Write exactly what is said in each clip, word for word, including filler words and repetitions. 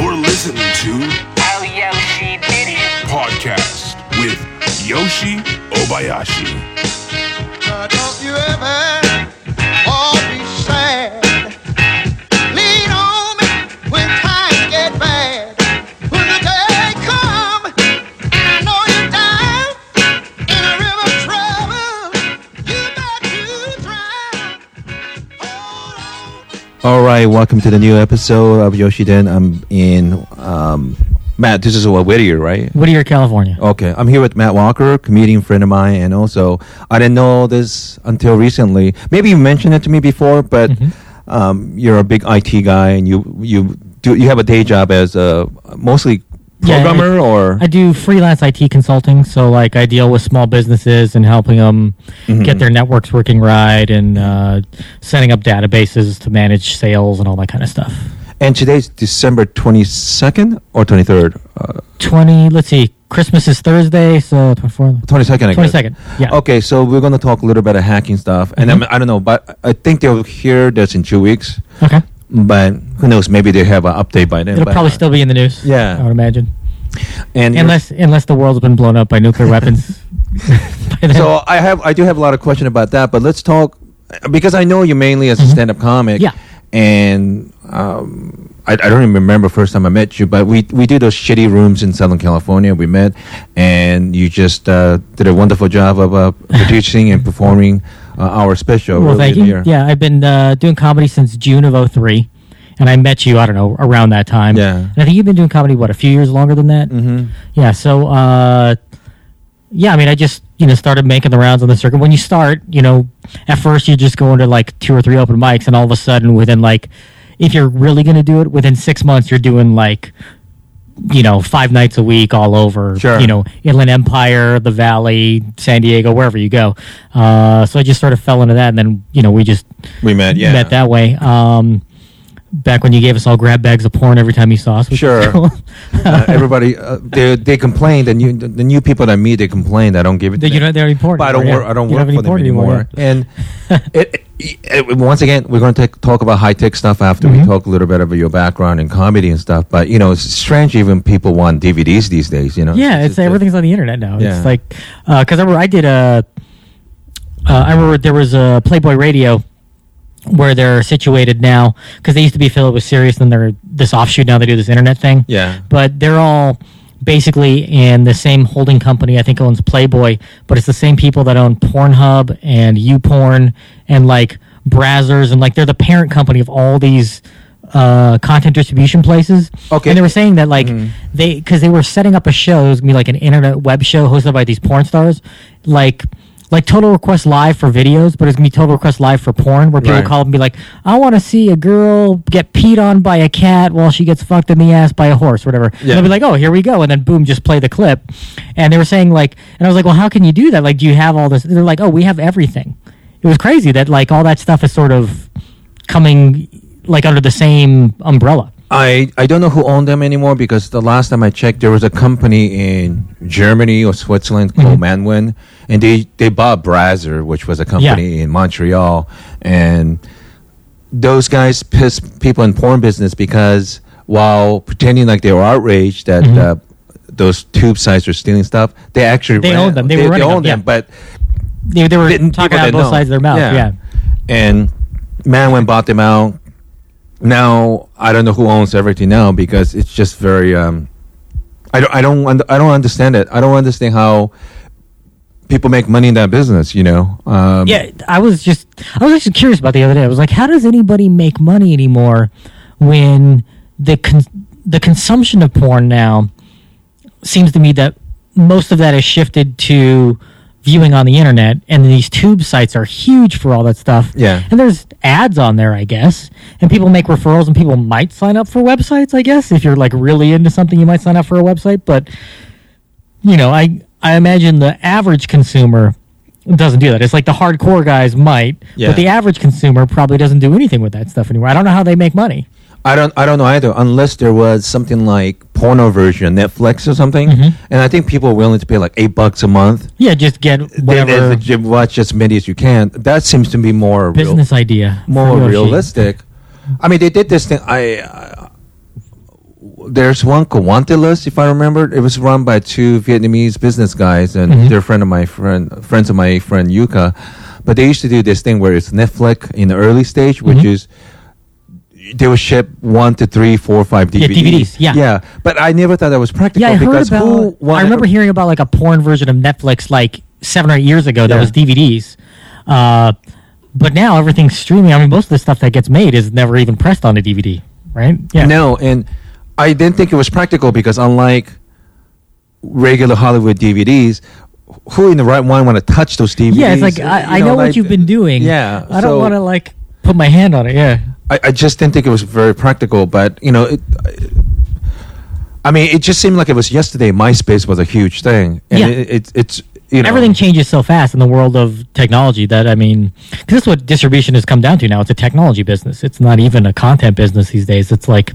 You're listening to How Yoshi Did It podcast with Yoshi Obayashi. Now don't you ever all be sad. Lean on me when times get bad. When the day come and I know you're down in a river of trouble, you got to drown. Hold on. All right, welcome to the new episode of Yoshi Den. I'm in. Um, Matt, this is what, Whittier, right? Whittier, California. Okay. I'm here with Matt Walker, comedian friend of mine, and also, I didn't know this until recently. Maybe you mentioned it to me before, but mm-hmm. um, you're a big I T guy, and you you do you have a day job as a mostly programmer, yeah, I, or? I do freelance I T consulting, so like I deal with small businesses and helping them mm-hmm. get their networks working right, and uh, setting up databases to manage sales and all that kind of stuff. And today's December twenty-second or twenty-third? Uh, twenty, let's see, Christmas is Thursday, so twenty-fourth. twenty-second, I guess. twenty-second, yeah. Okay, so we're going to talk a little bit of hacking stuff. And mm-hmm. I, mean, I don't know, but I think they'll hear this in two weeks. Okay. But who knows, maybe they have an update by then. It'll but, probably uh, still be in the news. Yeah. I would imagine. And unless unless the world's been blown up by nuclear weapons. by so I have I do have a lot of questions about that, but let's talk, because I know you mainly as mm-hmm. a stand-up comic. Yeah. And um, I, I don't even remember the first time I met you, but we, we did those shitty rooms in Southern California. We met, and you just uh, did a wonderful job of uh, producing and performing uh, our special. Well, thank you. Yeah, I've been uh, doing comedy since June of oh three, and I met you, I don't know, around that time. Yeah. And I think you've been doing comedy, what, a few years longer than that? Mm-hmm. Yeah, so, uh, yeah, I mean, I just... you know, started making the rounds on the circuit. When you start, you know, at first you just go into like two or three open mics, and all of a sudden within like, if you're really going to do it, within six months you're doing like, you know, five nights a week all over, sure. you know, Inland Empire, the Valley, San Diego, wherever you go. Uh, so I just sort of fell into that, and then, you know, we just we met, yeah. met that way. Um, Back when you gave us all grab bags of porn every time you saw us. Sure. Cool. uh, everybody, uh, they they complained, and you, the, the new people that I meet, they complain. I don't give it to them. You don't have any porn. But I don't yeah. work. I don't you work for them anymore. anymore. And it, it, it, once again, we're going to talk about high tech stuff after mm-hmm. we talk a little bit about your background in comedy and stuff. But you know, it's strange even people want D V Ds these days. You know. Yeah, it's, it's, it's everything's on the internet now. Yeah. It's like because uh, I, I did a. Uh, I remember there was a Playboy Radio. Where they're situated now, because they used to be filled with Sirius, and they're this offshoot now. They do this internet thing. Yeah. But they're all basically in the same holding company. I think owns Playboy, but it's the same people that own Pornhub and YouPorn and like Brazzers, and like they're the parent company of all these uh, content distribution places. Okay. And they were saying that like mm. they because they were setting up a show. It was gonna be like an internet web show hosted by these porn stars, like. Like Total Request Live for videos, but it's going to be Total Request Live for porn, where people right. call up and be like, I want to see a girl get peed on by a cat while she gets fucked in the ass by a horse, whatever. Yeah. And they'll be like, oh, here we go. And then boom, just play the clip. And they were saying like, and I was like, well, how can you do that? Like, do you have all this? And they're like, oh, we have everything. It was crazy that like all that stuff is sort of coming like under the same umbrella. I, I don't know who owned them anymore, because the last time I checked, there was a company in Germany or Switzerland called mm-hmm. Manwin, and they, they bought Brazzer, which was a company yeah. in Montreal, and those guys piss people in porn business because while pretending like they were outraged that mm-hmm. uh, those tube sites were stealing stuff, they actually they ran, owned them. They, they were running they owned them, yeah. but they, they were talking out both know. sides of their mouth. Yeah, yeah. And Manwin bought them out. Now I don't know who owns everything now, because it's just very. Um, I don't. I don't. I don't understand it. I don't understand how people make money in that business. You know. Um, yeah, I was just. I was actually curious about the other day. I was like, how does anybody make money anymore when the con- the consumption of porn now seems to me that most of that is shifted to viewing on the internet, and these tube sites are huge for all that stuff. Yeah. And there's ads on there, I guess, and people make referrals, and people might sign up for websites, I guess. If you're like really into something, you might sign up for a website, but you know, I I imagine the average consumer doesn't do that. It's like the hardcore guys might, yeah. but the average consumer probably doesn't do anything with that stuff anymore. I don't know how they make money. I don't I don't know either, unless there was something like porno version of Netflix or something. Mm-hmm. And I think people are willing to pay like eight bucks a month. Yeah, just get whatever. They, they watch as many as you can. That seems to be more business real, idea, more realistic. I mean, they did this thing. I uh, there's one Guantelas, if I remember. It was run by two Vietnamese business guys, and mm-hmm. they're friend of my friend, friends of my friend Yuka. But they used to do this thing where it's Netflix in the early stage, which mm-hmm. is they would ship one to three, four, five D V Ds. Yeah, D V Ds. Yeah, yeah. But I never thought that was practical. Yeah, I because heard about. Who wanted, I remember hearing about like a porn version of Netflix like seven or eight years ago. Yeah. That was D V Ds. Uh, but now everything's streaming. I mean, most of the stuff that gets made is never even pressed on a D V D, right? Yeah. No, and I didn't think it was practical because unlike regular Hollywood D V Ds, who in the right mind want to touch those D V Ds? Yeah, it's like, I, I know, know what like, you've been doing. Yeah. I don't so, want to, like, put my hand on it, yeah. I, I just didn't think it was very practical, but, you know, it, I mean, it just seemed like it was yesterday. MySpace was a huge thing. And yeah. it, it, it's... You know. Everything changes so fast in the world of technology that, I mean, because that's what distribution has come down to now. It's a technology business. It's not even a content business these days. It's like,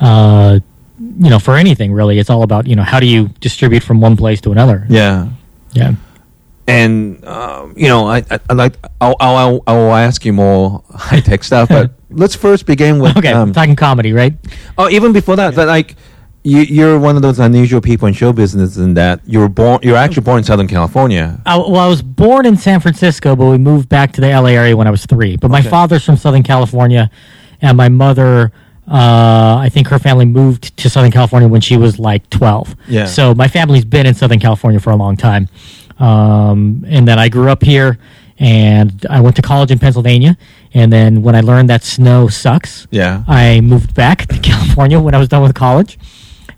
uh, you know, for anything really, it's all about, you know, how do you distribute from one place to another? Yeah. Yeah. And, um, you know, I, I, I like, I'll, I'll, I'll ask you more high tech stuff, but let's first begin with. Okay. Um, talking comedy, right? Oh, even before that, yeah. but like, You, you're one of those unusual people in show business in that you were born. You're actually born in Southern California. I, well, I was born in San Francisco, but we moved back to the L A area when I was three. But my okay. father's from Southern California, and my mother, uh, I think her family moved to Southern California when she was like twelve. Yeah. So my family's been in Southern California for a long time, um, and then I grew up here. And I went to college in Pennsylvania, and then when I learned that snow sucks, yeah, I moved back to California when I was done with college.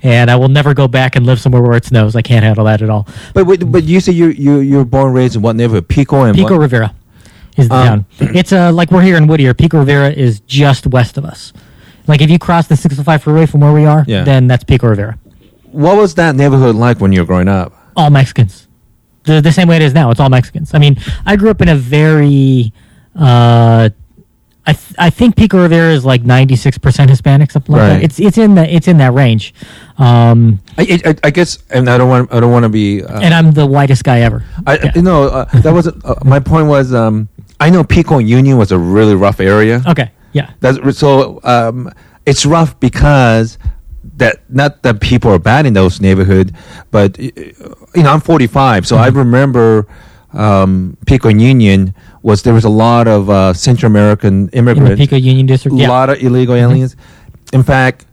And I will never go back and live somewhere where it snows. I can't handle that at all. But wait, but you say you you you're born and raised in what neighborhood? Pico and Pico what? Rivera is the um, town. It's uh like we're here in Whittier. Pico Rivera is just west of us. Like if you cross the six oh five freeway from where we are, yeah. then that's Pico Rivera. What was that neighborhood like when you were growing up? All Mexicans. The the same way it is now. It's all Mexicans. I mean, I grew up in a very uh I th- I think Pico Rivera is like ninety six percent Hispanic, something like right. that. It's it's in the it's in that range. Um, I, I, I guess, and I don't want I don't want to be. Uh, and I'm the whitest guy ever. I yeah. no, uh, that was uh, my point was um, I know Pico Union was a really rough area. Okay, yeah. That's so um, it's rough because that not that people are bad in those neighborhoods, but you know I'm forty five, so mm-hmm. I remember um, Pico Union. Was there was a lot of uh, Central American immigrants. In the Pico Union District, yeah. A lot of illegal aliens. Mm-hmm. In fact,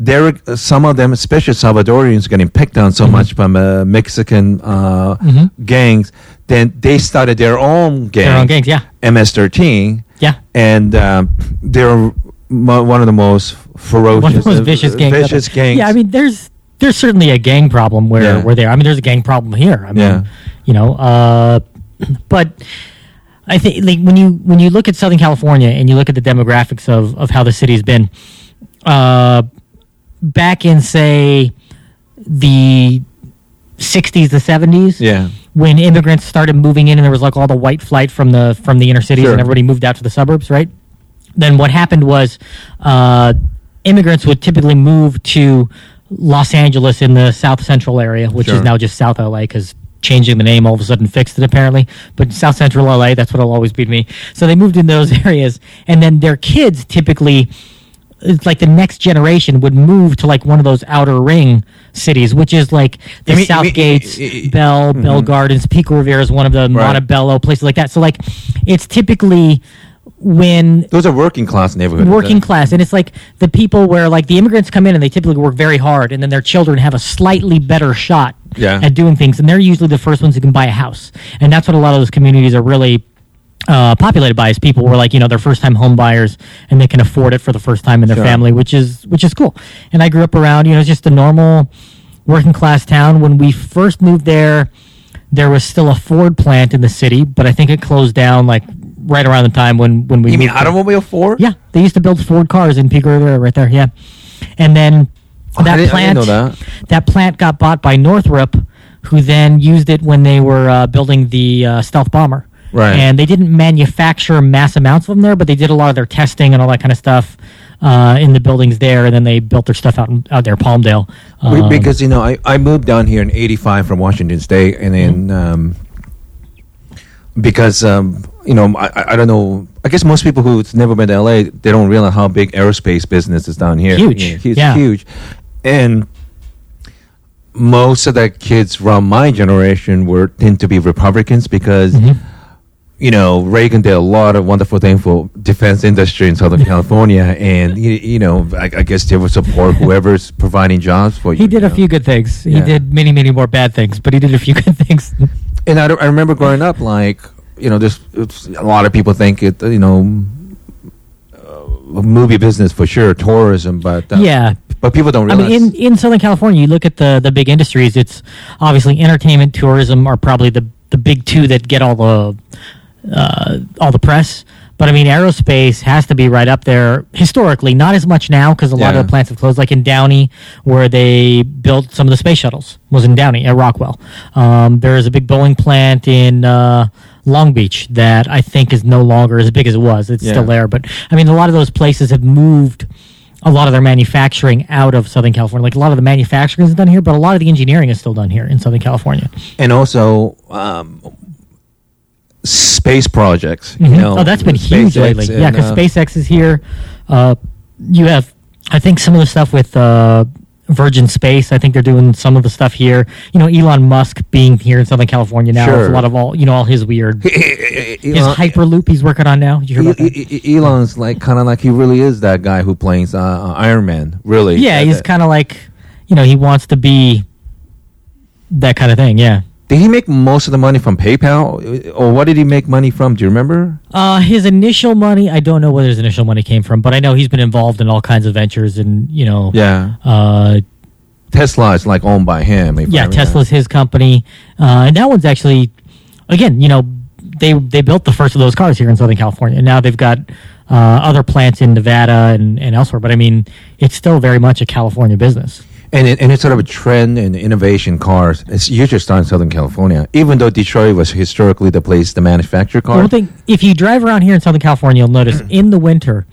there were some of them, especially Salvadorians, getting picked on so mm-hmm. much from uh, Mexican uh, mm-hmm. gangs. Then they started their own gang. Their own gangs, yeah. M S thirteen. Yeah. And um, they're mo- one of the most ferocious. One of the most vicious, uh, gangs, vicious gangs. Yeah, I mean, there's there's certainly a gang problem where yeah. we're there. I mean, there's a gang problem here. I mean, yeah. you know, uh, but... I think like when you when you look at Southern California and you look at the demographics of, of how the city's been, uh, back in say the sixties, the seventies, yeah, when immigrants started moving in and there was like all the white flight from the from the inner cities sure. and everybody moved out to the suburbs, right? Then what happened was uh, immigrants would typically move to Los Angeles in the South Central area, which sure. is now just South L A because. Changing the name all of a sudden fixed it apparently, but South Central L A, that's what'll always be to me. So they moved in those areas, and then their kids typically, it's like the next generation would move to like one of those outer ring cities, which is like the I mean, South I mean, Gates, I mean, Bell, mm-hmm. Bell Gardens, Pico Rivera is one of them, right. Montebello, places like that. So like, it's typically. When those are working class neighborhoods, working class, and it's like the people where like the immigrants come in and they typically work very hard, and then their children have a slightly better shot yeah. at doing things, and they're usually the first ones who can buy a house, and that's what a lot of those communities are really uh, populated by is people who are like you know they're first time home buyers and they can afford it for the first time in their sure. family, which is which is cool. And I grew up around you know just a normal working class town. When we first moved there, there was still a Ford plant in the city, but I think it closed down like. Right around the time when, when we... You mean automobile Ford? Yeah. They used to build Ford cars in Pico Rivera right there, yeah. And then oh, that plant... That. that plant got bought by Northrop, who then used it when they were uh, building the uh, stealth bomber. Right. And they didn't manufacture mass amounts of them there, but they did a lot of their testing and all that kind of stuff uh, in the buildings there, and then they built their stuff out in, out there, Palmdale. Um, because, you know, I, I moved down here in eighty-five from Washington State, and then... Mm-hmm. Um, because... Um, you know, I, I don't know. I guess most people who've never been to L A, they don't realize how big aerospace business is down here. Huge. Yeah. It's yeah. huge. And most of the kids from my generation were tend to be Republicans because, mm-hmm. you know, Reagan did a lot of wonderful things for defense industry in Southern California. And, you, you know, I, I guess they would support whoever's providing jobs for you. He did you a know. few good things. Yeah. He did many, many more bad things, but he did a few good things. And I, I remember growing up, like, you know, there's a lot of people think it, you know, uh, movie business for sure, tourism, but... Uh, yeah. But people don't realize. I mean, in, in Southern California, you look at the, the big industries, it's obviously entertainment, tourism are probably the, the big two that get all the uh, all the press. But, I mean, aerospace has to be right up there historically. Not as much now because a yeah. lot of the plants have closed. Like in Downey, where they built some of the space shuttles, was in Downey at Rockwell. Um, there is a big Boeing plant in... Uh, Long Beach that I think is no longer as big as it was. It's yeah. still there. But, I mean, a lot of those places have moved a lot of their manufacturing out of Southern California. Like, a lot of the manufacturing is done here, but a lot of the engineering is still done here in Southern California. And also, um, space projects. You mm-hmm. know, oh, that's been huge SpaceX lately. And, yeah, because uh, SpaceX is here. Uh, you have, I think, some of the stuff with... Uh, Virgin Space, I think they're doing some of the stuff here. You know, Elon Musk being here in Southern California now. Sure. A lot of all, you know, all his weird, his Elon, Hyperloop he's working on now. Did you hear about that? Elon's like kind of like he really is that guy who plays uh, Iron Man. Really? Yeah, he's kind of like, you know, he wants to be that kind of thing. Yeah. Did he make most of the money from PayPal? Or what did he make money from? Do you remember? Uh, his initial money, I don't know where his initial money came from, but I know he's been involved in all kinds of ventures and, you know... Yeah. Uh, Tesla is, like, owned by him. Yeah, Tesla's his company. Uh, and that one's actually... Again, you know, they they built the first of those cars here in Southern California, and now they've got uh, other plants in Nevada and, and elsewhere. But, I mean, it's still very much a California business. And it, and it's sort of a trend in innovation cars. It's usually starting in Southern California, even though Detroit was historically the place to manufacture cars. One thing, if you drive around here in Southern California, you'll notice in the winter,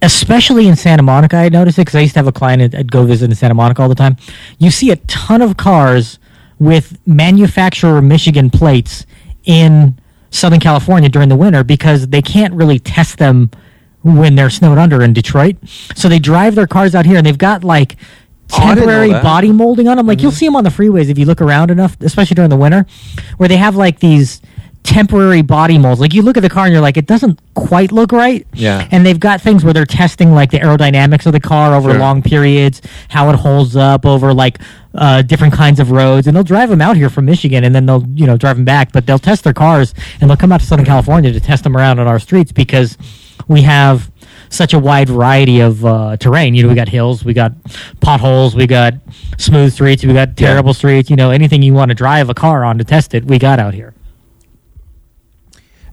especially in Santa Monica, I noticed it because I used to have a client I'd go visit in Santa Monica all the time. You see a ton of cars with manufacturer Michigan plates in Southern California during the winter because they can't really test them when they're snowed under in Detroit. So they drive their cars out here, and they've got like... temporary oh, body molding on them. Like, mm-hmm. you'll see them on the freeways if you look around enough, especially during the winter, where they have, like, these temporary body molds. Like, you look at the car and you're like, it doesn't quite look right. Yeah. And they've got things where they're testing, like, the aerodynamics of the car over sure. long periods, how it holds up over, like, uh, different kinds of roads. And they'll drive them out here from Michigan, and then they'll, you know, drive them back. But they'll test their cars, and they'll come out to Southern California to test them around on our streets because we have... such a wide variety of uh, terrain. You know, we got hills, we got potholes, we got smooth streets, we got terrible yeah. streets. You know, anything you want to drive a car on to test it, we got out here.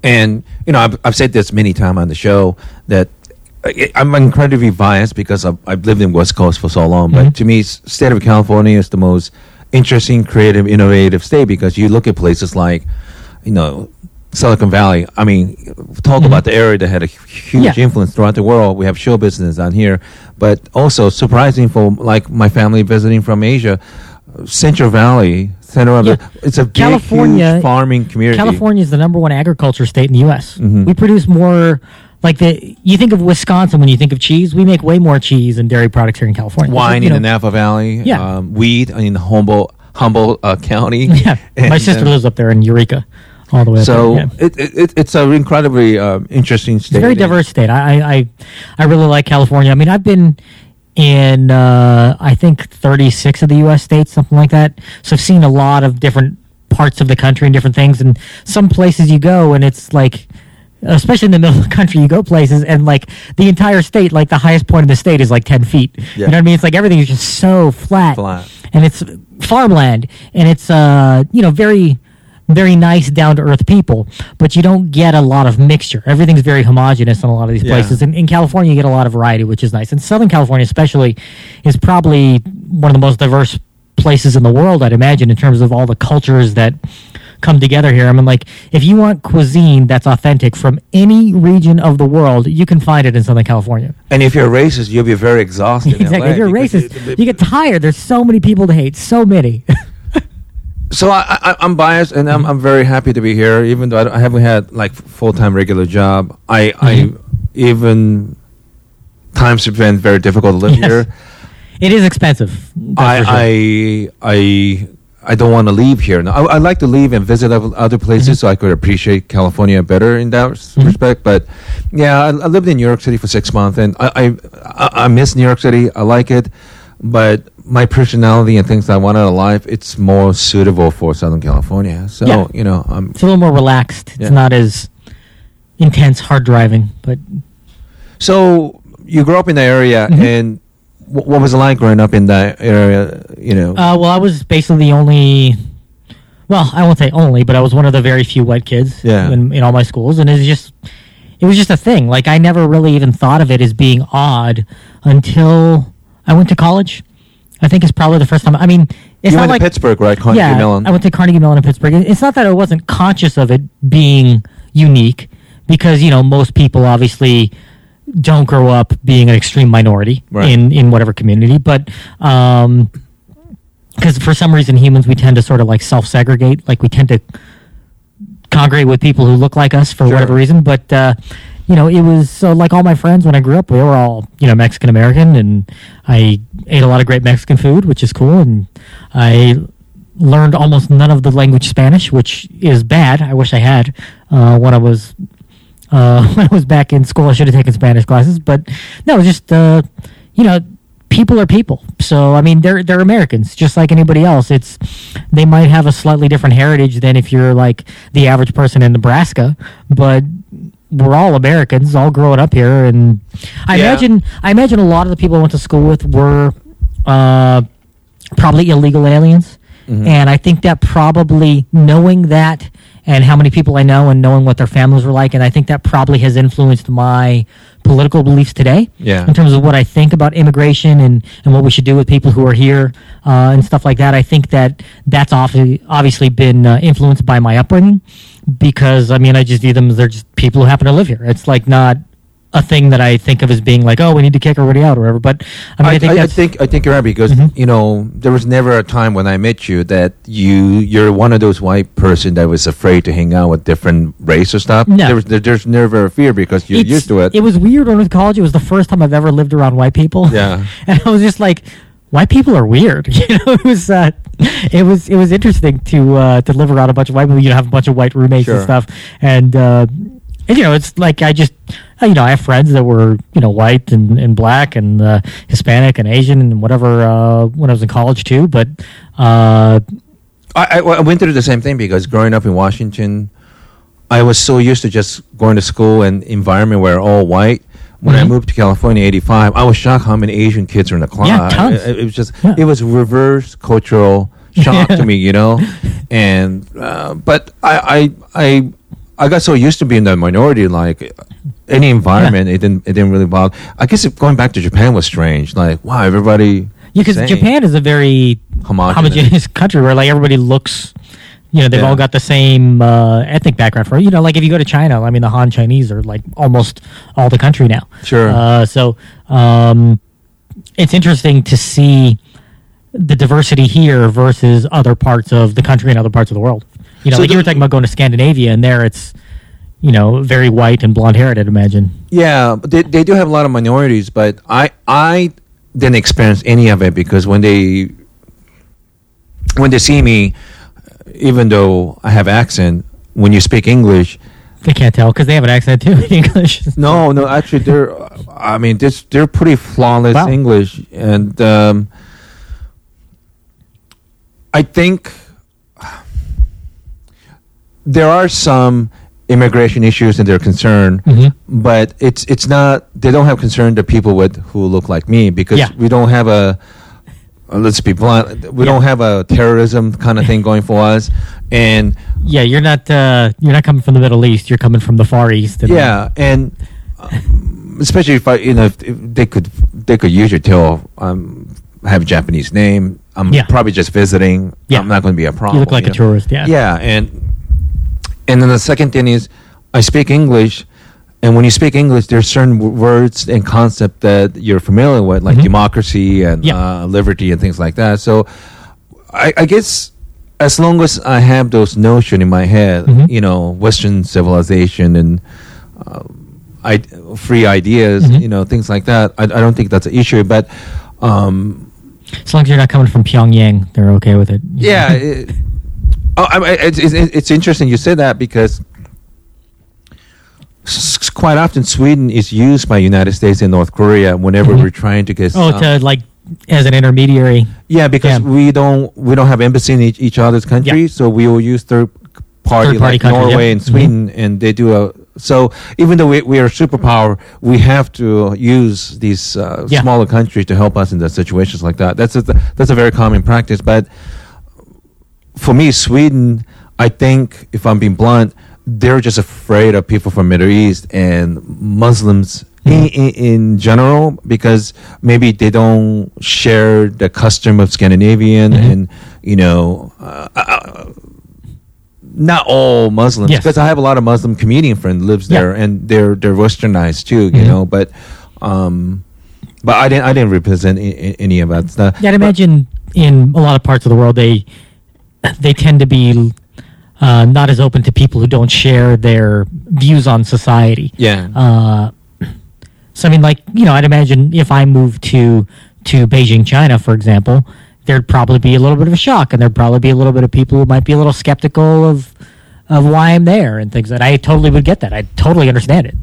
And, you know, I've, I've said this many times on the show that I'm incredibly biased because I've, I've lived in West Coast for so long. Mm-hmm. But to me, state of California is the most interesting, creative, innovative state because you look at places like, you know, Silicon Valley. I mean, talk mm-hmm. about the area that had a huge yeah. influence throughout the world. We have show business down here, but also surprising for like my family visiting from Asia, Central Valley, center yeah. of the, it's a California, big, huge farming community. California is the number one agriculture state in the U S Mm-hmm. We produce more. Like the you think of Wisconsin when you think of cheese, we make way more cheese and dairy products here in California. Wine like, in know, the Napa Valley, yeah, um, wheat in Humboldt, Humboldt uh, County. Yeah, and, my sister uh, lives up there in Eureka. All the way so up there, yeah. it, it it's an incredibly um, interesting state. It's a very diverse state. I, I I really like California. I mean, I've been in uh, I think thirty-six of the U S states, something like that. So I've seen a lot of different parts of the country and different things. And some places you go, and it's like, especially in the middle of the country, you go places, and like the entire state, like the highest point in the state is like ten feet. Yeah. You know what I mean? It's like everything is just so flat, flat. And it's farmland, and it's uh you know very. very nice, down-to-earth people, but you don't get a lot of mixture. Everything's very homogenous in a lot of these yeah. places. In, in California, you get a lot of variety, which is nice. And Southern California especially is probably one of the most diverse places in the world, I'd imagine, in terms of all the cultures that come together here. I mean, like, if you want cuisine that's authentic from any region of the world, you can find it in Southern California. And if you're racist, you'll be very exhausted. Exactly. If you're racist, you get tired. There's so many people to hate, so many. So I, I, I'm biased, and I'm, I'm very happy to be here. Even though I, I haven't had like full time regular job, I, mm-hmm. I even times have been very difficult to live yes. here. It is expensive. I, sure. I I I don't want to leave here. No, I, I like to leave and visit other places, mm-hmm. so I could appreciate California better in that mm-hmm. respect. But yeah, I, I lived in New York City for six months, and I I, I miss New York City. I like it, but my personality and things I want out of life, it's more suitable for Southern California. So, yeah. you know, I'm... It's a little more relaxed. It's yeah. not as intense, hard driving, but... So, you grew up in the area, mm-hmm. and w- what was it like growing up in that area, you know? Uh, well, I was basically the only... Well, I won't say only, but I was one of the very few white kids yeah. in, in all my schools, and it was just... It was just a thing. Like, I never really even thought of it as being odd until I went to college. I think it's probably the first time. I mean, it's you not went like, to Pittsburgh, right? Carnegie yeah, Mellon. I went to Carnegie Mellon in Pittsburgh. It's not that I wasn't conscious of it being unique, because you know most people obviously don't grow up being an extreme minority right. in, in whatever community. But um, because for some reason humans, we tend to sort of like self-segregate, like we tend to congregate with people who look like us for sure. whatever reason. But uh, you know, it was so like all my friends when I grew up, we were all you know Mexican American, and I. ate a lot of great Mexican food, which is cool, and I learned almost none of the language Spanish, which is bad. I wish I had uh, when I was uh, when I was back in school. I should have taken Spanish classes, but no, it was just uh, you know, people are people. So I mean, they're they're Americans, just like anybody else. It's they might have a slightly different heritage than if you're like the average person in Nebraska, but. We're all Americans, all growing up here, and I yeah. imagine I imagine a lot of the people I went to school with were uh, probably illegal aliens, mm-hmm. and I think that probably knowing that and how many people I know and knowing what their families were like, and I think that probably has influenced my political beliefs today yeah. in terms of what I think about immigration and, and what we should do with people who are here uh, and stuff like that. I think that that's obviously been uh, influenced by my upbringing. Because, I mean, I just view them as they're just people who happen to live here. It's, like, not a thing that I think of as being like, oh, we need to kick everybody out or whatever. But, I mean, I, I, think, I, I, think, I think you're right because, mm-hmm. you know, there was never a time when I met you that you, you're one of those white person that was afraid to hang out with different race or stuff. No. There was, there, there's never a fear because you're it's, used to it. It was weird when I was in college. It was the first time I've ever lived around white people. Yeah. And I was just like... White people are weird, you know. It was, uh, it was, it was interesting to uh, to live around a bunch of white people. You know, have a bunch of white roommates sure. and stuff, and, uh, and you know, it's like I just, you know, I have friends that were, you know, white and, and black and uh, Hispanic and Asian and whatever uh, when I was in college too. But uh, I, I, I went through the same thing because growing up in Washington, I was so used to just going to school and environment where all white. When mm-hmm. I moved to California in eighty-five, I was shocked how many Asian kids were in the class. Yeah, tons. It, it was just, yeah. it was reverse cultural shock to me, you know? And, uh, but I, I, I, I got so used to being the minority, like any environment, yeah. it didn't, it didn't really bother. I guess it, going back to Japan was strange. Like, wow, everybody. Yeah, because Japan is a very homogeneous. homogeneous country where like everybody looks. You know, they've yeah. all got the same uh, ethnic background. For you know, like if you go to China, I mean, the Han Chinese are like almost all the country now. Sure. Uh, so um, it's interesting to see the diversity here versus other parts of the country and other parts of the world. You know, so like the, you were talking about going to Scandinavia, and there it's, you know, very white and blonde haired, I'd imagine. Yeah, they they do have a lot of minorities, but I I didn't experience any of it because when they when they see me. Even though I have accent, when you speak English, they can't tell because they have an accent too in English. no, no, actually, they're. I mean, this they're pretty flawless wow. English, and um, I think there are some immigration issues and their concern, mm-hmm. but it's it's not. They don't have concern to people with who look like me because yeah. we don't have a. Let's be blunt. We yeah. don't have a terrorism kind of thing going for us, and yeah, you're not uh, you're not coming from the Middle East. You're coming from the Far East. And yeah, the- and um, especially if I, you know, if they could they could use your tail. Um, I have a Japanese name. I'm yeah. probably just visiting. Yeah. I'm not going to be a problem. You look like you a know? tourist. Yeah. Yeah, and and then the second thing is, I speak English. And when you speak English, there's certain w- words and concept that you're familiar with, like mm-hmm. democracy and yeah. uh, liberty and things like that. So I, I guess as long as I have those notions in my head, mm-hmm. you know, Western civilization and uh, I, free ideas, mm-hmm. you know, things like that, I, I don't think that's an issue. But um, as long as you're not coming from Pyongyang, they're okay with it. Yeah. it, oh, I, it's, it's, it's interesting you say that because s- quite often Sweden is used by United States and North Korea whenever mm-hmm. we're trying to get... Oh, to like... as an intermediary. Yeah, because yeah. we don't we don't have embassy in each, each other's country, yeah. so we will use third party, third party like country, Norway yeah. and Sweden, mm-hmm. and they do a... So even though we, we are a superpower, we have to use these uh, yeah. smaller countries to help us in the situations like that. That's a, that's a very common practice. But for me, Sweden, I think, if I'm being blunt, they're just afraid of people from Middle East and Muslims In, in, in general, because maybe they don't share the custom of Scandinavian mm-hmm. and, you know, uh, uh, not all Muslims, because yes. I have a lot of Muslim comedian friends lives there, yeah. and they're they're Westernized too, you mm-hmm. know. But, um, but I didn't I didn't represent I- I- any of that stuff. Yeah, I'd imagine in a lot of parts of the world they they tend to be uh, not as open to people who don't share their views on society. Yeah. Uh, So, I mean, like, you know, I'd imagine if I moved to to Beijing, China, for example, there'd probably be a little bit of a shock, and there'd probably be a little bit of people who might be a little skeptical of of why I'm there and things like that. I totally would get that. I totally understand it.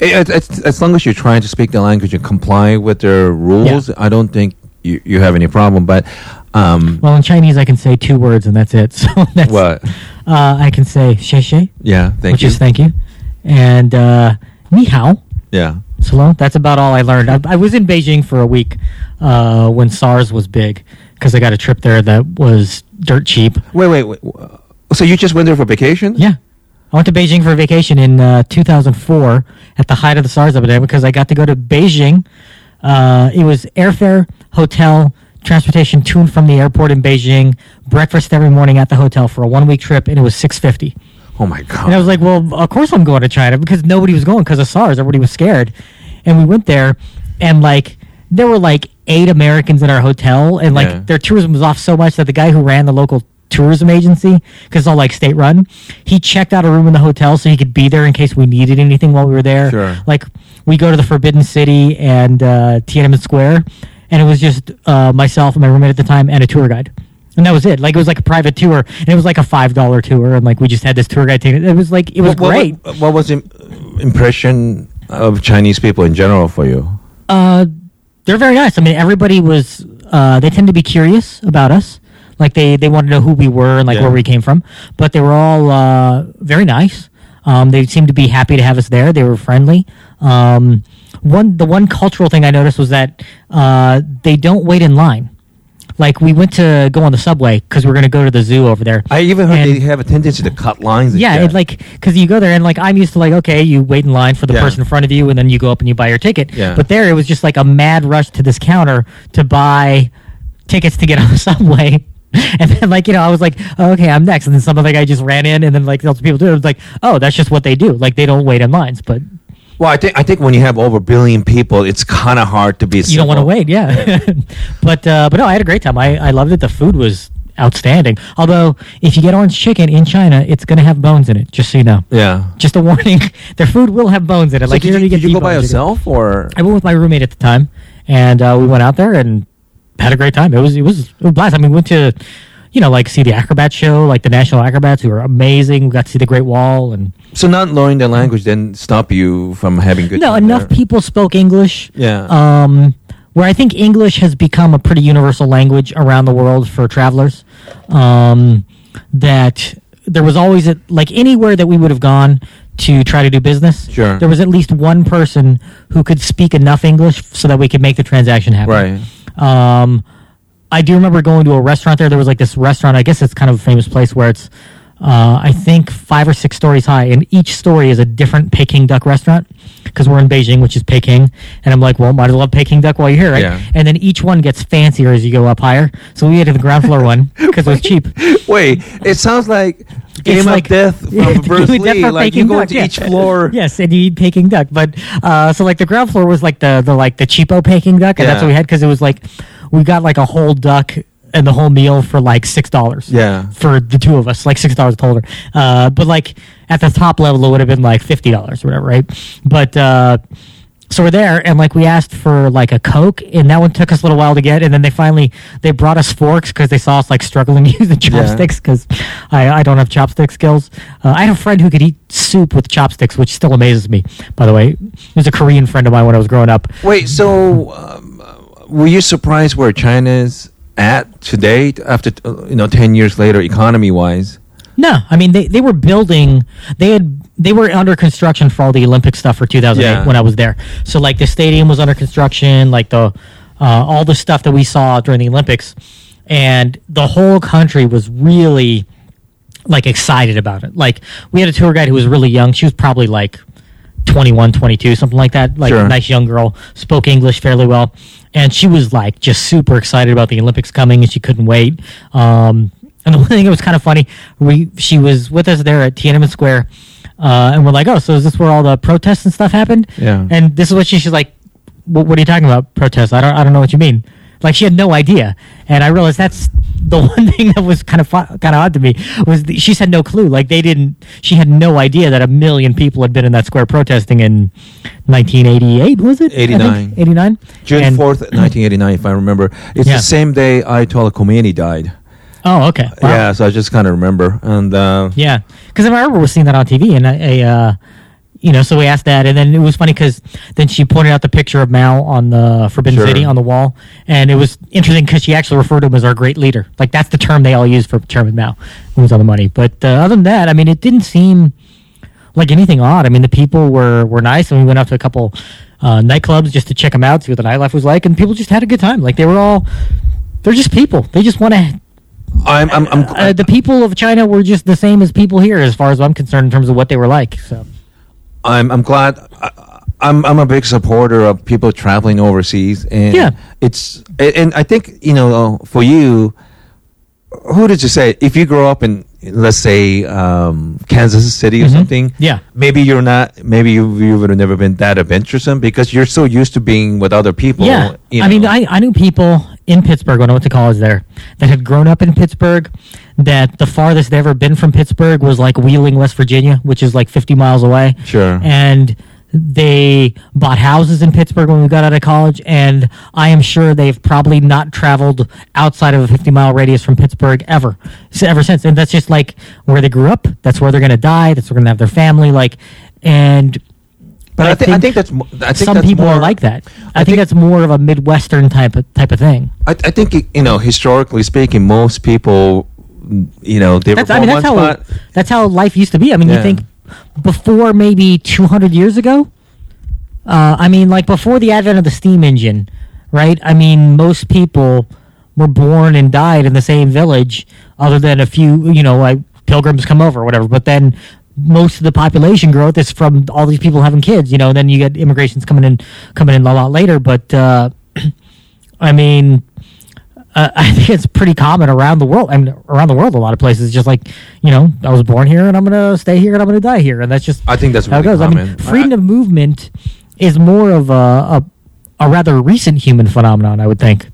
It, it, it. As long as you're trying to speak the language and comply with their rules, yeah. I don't think you, you have any problem. But um, well, in Chinese, I can say two words, and that's it. So that's, what? Uh, I can say, she she. Yeah, thank you. Which is thank you. And uh, ni hao. Yeah. Hello. That's about all I learned. I, I was in Beijing for a week uh, when SARS was big because I got a trip there that was dirt cheap. Wait, wait, wait. So you just went there for vacation? Yeah. I went to Beijing for a vacation in uh, two thousand four at the height of the SARS epidemic because I got to go to Beijing. Uh, it was airfare, hotel, transportation to and from the airport in Beijing, breakfast every morning at the hotel for a one-week trip, and it was six fifty. Oh my God. And I was like, well, of course I'm going to China because nobody was going because of SARS. Everybody was scared. And we went there and like there were like eight Americans in our hotel and like yeah. their tourism was off so much that the guy who ran the local tourism agency, because it's all like state run, he checked out a room in the hotel so he could be there in case we needed anything while we were there. Sure. Like we go to the Forbidden City and uh, Tiananmen Square, and it was just uh, myself and my roommate at the time and a tour guide. And that was it. Like, it was like a private tour, and it was like a five dollar tour, and like we just had this tour guide take it. It was like, it was what, great. What, what was the impression of Chinese people in general for you? Uh, they're very nice. I mean, everybody was, uh, they tend to be curious about us. Like, they, they wanted to know who we were and like yeah. where we came from. But they were all uh, very nice. Um, they seemed to be happy to have us there. They were friendly. Um, one the one cultural thing I noticed was that uh, they don't wait in line. Like, we went to go on the subway because we we're going to go to the zoo over there. I even heard and, they have a tendency to cut lines. Yeah, it, like, because you go there and, like, I'm used to, like, okay, you wait in line for the yeah. person in front of you and then you go up and you buy your ticket. Yeah. But there, it was just like a mad rush to this counter to buy tickets to get on the subway. And then, like, you know, I was like, oh, okay, I'm next. And then some other guy just ran in and then, like, lots of people do it. It was like, oh, that's just what they do. Like, they don't wait in lines, but... Well, I think I think when you have over a billion people, it's kind of hard to be. You simple. Don't want to wait, yeah. but uh, but no, I had a great time. I, I loved it. The food was outstanding. Although, if you get orange chicken in China, it's going to have bones in it. Just so you know. Yeah. Just a warning: their food will have bones in it. So like did you, you, did you go by yourself, or I went with my roommate at the time, and uh, we went out there and had a great time. It was it was a blast. I mean, we went to, you know, like see the acrobat show, like the national acrobats who are amazing. We got to see the Great Wall. And so not learning the language didn't stop you from having good no, time enough there. People spoke English. Yeah. Um, where I think English has become a pretty universal language around the world for travelers. Um, that there was always, a, like anywhere that we would have gone to try to do business, sure. there was at least one person who could speak enough English so that we could make the transaction happen. Right. Um, I do remember going to a restaurant there. There was like this restaurant. I guess it's kind of a famous place where it's, uh, I think, five or six stories high. And each story is a different Peking duck restaurant because we're in Beijing, which is Peking. And I'm like, well, might as well have Peking duck while you're here, right? Yeah. And then each one gets fancier as you go up higher. So we had the ground floor one because it was cheap. Wait, it sounds like... Game like, of Death from Bruce Lee. Like you go duck, to yes. each floor. Yes, and you eat Peking duck. But uh, so like the ground floor was like the, the like the cheapo Peking duck, and yeah. that's what we had because it was like we got like a whole duck and the whole meal for like six dollars. Yeah. For the two of us, like six dollars total. Uh, but like at the top level, it would have been like fifty dollars or whatever, right? But uh, so we're there, and like we asked for like a Coke, and that one took us a little while to get. And then they finally, they brought us forks because they saw us like struggling to use the chopsticks because yeah. I, I don't have chopstick skills. Uh, I had a friend who could eat soup with chopsticks, which still amazes me, by the way. It was a Korean friend of mine when I was growing up. Wait, so um, were you surprised where China is at today, after, you know, ten years later, economy-wise? No, I mean, they, they were building, they had they were under construction for all the Olympic stuff for two thousand eight yeah. when I was there. So, like, the stadium was under construction, like, the uh, all the stuff that we saw during the Olympics. And the whole country was really, like, excited about it. Like, we had a tour guide who was really young. She was probably, like, twenty-one, twenty-two, something like that. Like, sure. A nice young girl, spoke English fairly well. And she was, like, just super excited about the Olympics coming, and she couldn't wait. Um, and the one thing that was kind of funny, we she was with us there at Tiananmen Square, uh, and we're like, oh, so is this where all the protests and stuff happened? Yeah. And this is what she, she's like, what, what are you talking about, protests? I don't, I don't know what you mean. Like, she had no idea. And I realized that's the one thing that was kind of fu- kind of odd to me, was the, she said no clue. Like, they didn't, she had no idea that a million people had been in that square protesting in nineteen eighty-eight, was it? eighty-nine. eighty-nine? June fourth, nineteen eighty-nine, if I remember. It's yeah. the same day Ayatollah Khomeini died. Oh, okay. Wow. Yeah, so I just kind of remember. And uh, yeah, because I remember was seeing that on T V, and I, I uh, you know, so we asked that, and then it was funny because then she pointed out the picture of Mao on the Forbidden sure. City on the wall, and it was interesting because she actually referred to him as our great leader. Like, that's the term they all use for Chairman Mao, who was on the money. But uh, other than that, I mean, it didn't seem like anything odd. I mean, the people were, were nice, and we went out to a couple uh, nightclubs just to check them out, see what the nightlife was like, and people just had a good time. Like, they were all, they're just people. They just want to... I'm, I'm, I'm, uh, uh, the people of China were just the same as people here, as far as I'm concerned, in terms of what they were like, so... I'm I'm glad I, I'm I'm a big supporter of people traveling overseas, and yeah. it's and I think, you know, for you, who did you say, if you grow up in, let's say, um, Kansas City or mm-hmm. something, yeah, maybe you're not maybe you, you would have never been that adventuresome because you're so used to being with other people. Yeah, you know. I mean, I I knew people in Pittsburgh when I went to college there that had grown up in Pittsburgh, that the farthest they ever been from Pittsburgh was like Wheeling, West Virginia, which is like fifty miles away. Sure. And they bought houses in Pittsburgh when we got out of college, and I am sure they've probably not traveled outside of a fifty mile radius from Pittsburgh ever, ever since. And that's just like where they grew up. That's where they're going to die. That's where they're going to have their family. Like, and but I, I, think, think, I think that's I think some that's people more, are like that. I, I think, think that's more of a Midwestern type of type of thing. I, I think, you know, historically speaking, most people, you know, they that's, were I mean, that's how spot. that's how life used to be. I mean, yeah. you think. Before maybe two hundred years ago, uh, I mean, like before the advent of the steam engine, right? I mean, most people were born and died in the same village, other than a few, you know, like pilgrims come over or whatever. But then most of the population growth is from all these people having kids, you know. And then you get immigrations coming in, coming in a lot later. But uh, I mean. Uh, I think it's pretty common around the world. I mean, around the world, a lot of places, just like, you know, I was born here and I'm going to stay here and I'm going to die here. And that's just I think that's really how it goes. Common. I mean, freedom I, of movement is more of a, a a rather recent human phenomenon, I would think.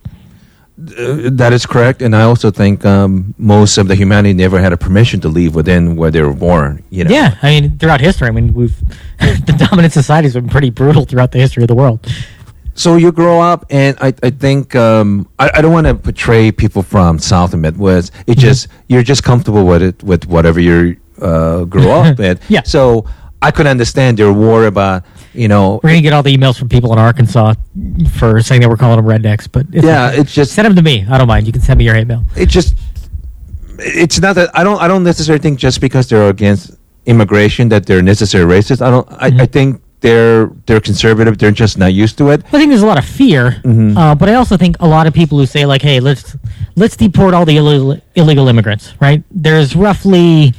Uh, that is correct. And I also think um, most of the humanity never had a permission to leave within where they were born. You know? Yeah. I mean, throughout history, I mean, we've the dominant societies have been pretty brutal throughout the history of the world. So you grow up, and I, I think um, I, I don't want to portray people from South and Midwest. It mm-hmm. just you're just comfortable with it, with whatever you uh, grew up with. Yeah. So I could understand their worry about, you know, we're gonna get all the emails from people in Arkansas for saying that we're calling them rednecks, but it's yeah, like, it's just send them to me. I don't mind. You can send me your hate mail. It just it's not that I don't I don't necessarily think just because they're against immigration that they're necessarily racist. I don't. I, mm-hmm. I think. They're they're conservative. They're just not used to it. I think there's a lot of fear, mm-hmm. uh, but I also think a lot of people who say like, "Hey, let's let's deport all the illegal illegal immigrants." Right? There's roughly,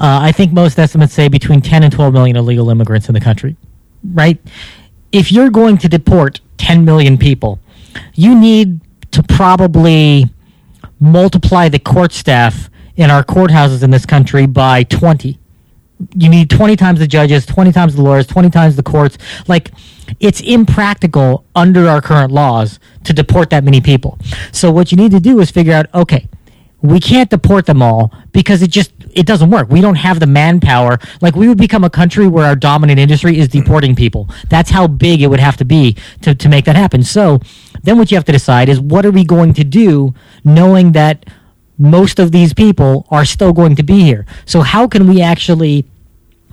uh, I think most estimates say between ten and twelve million illegal immigrants in the country. Right? If you're going to deport ten million people, you need to probably multiply the court staff in our courthouses in this country by twenty. you need twenty times the judges, twenty times the lawyers, twenty times the courts. Like, it's impractical under our current laws to deport that many people. So what you need to do is figure out, okay, we can't deport them all because it just it doesn't work. We don't have the manpower. Like, we would become a country where our dominant industry is deporting people. That's how big it would have to be to, to make that happen. So then what you have to decide is, what are we going to do knowing that most of these people are still going to be here? So how can we actually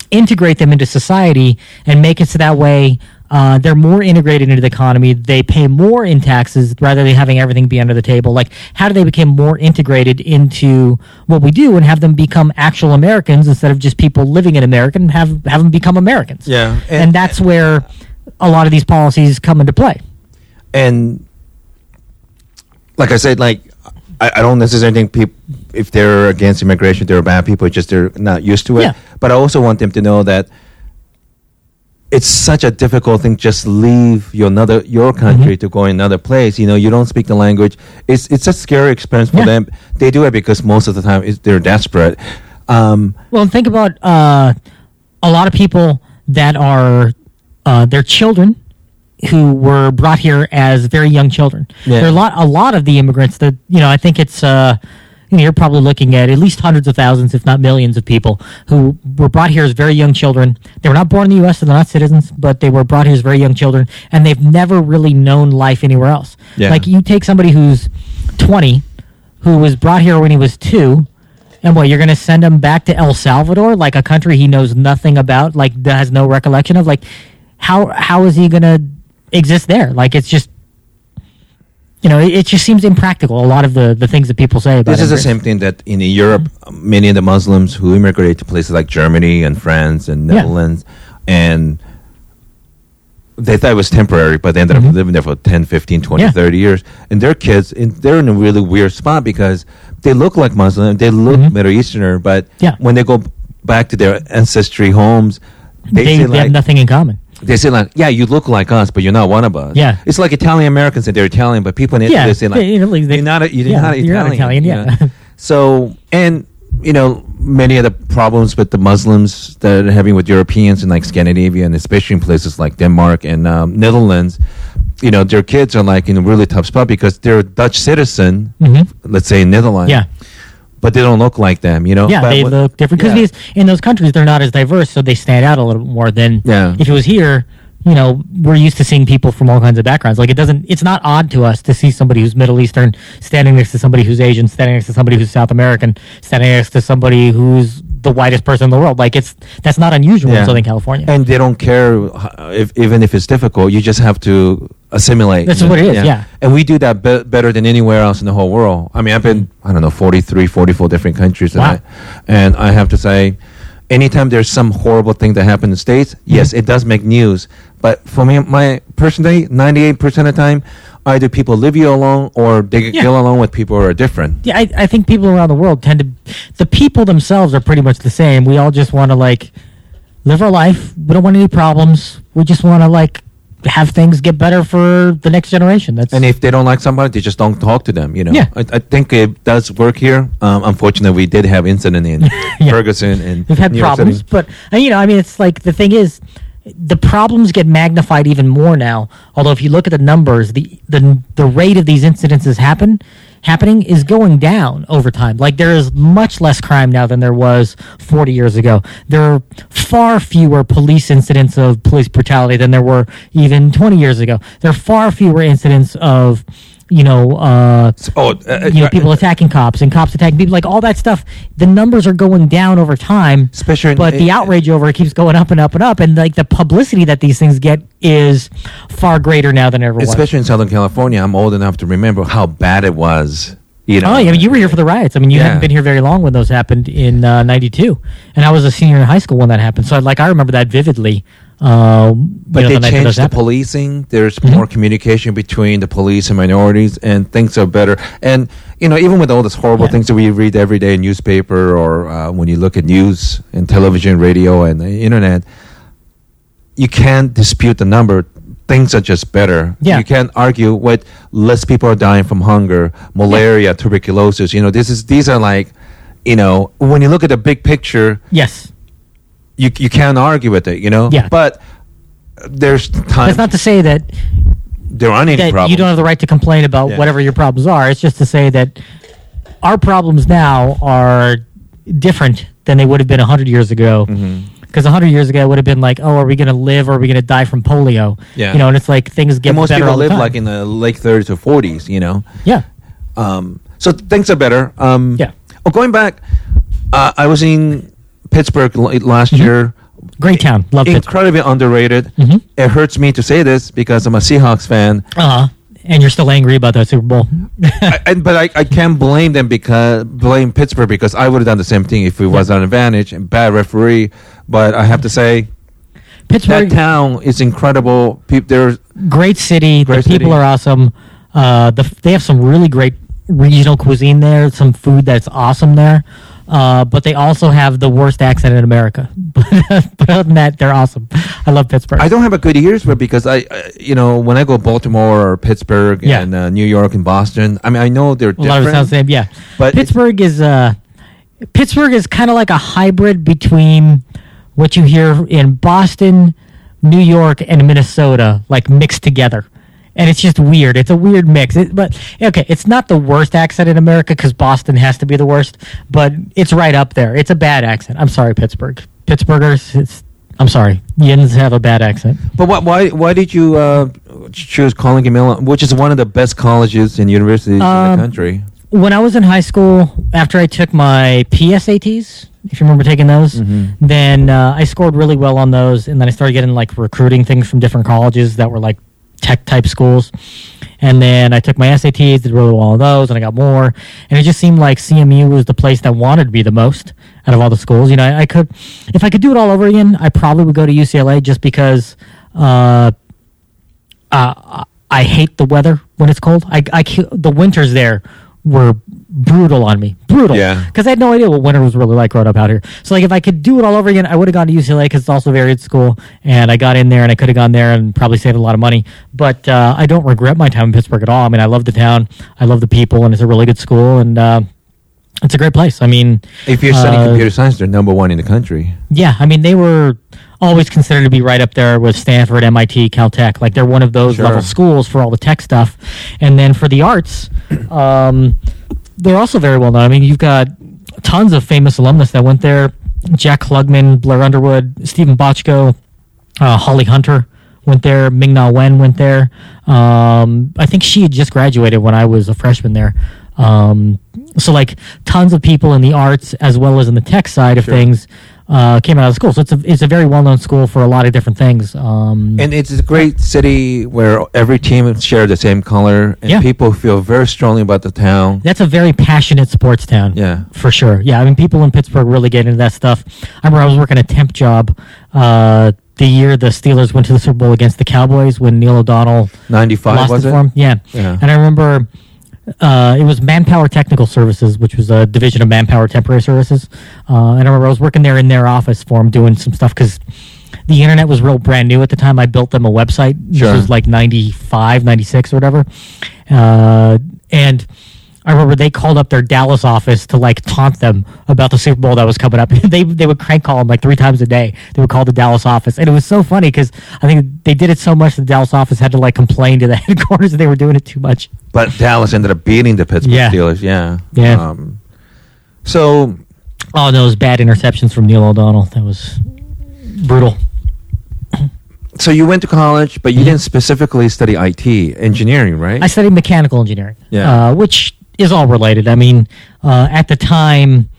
integrate them into society and make it so that way uh, they're more integrated into the economy, they pay more in taxes rather than having everything be under the table? Like, how do they become more integrated into what we do and have them become actual Americans instead of just people living in America, and have, have them become Americans? Yeah. And, and that's where a lot of these policies come into play. And like I said, like, I, I don't necessarily think people, if they're against immigration, they're bad people. It's just they're not used to it. Yeah. But I also want them to know that it's such a difficult thing. Just leave your another your country mm-hmm. to go another place. You know, you don't speak the language. It's it's a scary experience for yeah. them. They do it because most of the time it's, they're desperate. Um, well, think about uh, a lot of people that are uh, their children who were brought here as very young children. Yeah. There are a lot, a lot of the immigrants that, you know, I think it's, uh, you know, you're probably looking at at least hundreds of thousands, if not millions of people who were brought here as very young children. They were not born in the U S, so they're not citizens, but they were brought here as very young children, and they've never really known life anywhere else. Yeah. Like, you take somebody who's twenty, who was brought here when he was two, and what, you're going to send him back to El Salvador, like a country he knows nothing about, like has no recollection of? Like, how how is he going to exist there? Like, it's just, you know, it, it just seems impractical, a lot of the, the things that people say about this immigrants. Is the same thing that in Europe, many of the Muslims who immigrate to places like Germany and France and Netherlands, yeah. and they thought it was temporary, but they ended mm-hmm. up living there for ten, fifteen, twenty, yeah. thirty years, and their kids, in, they're in a really weird spot because they look like Muslim, they look mm-hmm. Middle Easterner, but yeah. when they go back to their ancestry homes, they, they, they like, have nothing in common. They say, like, yeah, you look like us, but you're not one of us. Yeah. It's like Italian-Americans, and they're Italian, but people in Italy yeah, say, like, they, they, they, you're not, a, you're yeah, not Italian. You're not Italian, yeah. yeah. So, and, you know, many of the problems with the Muslims that are having with Europeans in, like, Scandinavia, and especially in places like Denmark and um, Netherlands, you know, their kids are, like, in a really tough spot because they're a Dutch citizen, mm-hmm. let's say in Netherlands. Yeah. But they don't look like them, you know? Yeah, but they what, look different. Because yeah. in those countries, they're not as diverse, so they stand out a little more than yeah. if it was here. You know, we're used to seeing people from all kinds of backgrounds. Like, it doesn't, it's not odd to us to see somebody who's Middle Eastern standing next to somebody who's Asian, standing next to somebody who's South American, standing next to somebody who's the whitest person in the world. Like, it's, that's not unusual yeah. in Southern California. And they don't care, if, even if it's difficult, you just have to assimilate. That's you know? what it is, yeah. yeah. And we do that be- better than anywhere else in the whole world. I mean, I've been, I don't know, forty-three, forty-four different countries. Wow. And, I, and I have to say, anytime there's some horrible thing that happened in the States, yes, mm-hmm. it does make news. But for me, my personally, ninety-eight percent of the time, either people leave you alone or they yeah. get along with people who are different. Yeah, I, I think people around the world tend to... The people themselves are pretty much the same. We all just want to, like, live our life. We don't want any problems. We just want to, like, have things get better for the next generation. That's And if they don't like somebody, they just don't talk to them, you know? Yeah. I, I think it does work here. Um, unfortunately, we did have incident in yeah. Ferguson and We've had New problems, but, you know, I mean, it's like, the thing is... The problems get magnified even more now. Although if you look at the numbers, the the the rate of these incidences happen happening is going down over time. Like, there is much less crime now than there was forty years ago. There are far fewer police incidents of police brutality than there were even twenty years ago. There are far fewer incidents of you know, uh, oh, uh, you know, people attacking cops and cops attacking people, like all that stuff. The numbers are going down over time, especially, but in, the outrage over it keeps going up and up and up. And like the publicity that these things get is far greater now than ever. Especially was. in Southern California, I'm old enough to remember how bad it was. You know, oh yeah, I mean, you were here for the riots. I mean, you yeah. hadn't been here very long when those happened in uh, ninety-two, and I was a senior in high school when that happened. So like I remember that vividly. Uh, but you know, they changed the policing. There's mm-hmm. more communication between the police and minorities, and things are better. And you know, even with all these horrible yeah. things that we read every day in newspaper or uh, when you look at news and television, radio, and the internet, you can't dispute the number. Things are just better. Yeah. You can't argue with less people are dying from hunger, malaria, yeah. tuberculosis. You know, this is these are like, you know, when you look at the big picture. Yes. you you can't argue with it, you know? Yeah. But there's time. That's not to say that there aren't any problems. You don't have the right to complain about yeah. whatever your problems are. It's just to say that our problems now are different than they would have been one hundred years ago. Mm-hmm. Because one hundred years ago, it would have been like, oh, are we going to live or are we going to die from polio? Yeah. You know, and it's like things get better all the time. Most people live like in the late thirties or forties, you know? Yeah. Um, so things are better. Um, yeah. Oh, going back, uh, I was in Pittsburgh l- last mm-hmm. year. Great town. Love it. Incredibly underrated. Mm-hmm. It hurts me to say this because I'm a Seahawks fan. Uh-huh. And you're still angry about that Super Bowl. I, and, but I, I can't blame them because blame Pittsburgh because I would have done the same thing if it was an advantage and bad referee. But I have to say, Pittsburgh, that town is incredible. People, there's great city. Great the city. People are awesome. Uh, the, they have some really great regional cuisine there. Some food that's awesome there. Uh, but they also have the worst accent in America. But, but other than that, they're awesome. I love Pittsburgh. I don't have a good ears for it because I, I, you know, when I go to Baltimore or Pittsburgh yeah. and uh, New York and Boston, I mean, I know they're different. A lot of it sounds the same, yeah. But Pittsburgh is uh, Pittsburgh is kind of like a hybrid between what you hear in Boston, New York, and Minnesota, like mixed together. And it's just weird. It's a weird mix. It, but, okay, it's not the worst accent in America because Boston has to be the worst, but it's right up there. It's a bad accent. I'm sorry, Pittsburgh. Pittsburghers, it's, I'm sorry. Yins have a bad accent. But why why, why did you uh, choose Carnegie Mellon, which is one of the best colleges and universities um, in the country? When I was in high school, after I took my P S A Ts, if you remember taking those, mm-hmm. then uh, I scored really well on those, and then I started getting like recruiting things from different colleges that were like, tech type schools, and then I took my S A Ts, did really well on those, and I got more, and it just seemed like C M U was the place that wanted me the most out of all the schools. You know, I, I could, if I could do it all over again, I probably would go to U C L A just because uh, uh, I hate the weather when it's cold. I, I the winters there were brutal on me, brutal, yeah. Because I had no idea what winter was really like growing up out here. So like if I could do it all over again, I would have gone to U C L A because it's also a very good school, and I got in there and I could have gone there and probably saved a lot of money. But uh, I don't regret my time in Pittsburgh at all. I mean, I love the town, I love the people, and it's a really good school, and uh, it's a great place. I mean, if you're studying uh, computer science, they're number one in the country. Yeah, I mean they were always considered to be right up there with Stanford, M I T, Caltech. Like they're one of those sure. level schools for all the tech stuff, and then for the arts. Um, They're also very well known. I mean, you've got tons of famous alumnus that went there. Jack Klugman, Blair Underwood, Stephen Bochco, uh, Holly Hunter went there. Ming-Na Wen went there. Um, I think she had just graduated when I was a freshman there. Um, so, like, tons of people in the arts as well as in the tech side of sure. things uh, came out of the school. So it's a, it's a very well-known school for a lot of different things. Um, and it's a great city where every team shares the same color, and yeah. people feel very strongly about the town. That's a very passionate sports town. Yeah. For sure. Yeah, I mean, people in Pittsburgh really get into that stuff. I remember I was working a temp job uh, the year the Steelers went to the Super Bowl against the Cowboys when Neil O'Donnell ninety-five, lost was it? For him. Yeah. yeah. And I remember... Uh, it was Manpower Technical Services, which was a division of Manpower Temporary Services. Uh, and I remember I was working there in their office for them doing some stuff because the internet was real brand new at the time. I built them a website. Sure. This was like ninety-five, ninety-six or whatever. Uh, and I remember they called up their Dallas office to like taunt them about the Super Bowl that was coming up. they they would crank call them like three times a day. They would call the Dallas office, and it was so funny because I think they did it so much that the Dallas office had to like complain to the headquarters that they were doing it too much. But Dallas ended up beating the Pittsburgh yeah. Steelers. Yeah, yeah. Um, so, oh, those bad interceptions from Neil O'Donnell. That was brutal. So you went to college, but you didn't specifically study I T engineering, right? I studied mechanical engineering. Yeah, uh, which. Is all related. I mean, uh, at the time,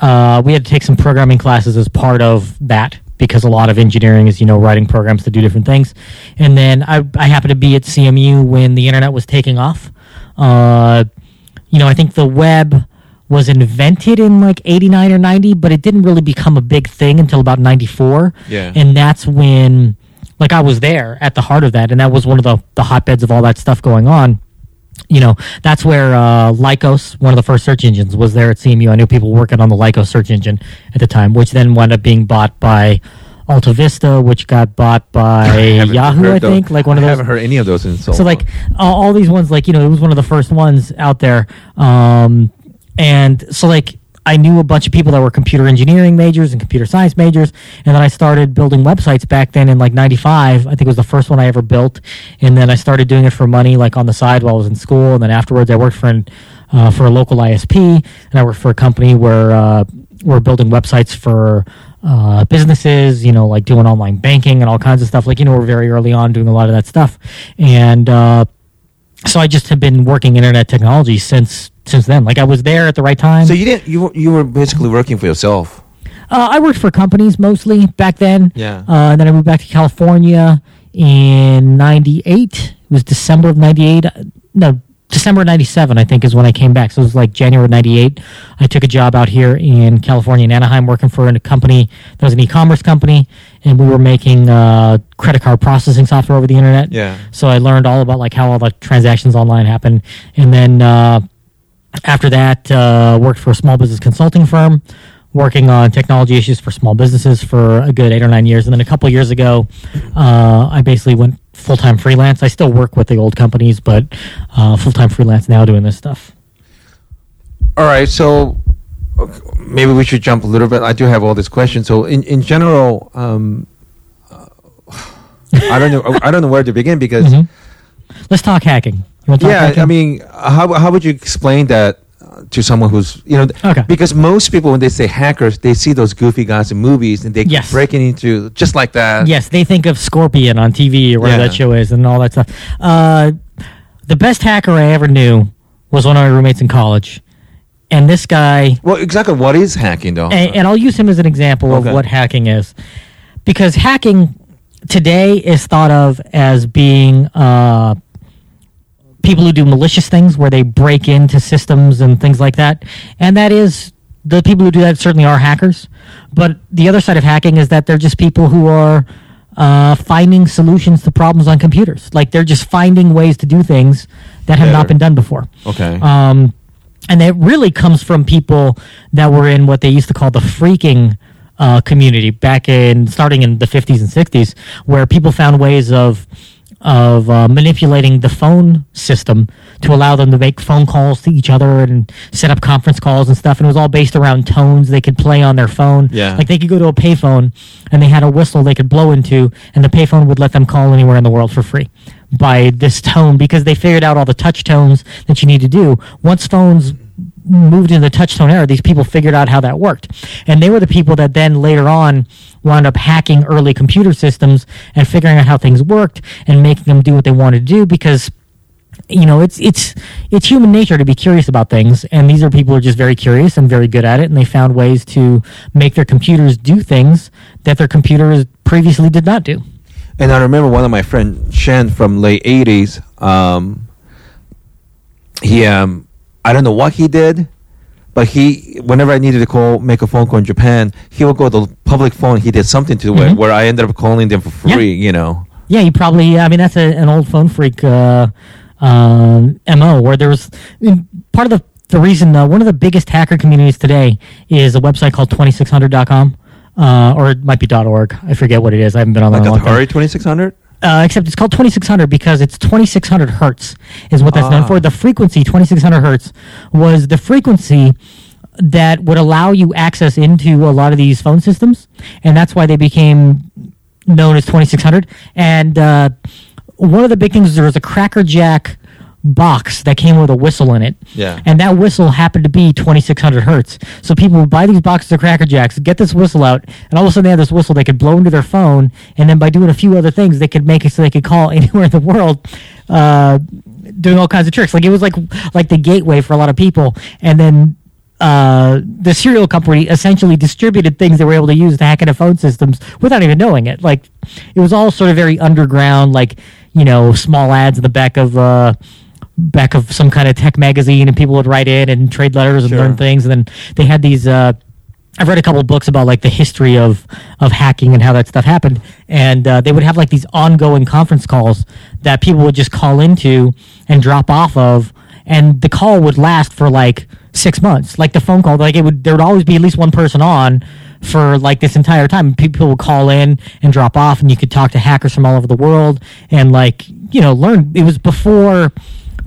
uh, we had to take some programming classes as part of that because a lot of engineering is, you know, writing programs to do different things. And then I, I happened to be at C M U when the internet was taking off. Uh, you know, I think the web was invented in like eighty-nine or ninety, but it didn't really become a big thing until about ninety-four. Yeah. And that's when, like, I was there at the heart of that, and that was one of the, the hotbeds of all that stuff going on. You know, that's where uh, Lycos, one of the first search engines, was there at C M U. I knew people working on the Lycos search engine at the time, which then wound up being bought by AltaVista, which got bought by I Yahoo, I think. Like one of those. I haven't heard any of those in so long. So, like, all, all these ones, like, you know, it was one of the first ones out there. Um, and so, like, I knew a bunch of people that were computer engineering majors and computer science majors, and then I started building websites back then in like ninety-five. I think it was the first one I ever built, and then I started doing it for money, like on the side while I was in school, and then afterwards I worked for an, uh, for a local I S P, and I worked for a company where uh, we're building websites for uh, businesses, you know, like doing online banking and all kinds of stuff. Like, you know, we're very early on doing a lot of that stuff, and uh, so I just have been working internet technology since. Since then, like I was there at the right time. So you didn't. You you were basically working for yourself. Uh, I worked for companies mostly back then. Yeah. Uh, and then I moved back to California in ninety-eight. It was December of ninety-eight. No, December ninety-seven. I think is when I came back. So it was like January ninety-eight. I took a job out here in California, in Anaheim, working for a company that was an e-commerce company, and we were making uh, credit card processing software over the internet. Yeah. So I learned all about like how all the transactions online happen, and then. Uh, After that, uh, worked for a small business consulting firm, working on technology issues for small businesses for a good eight or nine years. And then a couple years ago, uh, I basically went full-time freelance. I still work with the old companies, but uh, full-time freelance now doing this stuff. All right, so maybe we should jump a little bit. I do have all these questions. So in, in general, um, I don't know. I don't know where to begin because mm-hmm. let's talk hacking. Yeah, I mean, how how would you explain that to someone who's, you know, okay. because most people, when they say hackers, they see those goofy guys in movies and they yes. break it into just like that. Yes, they think of Scorpion on T V or whatever yeah. that show is and all that stuff. Uh, the best hacker I ever knew was one of my roommates in college. And this guy... Well, exactly what is hacking, though? And, and I'll use him as an example okay. of what hacking is. Because hacking today is thought of as being... Uh, people who do malicious things where they break into systems and things like that. And that is, the people who do that certainly are hackers. But the other side of hacking is that they're just people who are uh, finding solutions to problems on computers. Like, they're just finding ways to do things that have Better. not been done before. Okay. Um, and it really comes from people that were in what they used to call the freaking uh, community back in, starting in the fifties and sixties, where people found ways of... of uh, manipulating the phone system to allow them to make phone calls to each other and set up conference calls and stuff. And it was all based around tones they could play on their phone. Yeah. Like, they could go to a payphone and they had a whistle they could blow into, and the payphone would let them call anywhere in the world for free by this tone, because they figured out all the touch tones that you need to do. Once phones moved into the touch tone era, these people figured out how that worked. And they were the people that then later on wound up hacking early computer systems and figuring out how things worked and making them do what they wanted to do, because, you know, it's it's it's human nature to be curious about things, and these are people who are just very curious and very good at it, and they found ways to make their computers do things that their computers previously did not do. And I remember one of my friends, Shen, from late eighties, um, he... Um, I don't know what he did, but he, whenever I needed to call, make a phone call in Japan, he would go to the public phone. He did something to mm-hmm. it where I ended up calling them for free, yeah. you know. Yeah, you probably, I mean, that's a, an old phone freak uh, um, M O where there was, I mean, part of the, the reason, uh, one of the biggest hacker communities today is a website called twenty-six hundred dot com, uh, or it might be .org. I forget what it is. I haven't been on that like long time. Atari twenty-six hundred? Uh, except it's called twenty-six hundred because it's twenty-six hundred hertz is what that's ah. known for. The frequency, twenty-six hundred hertz, was the frequency that would allow you access into a lot of these phone systems, and that's why they became known as twenty-six hundred. And uh, one of the big things is there was a Cracker Jack box that came with a whistle in it, yeah. and that whistle happened to be twenty-six hundred hertz. So people would buy these boxes of Cracker Jacks, get this whistle out, and all of a sudden they had this whistle they could blow into their phone, and then by doing a few other things, they could make it so they could call anywhere in the world, uh, doing all kinds of tricks. Like, it was like like the gateway for a lot of people, and then uh, the cereal company essentially distributed things they were able to use to hack into phone systems without even knowing it. Like, it was all sort of very underground, like, you know, small ads in the back of... Uh, back of some kind of tech magazine, and people would write in and trade letters and sure. learn things. And then they had these uh I've read a couple of books about like the history of of hacking and how that stuff happened, and uh, they would have like these ongoing conference calls that people would just call into and drop off of, and the call would last for like six months. Like the phone call, like it would, there would always be at least one person on for like this entire time. People would call in and drop off, and you could talk to hackers from all over the world and, like, you know, learn. It was before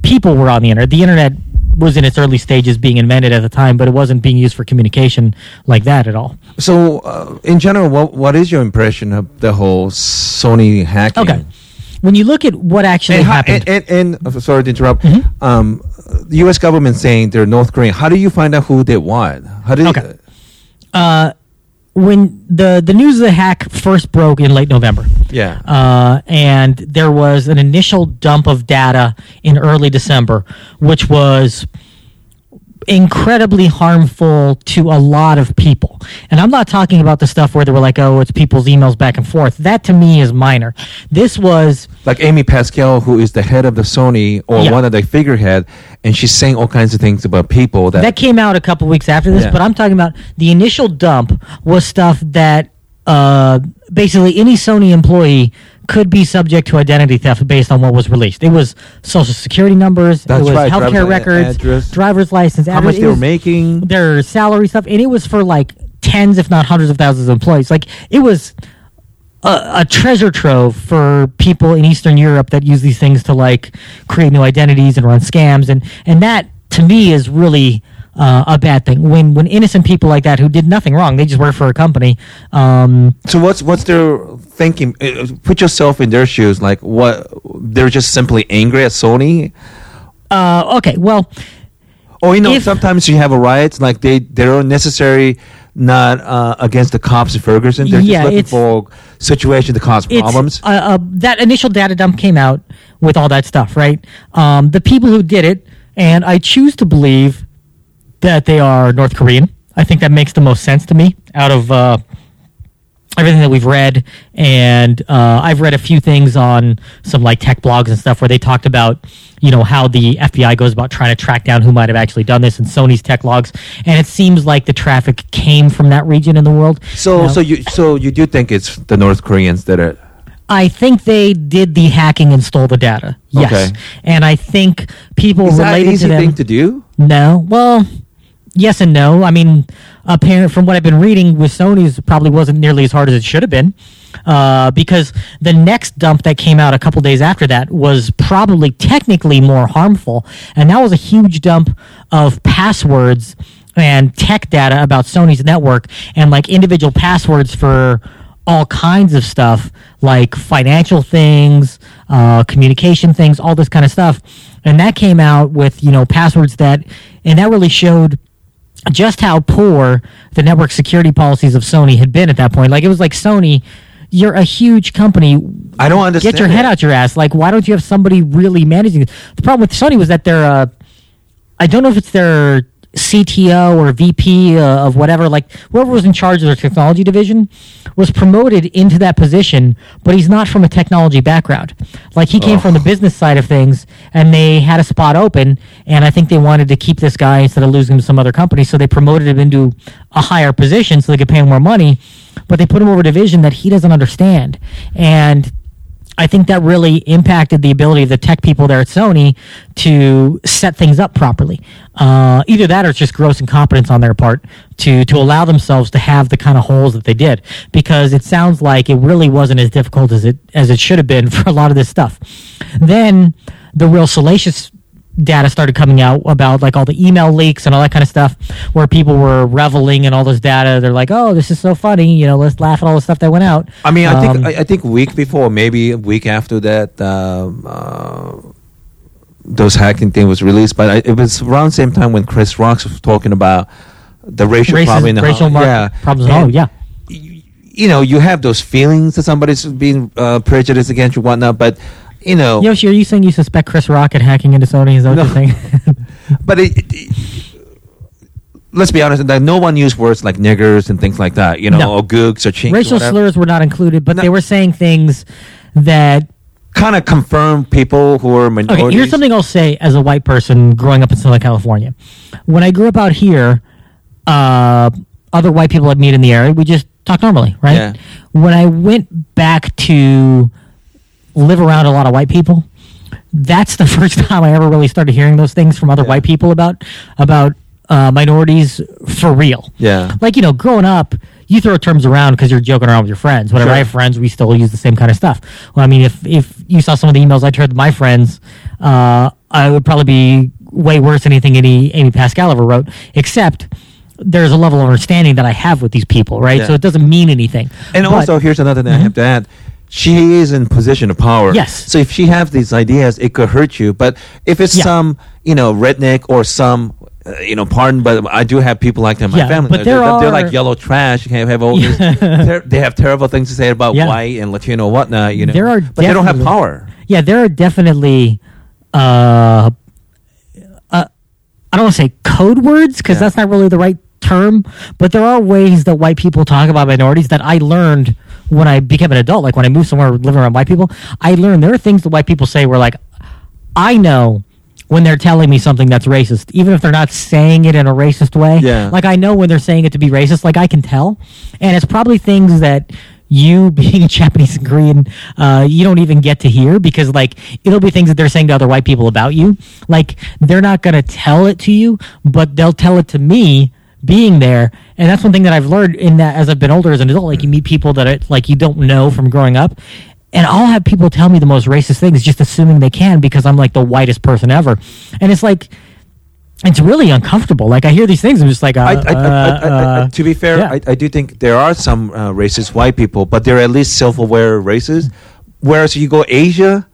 people were on the internet. The internet was in its early stages being invented at the time, but it wasn't being used for communication like that at all. So, uh, in general, what what is your impression of the whole Sony hacking? Okay. When you look at what actually and how, happened... And, and, and sorry to interrupt. Mm-hmm. Um, the U S government saying they're North Korean. How do you find out who did what? How did okay. you, uh, when the, the news of the hack first broke in late November. Yeah. Uh, and there was an initial dump of data in early December, which was incredibly harmful to a lot of people. And I'm not talking about the stuff where they were like, oh, it's people's emails back and forth. That to me is minor. This was... Like Amy Pascal, who is the head of the Sony, or yeah. one of the figurehead, and she's saying all kinds of things about people that... That came out a couple weeks after this, yeah. but I'm talking about the initial dump was stuff that uh, basically any Sony employee could be subject to identity theft based on what was released. It was social security numbers, That's it was right. healthcare driver's records, address. driver's license, how address. much they were making, their salary stuff, and it was for like tens, if not hundreds of thousands of employees. Like it was a, a treasure trove for people in Eastern Europe that use these things to like create new identities and run scams, and and that to me is really Uh, a bad thing. When when innocent people like that who did nothing wrong, they just work for a company. Um, so what's what's their thinking? Put yourself in their shoes. Like what? They're just simply angry at Sony. Uh, okay. Well, or oh, you know, if, sometimes you have a riot. Like they they're necessary. Not uh, against the cops in Ferguson. They're yeah, just looking for situations to cause problems. Uh, uh, that initial data dump came out with all that stuff, right? Um, the people who did it, and I choose to believe that they are North Korean. I think that makes the most sense to me out of uh, everything that we've read. And uh, I've read a few things on some like tech blogs and stuff where they talked about, you know, how the F B I goes about trying to track down who might have actually done this in Sony's tech logs. And it seems like the traffic came from that region in the world. So, you know? so you, so you do think it's the North Koreans that are... I think they did the hacking and stole the data. Yes. Okay. And I think people related to them... Is that an easy thing to do? No. Well... Yes and no. I mean, apparent from what I've been reading with Sony's, probably wasn't nearly as hard as it should have been, uh, because the next dump that came out a couple days after that was probably technically more harmful, and that was a huge dump of passwords and tech data about Sony's network and like individual passwords for all kinds of stuff, like financial things, uh, communication things, all this kind of stuff, and that came out with you know passwords that, and that really showed just how poor the network security policies of Sony had been at that point. Like, it was like, Sony, you're a huge company. I don't understand. Get your head out your ass. Like, why don't you have somebody really managing it? The problem with Sony was that their, uh, I don't know if it's their C T O or V P uh, of whatever, like, whoever was in charge of their technology division was promoted into that position, but he's not from a technology background. Like, he came oh. from the business side of things, and they had a spot open, and I think they wanted to keep this guy instead of losing him to some other company, so they promoted him into a higher position so they could pay him more money, but they put him over a division that he doesn't understand. And I think that really impacted the ability of the tech people there at Sony to set things up properly. Uh, either that or it's just gross incompetence on their part to, to allow themselves to have the kind of holes that they did, because it sounds like it really wasn't as difficult as it as it should have been for a lot of this stuff. Then the real salacious data started coming out about like all the email leaks and all that kind of stuff where people were reveling in all this data. They're like, oh, this is so funny, you know, let's laugh at all the stuff that went out. I mean, I um, think I think week before, maybe a week after that, um, uh, those hacking thing was released, but I, it was around the same time when Chris Rock was talking about the racial races, problem in the racial home, yeah. problems at home, yeah. You, you know, you have those feelings that somebody's being uh, prejudiced against you, whatnot, but you know, Yoshi, are you saying you suspect Chris Rock at hacking into Sony? Is that what no. you're saying? But it, it, it, let's be honest, that no one used words like niggers and things like that, you know, no. or gooks or chinks. Racial or slurs were not included, but no. they were saying things that kind of confirmed people who were minorities. Okay, here's something I'll say as a white person growing up in Southern California. When I grew up out here, uh, other white people I'd meet in the area, we just talk normally, right? Yeah. When I went back to live around a lot of white people, that's the first time I ever really started hearing those things from other yeah. white people about about uh, minorities for real. Yeah. Like, you know, growing up, you throw terms around because you're joking around with your friends. Whenever sure. I have friends, we still use the same kind of stuff. Well, I mean, if, if you saw some of the emails I shared with my friends, uh, uh, it would probably be way worse than anything any Amy Pascal ever wrote, except there's a level of understanding that I have with these people, right? Yeah. So it doesn't mean anything. And but, also, here's another thing mm-hmm. I have to add. She is in position of power. Yes. So if she has these ideas, it could hurt you. But if it's yeah. some, you know, redneck or some... Uh, you know, pardon, but I do have people like that in my yeah, family. But they're, they're, are, they're like yellow trash. You can't have all these, ter- they have terrible things to say about yeah. white and Latino and whatnot, you know. There are but they don't have power. Yeah, there are definitely, uh, uh, I don't want to say code words because yeah. that's not really the right term, but there are ways that white people talk about minorities that I learned when I became an adult. Like when I moved somewhere living around white people, I learned there are things that white people say where, like, I know when they're telling me something that's racist, even if they're not saying it in a racist way. Yeah. Like, I know when they're saying it to be racist. Like, I can tell. And it's probably things that you, being Japanese and Korean, uh, you don't even get to hear because, like, it'll be things that they're saying to other white people about you. Like, they're not going to tell it to you, but they'll tell it to me being there. And that's one thing that I've learned in that as I've been older as an adult. Like, you meet people that, it, like, you don't know from growing up. And I'll have people tell me the most racist things just assuming they can because I'm like the whitest person ever. And it's like, it's really uncomfortable. Like, I hear these things, I'm just like, uh, I, I, uh, I, I, I, to be fair, yeah. I, I do think there are some uh, racist white people, but they're at least self-aware racists. Whereas you go Asia,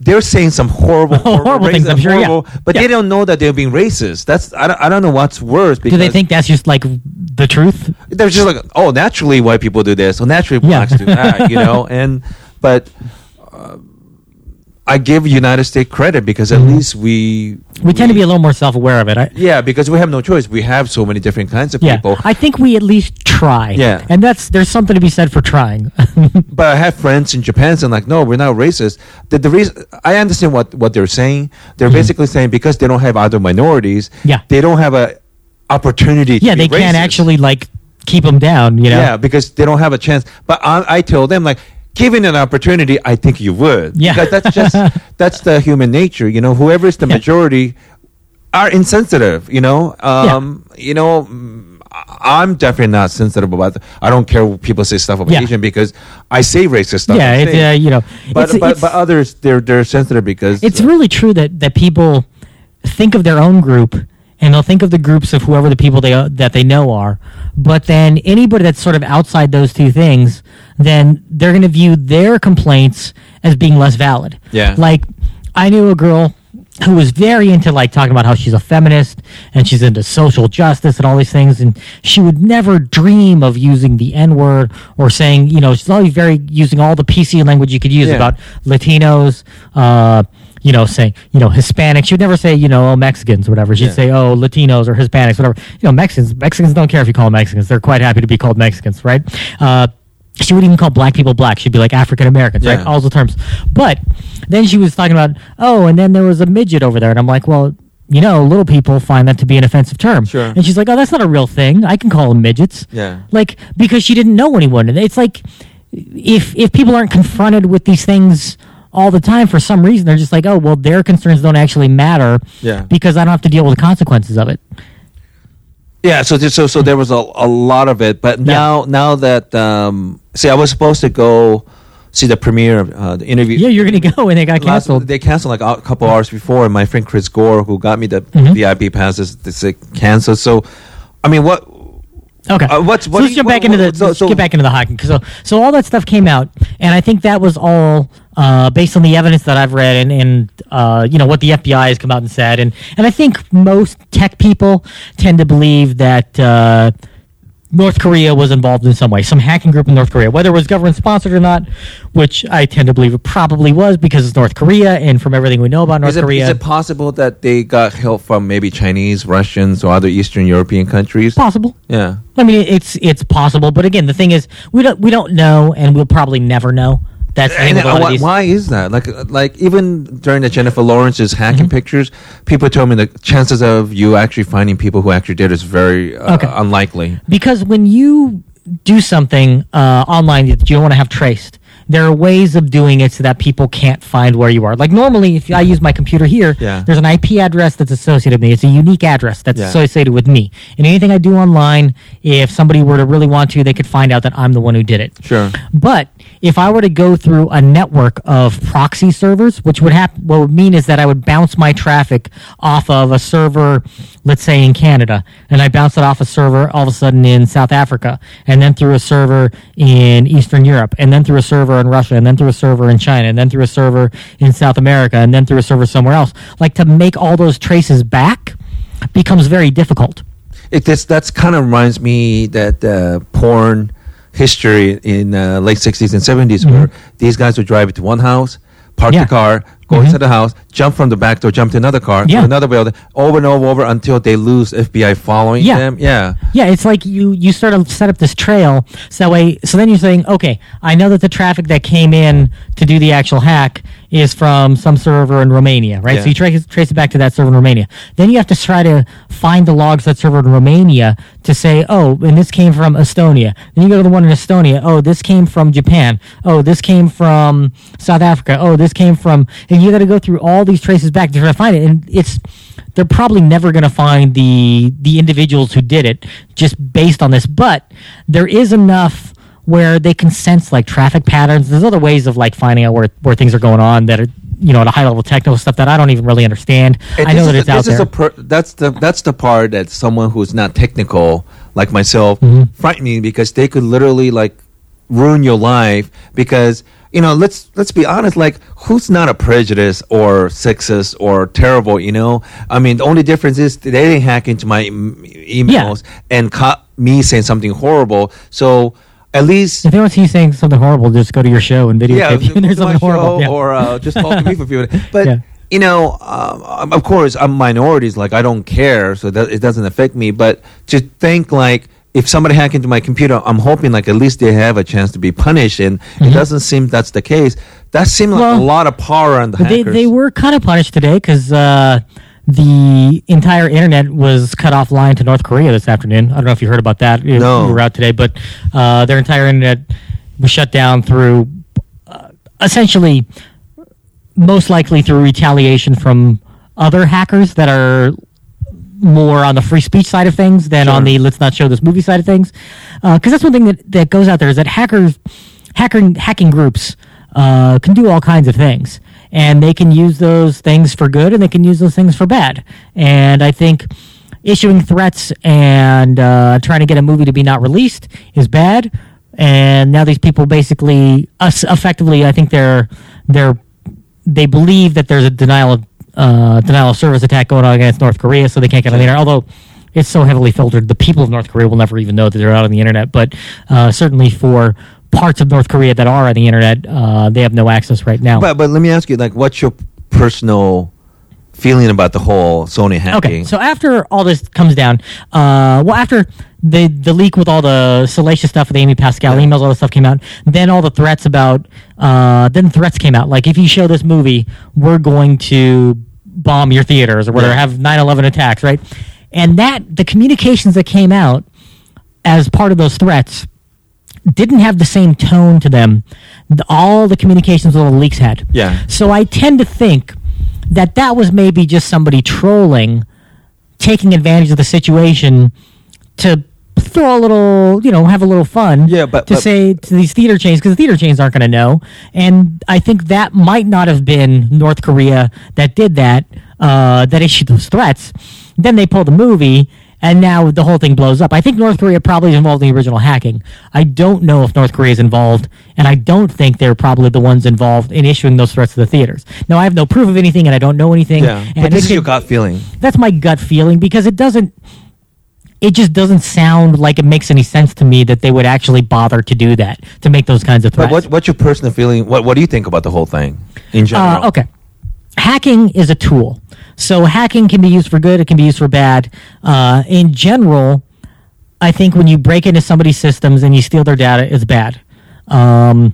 they're saying some horrible, horrible, horrible things, I'm sure, horrible, yeah. But yeah. they don't know that they're being racist. That's I don't, I don't know what's worse. Do they think that's just like the truth? They're just like, oh, naturally white people do this, or naturally blacks yeah. do that, you know, and... But uh, I give United States credit because at mm-hmm. least we, we... We tend to be a little more self-aware of it. I, yeah, because we have no choice. We have so many different kinds of yeah, people. I think we at least try. Yeah. And that's there's something to be said for trying. But I have friends in Japan saying, like, no, we're not racist. The, the reason, I understand what, what they're saying. They're mm-hmm. basically saying because they don't have other minorities, yeah. they don't have an opportunity to yeah, be Yeah, they can't racist. actually, like, keep them down, you know? Yeah, because they don't have a chance. But I, I tell them, like... Given an opportunity, I think you would. Yeah. Because that's just, that's the human nature. You know, whoever is the yeah. majority are insensitive, you know. Um, yeah. You know, I'm definitely not sensitive about that. I don't care what people say stuff about yeah. Asian because I say racist stuff. Yeah, it's, uh, you know. But, it's, but, it's, but others, they're, they're sensitive because... It's uh, really true that, that people think of their own group and they'll think of the groups of whoever the people they uh, that they know are. But then anybody that's sort of outside those two things, then they're going to view their complaints as being less valid. Yeah. Like, I knew a girl who was very into, like, talking about how she's a feminist and she's into social justice and all these things, and she would never dream of using the N-word or saying, you know, she's always very using all the P C language you could use yeah. about Latinos, uh, you know, saying, you know, Hispanics. She would never say, you know, oh, Mexicans or whatever. She'd yeah. say, oh, Latinos or Hispanics, whatever. You know, Mexicans, Mexicans don't care if you call them Mexicans. They're quite happy to be called Mexicans, right? Uh, she wouldn't even call black people black. She'd be like African Americans, yeah. right? All the terms. But then she was talking about, oh, and then there was a midget over there. And I'm like, well, you know, little people find that to be an offensive term. Sure. And she's like, oh, that's not a real thing. I can call them midgets. Yeah. Like, because she didn't know anyone. And it's like, if if people aren't confronted with these things all the time, for some reason, they're just like, oh, well, their concerns don't actually matter yeah. because I don't have to deal with the consequences of it. Yeah, so so so there was a, a lot of it, but now yeah. now that um, see, I was supposed to go see the premiere of uh, the interview. Yeah, you're going to go, and they got canceled. Last, they canceled like a couple hours before, and my friend Chris Gore, who got me the mm-hmm. V I P passes, they canceled. So, I mean, what? Okay, uh, what's, what so let's jump back what, into the what, so, let's so, get back into the hockey. So so all that stuff came out, and I think that was all uh, based on the evidence that I've read, and and uh, you know what the F B I has come out and said, and and I think most tech people tend to believe that uh, North Korea was involved in some way, some hacking group in North Korea, whether it was government sponsored or not, which I tend to believe it probably was because it's North Korea, and from everything we know about North is it, Korea, is it possible that they got help from maybe Chinese, Russians, or other Eastern European countries? Possible, yeah. I mean, it's it's possible, but again, the thing is, we don't we don't know, and we'll probably never know. That's and then, why, why is that? Like, like even during the Jennifer Lawrence's hacking mm-hmm. pictures, people told me the chances of you actually finding people who actually did is very uh, okay. unlikely. Because when you do something uh, online that you don't want to have traced, there are ways of doing it so that people can't find where you are. Like normally, if I use my computer here, yeah. there's an I P address that's associated with me. It's a unique address that's yeah. associated with me. And anything I do online, if somebody were to really want to, they could find out that I'm the one who did it. Sure. But if I were to go through a network of proxy servers, which would happen, what would mean is that I would bounce my traffic off of a server, let's say in Canada, and I bounce it off a server all of a sudden in South Africa, and then through a server in Eastern Europe, and then through a server in Russia, and then through a server in China, and then through a server in South America, and then through a server somewhere else. Like, to make all those traces back becomes very difficult. It just, that's kind of reminds me that uh, porn history in the uh, late sixties and seventies, mm-hmm. where these guys would drive to one house, park yeah. the car, go mm-hmm. into the house, jump from the back door, jump to another car, yeah. to another building, over and over, over until they lose F B I following yeah. them. Yeah, yeah. It's like you, you sort of set up this trail. So I, so then you're saying, okay, I know that the traffic that came in to do the actual hack is from some server in Romania, right? Yeah. So you trace, trace it back to that server in Romania. Then you have to try to find the logs that server in Romania to say, oh, and this came from Estonia. Then you go to the one in Estonia. Oh, this came from Japan. Oh, this came from South Africa. Oh, this came from... And you got to go through all these traces back to try to find it. And it's... They're probably never going to find the the individuals who did it just based on this. But there is enough where they can sense like traffic patterns. There's other ways of like finding out where, where things are going on that are, you know, at a high level technical stuff that I don't even really understand. And I know that it's out there. Per- that's the that's the part that someone who's not technical like myself mm-hmm. frightening, because they could literally like ruin your life. Because, you know, let's let's be honest, like, who's not a prejudice or sexist or terrible, you know? I mean, the only difference is they didn't hack into my emails yeah. and caught me saying something horrible. So at least if they want to see you saying something horrible, just go to your show and video yeah, tape. There's something horrible, yeah. or uh, just talk to me for a few minutes. But yeah. you know, um, of course, I'm minorities. Like, I don't care, so that, it doesn't affect me. But to think like if somebody hacked into my computer, I'm hoping like at least they have a chance to be punished, and mm-hmm. it doesn't seem that's the case. That seemed like well, a lot of power on the they, hackers. They were kind of punished today because. Uh, The entire internet was cut offline to North Korea this afternoon. I don't know if you heard about that. No. We were out today, but uh, their entire internet was shut down through, uh, essentially, most likely through retaliation from other hackers that are more on the free speech side of things than sure. on the let's not show this movie side of things. Because uh, that's one thing that, that goes out there is that hackers, hacking, hacking groups uh, can do all kinds of things. And they can use those things for good, and they can use those things for bad. And I think issuing threats and uh, trying to get a movie to be not released is bad. And now these people basically, us effectively, I think they're they're they believe that there's a denial of uh, denial of service attack going on against North Korea, so they can't get on the internet. Although it's so heavily filtered, the people of North Korea will never even know that they're out on the internet. But uh, certainly for parts of North Korea that are on the internet, uh, they have no access right now. But but let me ask you, like, what's your personal feeling about the whole Sony hacking? Okay, so after all this comes down, uh, well, after the the leak with all the salacious stuff with Amy Pascal yeah. emails, all the stuff came out, then all the threats about, uh, then threats came out. Like, if you show this movie, we're going to bomb your theaters or whatever, yeah. have nine eleven attacks, right? And that, the communications that came out as part of those threats didn't have the same tone to them the, all the communications all the leaks had. Yeah. So I tend to think that that was maybe just somebody trolling, taking advantage of the situation to throw a little, you know, have a little fun yeah, but, to but, say to these theater chains, because the theater chains aren't going to know. And I think that might not have been North Korea that did that, uh, that issued those threats. Then they pulled the movie, and now the whole thing blows up. I think North Korea probably is involved in the original hacking. I don't know if North Korea is involved, and I don't think they're probably the ones involved in issuing those threats to the theaters. Now, I have no proof of anything, and I don't know anything. Yeah, and but this is your gut feeling. That's my gut feeling, because it doesn't... It just doesn't sound like it makes any sense to me that they would actually bother to do that, to make those kinds of threats. What, what's your personal feeling? What, what do you think about the whole thing in general? Uh, okay. Hacking is a tool. So hacking can be used for good, it can be used for bad. Uh, in general, I think when you break into somebody's systems and you steal their data, it's bad. Um,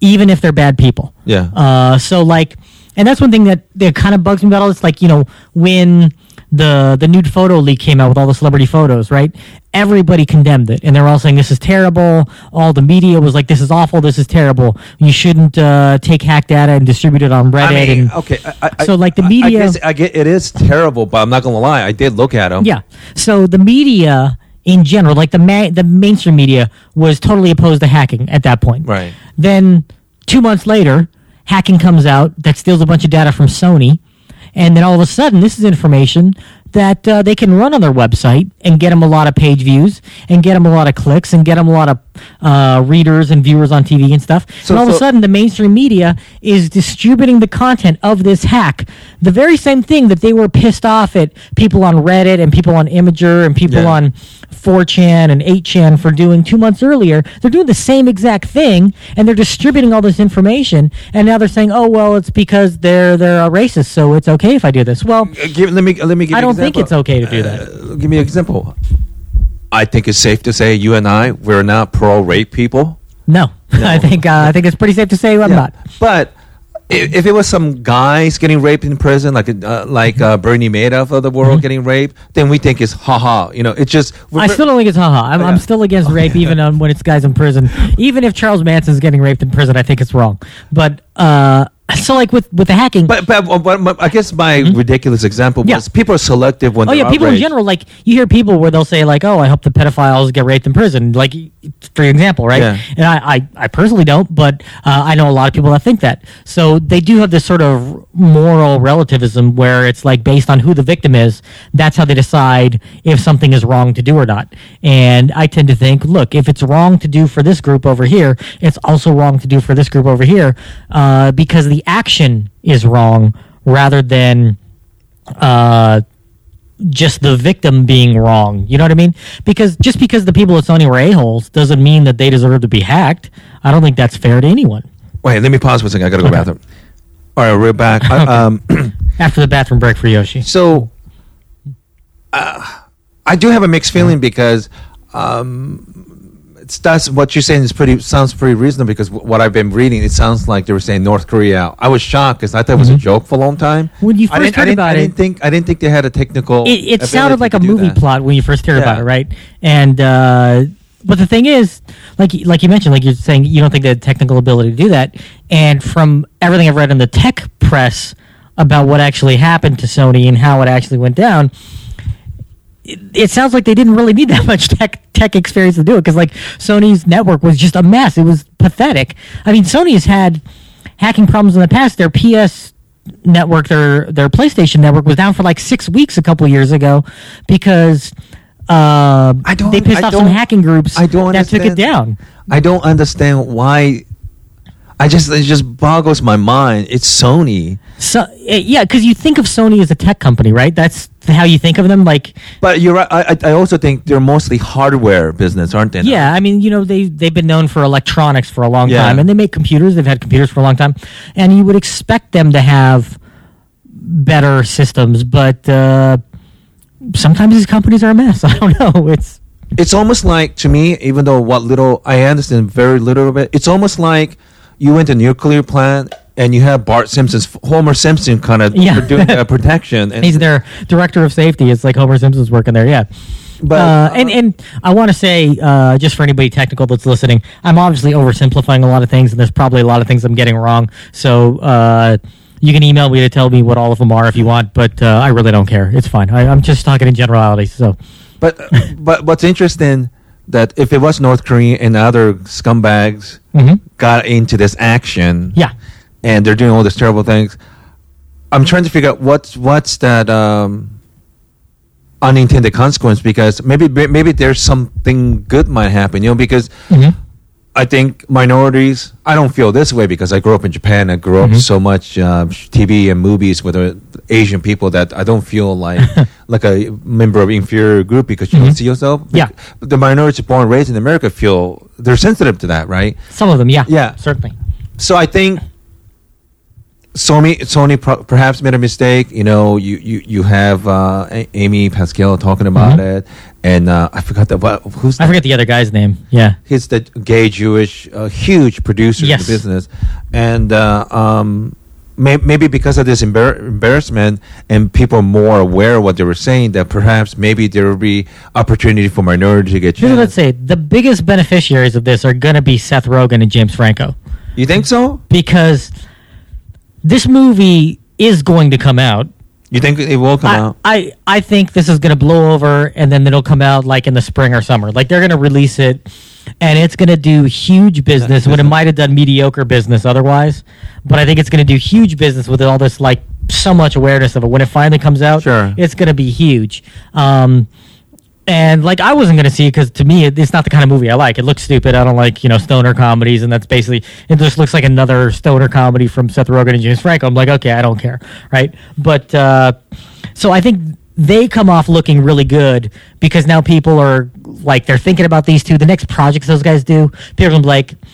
even if they're bad people. Yeah. Uh, so like, and that's one thing that, that kind of bugs me about all this. Like, you know, when the, the nude photo leak came out with all the celebrity photos, right? Everybody condemned it. And they're all saying, this is terrible. All the media was like, this is awful. This is terrible. You shouldn't uh, take hack data and distribute it on Reddit. I mean, and okay. I, I, so like the media... I, I, guess, I get it is terrible, but I'm not going to lie. I did look at them. Yeah. So the media in general, like the ma- the mainstream media was totally opposed to hacking at that point. Right. Then two months later, hacking comes out that steals a bunch of data from Sony, and then all of a sudden, this is information that uh, they can run on their website and get them a lot of page views and get them a lot of clicks and get them a lot of uh, readers and viewers on T V and stuff. So, and all so, of a sudden, the mainstream media is distributing the content of this hack. The very same thing that they were pissed off at people on Reddit and people on Imgur and people yeah. on four chan and eight chan for doing two months earlier. They're doing the same exact thing, and they're distributing all this information. And now they're saying, oh, well, it's because they're they're uh, racist, so it's okay if I do this. Well, uh, give, let me let me give I don't think it's okay to do that. Uh, give me an example. I think it's safe to say you and I, we're not pro-rape people. No, no. I think uh, I think it's pretty safe to say I'm yeah. not. But if, if it was some guys getting raped in prison, like uh, like uh, Bernie Madoff of the world mm-hmm. getting raped, then we think it's haha. You know, it's just. I still don't think it's haha. I'm, yeah. I'm still against rape, oh, yeah. even um, when it's guys in prison. Even if Charles Manson's getting raped in prison, I think it's wrong. But. Uh, So, like with, with the hacking, but but, but, but I guess my mm-hmm. ridiculous example was yeah. people are selective when. Oh yeah, people outraged. In general, like you hear people where they'll say like, "Oh, I hope the pedophiles get raped in prison," like for example, right? Yeah. And I, I, I personally don't, but uh, I know a lot of people that think that. So they do have this sort of moral relativism where it's like based on who the victim is, that's how they decide if something is wrong to do or not. And I tend to think, look, if it's wrong to do for this group over here, it's also wrong to do for this group over here, uh, because the The action is wrong rather than uh, just the victim being wrong. You know what I mean? Because just because the people at Sony were a-holes doesn't mean that they deserve to be hacked. I don't think that's fair to anyone. Wait, let me pause for a second. I got to go to okay. the bathroom. All right, we're back. Okay. I, um, After the bathroom break for Yoshi. So uh, I do have a mixed feeling because... Um, That's what you're saying is pretty sounds pretty reasonable because w- what I've been reading, it sounds like they were saying North Korea. I was shocked because I thought it was mm-hmm. a joke for a long time. When you first heard I about I it, didn't think, I didn't think they had a technical. It, it sounded like a movie that. plot when you first heard yeah. about it, right? And uh, but the thing is, like like you mentioned, like you're saying, you don't think they had technical ability to do that. And from everything I've read in the tech press about what actually happened to Sony and how it actually went down. It sounds like they didn't really need that much tech tech experience to do it because, like, Sony's network was just a mess. It was pathetic. I mean, Sony has had hacking problems in the past. Their P S network, their their PlayStation network, was down for like six weeks a couple of years ago because uh, I don't, they pissed I off don't, some hacking groups I don't that took it down. I don't understand why. I just it just boggles my mind. It's Sony. So yeah, because you think of Sony as a tech company, right? That's how you think of them. Like, but you're right. I I also think they're mostly hardware business, aren't they? Yeah, I mean, you know, they they've been known for electronics for a long yeah. time, and they make computers. They've had computers for a long time, and you would expect them to have better systems. But uh, sometimes these companies are a mess. I don't know. It's it's almost like to me, even though what little I understand, very little of it. It's almost like you went to a nuclear plant and you have Bart Simpson's Homer Simpson kind of yeah. doing uh, protection. And he's their director of safety. It's like Homer Simpson's working there. Yeah. But, uh, uh, and, and I want to say, uh, just for anybody technical that's listening, I'm obviously oversimplifying a lot of things, and there's probably a lot of things I'm getting wrong. So uh, you can email me to tell me what all of them are if you want, but uh, I really don't care. It's fine. I, I'm just talking in generalities. So, but but what's interesting that if it was North Korea and other scumbags mm-hmm. got into this action, yeah, and they're doing all these terrible things, I'm trying to figure out what's what's that um, unintended consequence, because maybe maybe there's something good might happen, you know, because mm-hmm. I think minorities, I don't feel this way because I grew up in Japan. I grew up mm-hmm. so much uh, T V and movies with uh, Asian people that I don't feel like like a member of an inferior group because you mm-hmm. don't see yourself. Yeah. The minorities born and raised in America feel they're sensitive to that, right? Some of them, yeah. Yeah. Certainly. So I think Sony, Sony pro- perhaps made a mistake. You know, you, you, you have uh, a- Amy Pascal talking about mm-hmm. it. And uh, I forgot that. What, who's I forget the other guy's name. Yeah, he's the gay Jewish, uh, huge producer yes. in the business, and uh, um, may- maybe because of this embar- embarrassment and people are more aware of what they were saying, that perhaps maybe there will be opportunity for minorities to get. Let's say the biggest beneficiaries of this are going to be Seth Rogen and James Franco. You think so? Because this movie is going to come out. You think it will come I, out? I, I think this is going to blow over, and then it'll come out like in the spring or summer. Like they're going to release it, and it's going to do huge business when it might have done mediocre business otherwise. But I think it's going to do huge business with all this, like, so much awareness of it. When it finally comes out, sure. It's going to be huge. Um, and, like, I wasn't going to see it because, to me, it, it's not the kind of movie I like. It looks stupid. I don't like, you know, stoner comedies, and that's basically – it just looks like another stoner comedy from Seth Rogen and James Franco. I'm like, okay, I don't care, right? But uh, – so I think they come off looking really good because now people are, like, they're thinking about these two. The next projects those guys do, people are going to be like –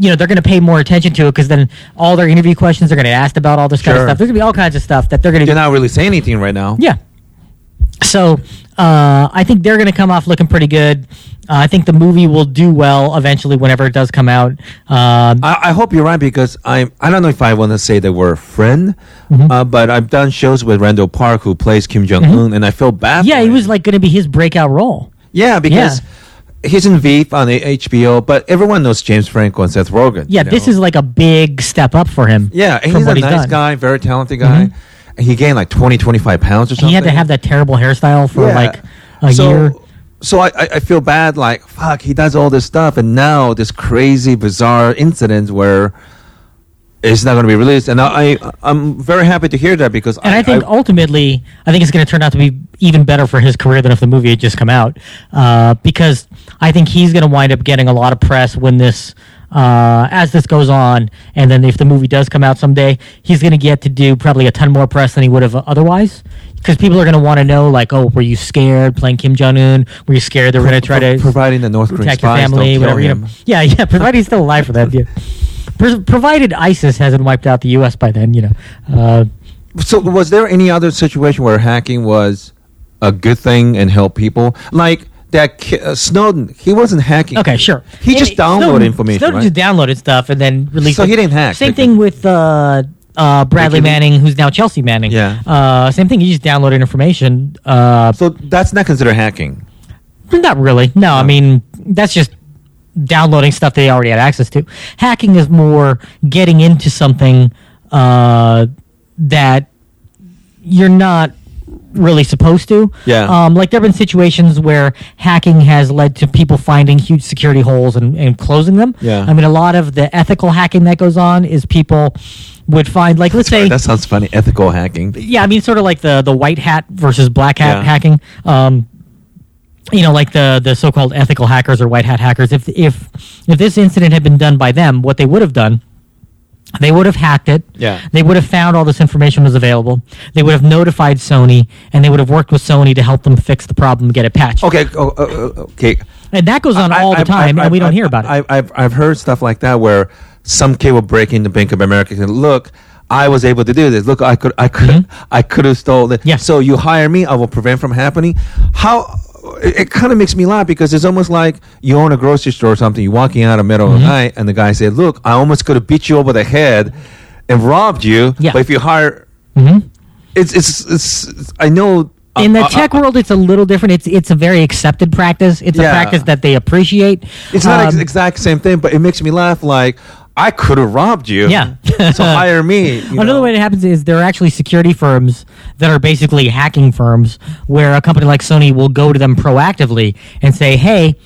you know, they're going to pay more attention to it because then all their interview questions are going to ask about all this sure. kind of stuff. There's going to be all kinds of stuff that they're going to do. They're not really saying anything right now. Yeah. So uh, I think they're going to come off looking pretty good. Uh, I think the movie will do well eventually whenever it does come out. Uh, I, I hope you're right because I I don't know if I want to say that we're a friend, mm-hmm. uh, but I've done shows with Randall Park who plays Kim Jong-un, mm-hmm. and I feel bad yeah, for him. Yeah, he was like going to be his breakout role. Yeah, because... Yeah. He's in Veep on H B O, but everyone knows James Franco and Seth Rogen. Yeah, you know? This is like a big step up for him. Yeah, and he's a he's nice done. guy, very talented guy. Mm-hmm. And he gained like twenty, twenty-five pounds or something. And he had to have that terrible hairstyle for yeah. like a so, year. So I, I feel bad, like, fuck, he does all this stuff, and now this crazy, bizarre incident where it's not going to be released. And I, I, I'm very happy to hear that because... And I, I think I, ultimately, I think it's going to turn out to be even better for his career than if the movie had just come out. Uh, because... I think he's going to wind up getting a lot of press when this, uh, as this goes on, and then if the movie does come out someday, he's going to get to do probably a ton more press than he would have otherwise, because people are going to want to know, like, oh, were you scared playing Kim Jong Un? Were you scared they were going to try to providing the North Korean spies don't kill him? Yeah, yeah, provided he's still alive for that. Yeah. Pro- provided ISIS hasn't wiped out the U S by then, you know. Uh, so, was there any other situation where hacking was a good thing and helped people, like? That ki- uh, Snowden, he wasn't hacking. Okay, sure. He and just downloaded Snowden, information. Snowden right? just downloaded stuff and then released so it. So he didn't hack. Same thing could. with uh, uh, Bradley Manning, be- who's now Chelsea Manning. Yeah. Uh, same thing. He just downloaded information. Uh, so that's not considered hacking. Not really. No, no, I mean that's just downloading stuff they already had access to. Hacking is more getting into something uh, that you're not. Really supposed to. Yeah. Um, like there have been situations where hacking has led to people finding huge security holes and, and closing them. Yeah. I mean, a lot of the ethical hacking that goes on is people would find, like, let's Sorry, say... That sounds funny, ethical hacking. Yeah, I mean, sort of like the, the white hat versus black hat yeah. hacking. Um, you know, like the, the so-called ethical hackers or white hat hackers. If if If this incident had been done by them, what they would have done... They would have hacked it. Yeah. They would have found all this information was available. They would have notified Sony, and they would have worked with Sony to help them fix the problem and get it patched. Okay. Oh, uh, okay. And that goes on I, all I, the time, I, I, and we I, don't I, hear about I, it. I, I've, I've heard stuff like that where some kid will break into Bank of America and look, I was able to do this. Look, I could, I could, mm-hmm. I could have stolen it. Yeah. So you hire me, I will prevent from happening. How? It, it kind of makes me laugh because it's almost like you own a grocery store or something. You're walking out in the middle mm-hmm. of the night and the guy said, look, I almost could have beat you over the head and robbed you. Yeah. But if you hire... Mm-hmm. It's, it's, it's, it's... I know... In the uh, tech uh, world, it's a little different. It's it's a very accepted practice. It's yeah. a practice that they appreciate. It's um, not the ex- exact same thing, but it makes me laugh like... I could have robbed you. Yeah. So hire me. Another know. way it happens is there are actually security firms that are basically hacking firms where a company like Sony will go to them proactively and say, hey,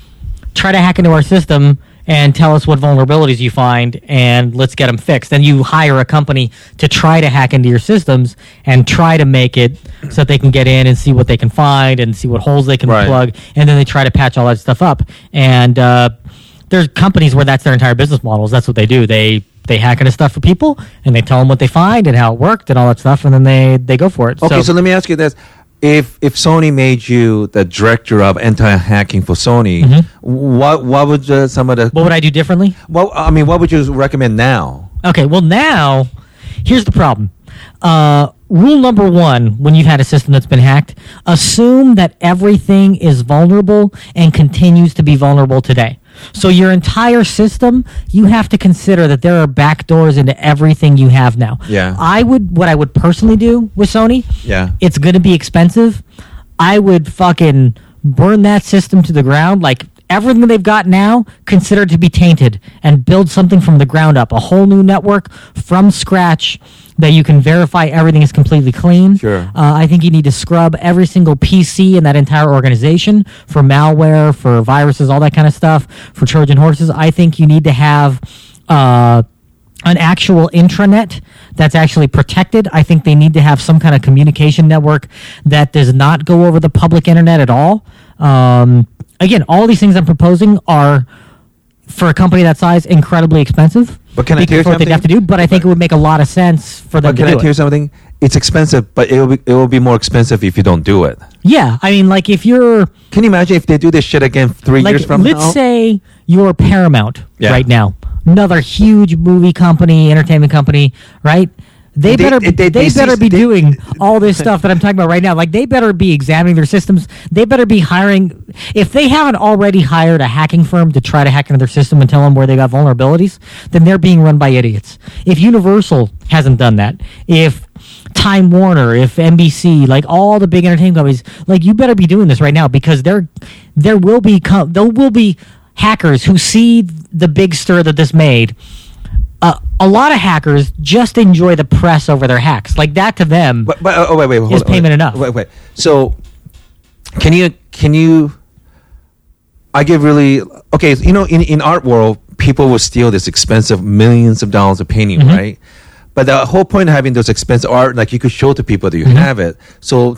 try to hack into our system and tell us what vulnerabilities you find and let's get them fixed. Then you hire a company to try to hack into your systems and try to make it so that they can get in and see what they can find and see what holes they can right. plug. And then they try to patch all that stuff up. And, uh, there's companies where that's their entire business models. That's what they do. They they hack into stuff for people, and they tell them what they find and how it worked and all that stuff, and then they, they go for it. Okay, so, so let me ask you this. If if Sony made you the director of anti-hacking for Sony, mm-hmm. what what would uh, some of the... What would I do differently? Well, I mean, what would you recommend now? Okay, well, now, here's the problem. Uh, rule number one, when you've had a system that's been hacked, assume that everything is vulnerable and continues to be vulnerable today. So your entire system, you have to consider that there are backdoors into everything you have now. Yeah. I would, what I would personally do with Sony, yeah. it's going to be expensive. I would fucking burn that system to the ground, like everything they've got now considered to be tainted and build something from the ground up, a whole new network from scratch that you can verify everything is completely clean. Sure. Uh, I think you need to scrub every single P C in that entire organization for malware, for viruses, all that kind of stuff, for Trojan horses. I think you need to have uh, an actual intranet that's actually protected. I think they need to have some kind of communication network that does not go over the public internet at all. Um, again, all these things I'm proposing are, for a company that size, incredibly expensive. But can I hear something? They'd have to do, but I think but, it would make a lot of sense for them. But can to do I hear it. something? It's expensive, but it will be it will be more expensive if you don't do it. Yeah, I mean, like if you're. Can you imagine if they do this shit again three like, years from let's now? Let's say you're Paramount yeah. right now, another huge movie company, entertainment company, right? They, they better they, they, they, they better be they, doing all this stuff that I'm talking about right now. Like they better be examining their systems. They better be hiring. If they haven't already hired a hacking firm to try to hack into their system and tell them where they got vulnerabilities, then they're being run by idiots. If Universal hasn't done that, if Time Warner, if N B C, like all the big entertainment companies, like you better be doing this right now because there, there will be com- there will be hackers who see the big stir that this made. Uh, a lot of hackers just enjoy the press over their hacks. Like that to them but, but, oh, wait, wait, hold is on, payment wait, enough. Wait, wait. So can you can you? I get really okay. You know, in, in art world, people will steal this expensive millions of dollars of painting, mm-hmm. right? But the whole point of having those expensive art, like you could show to people that you mm-hmm. have it, so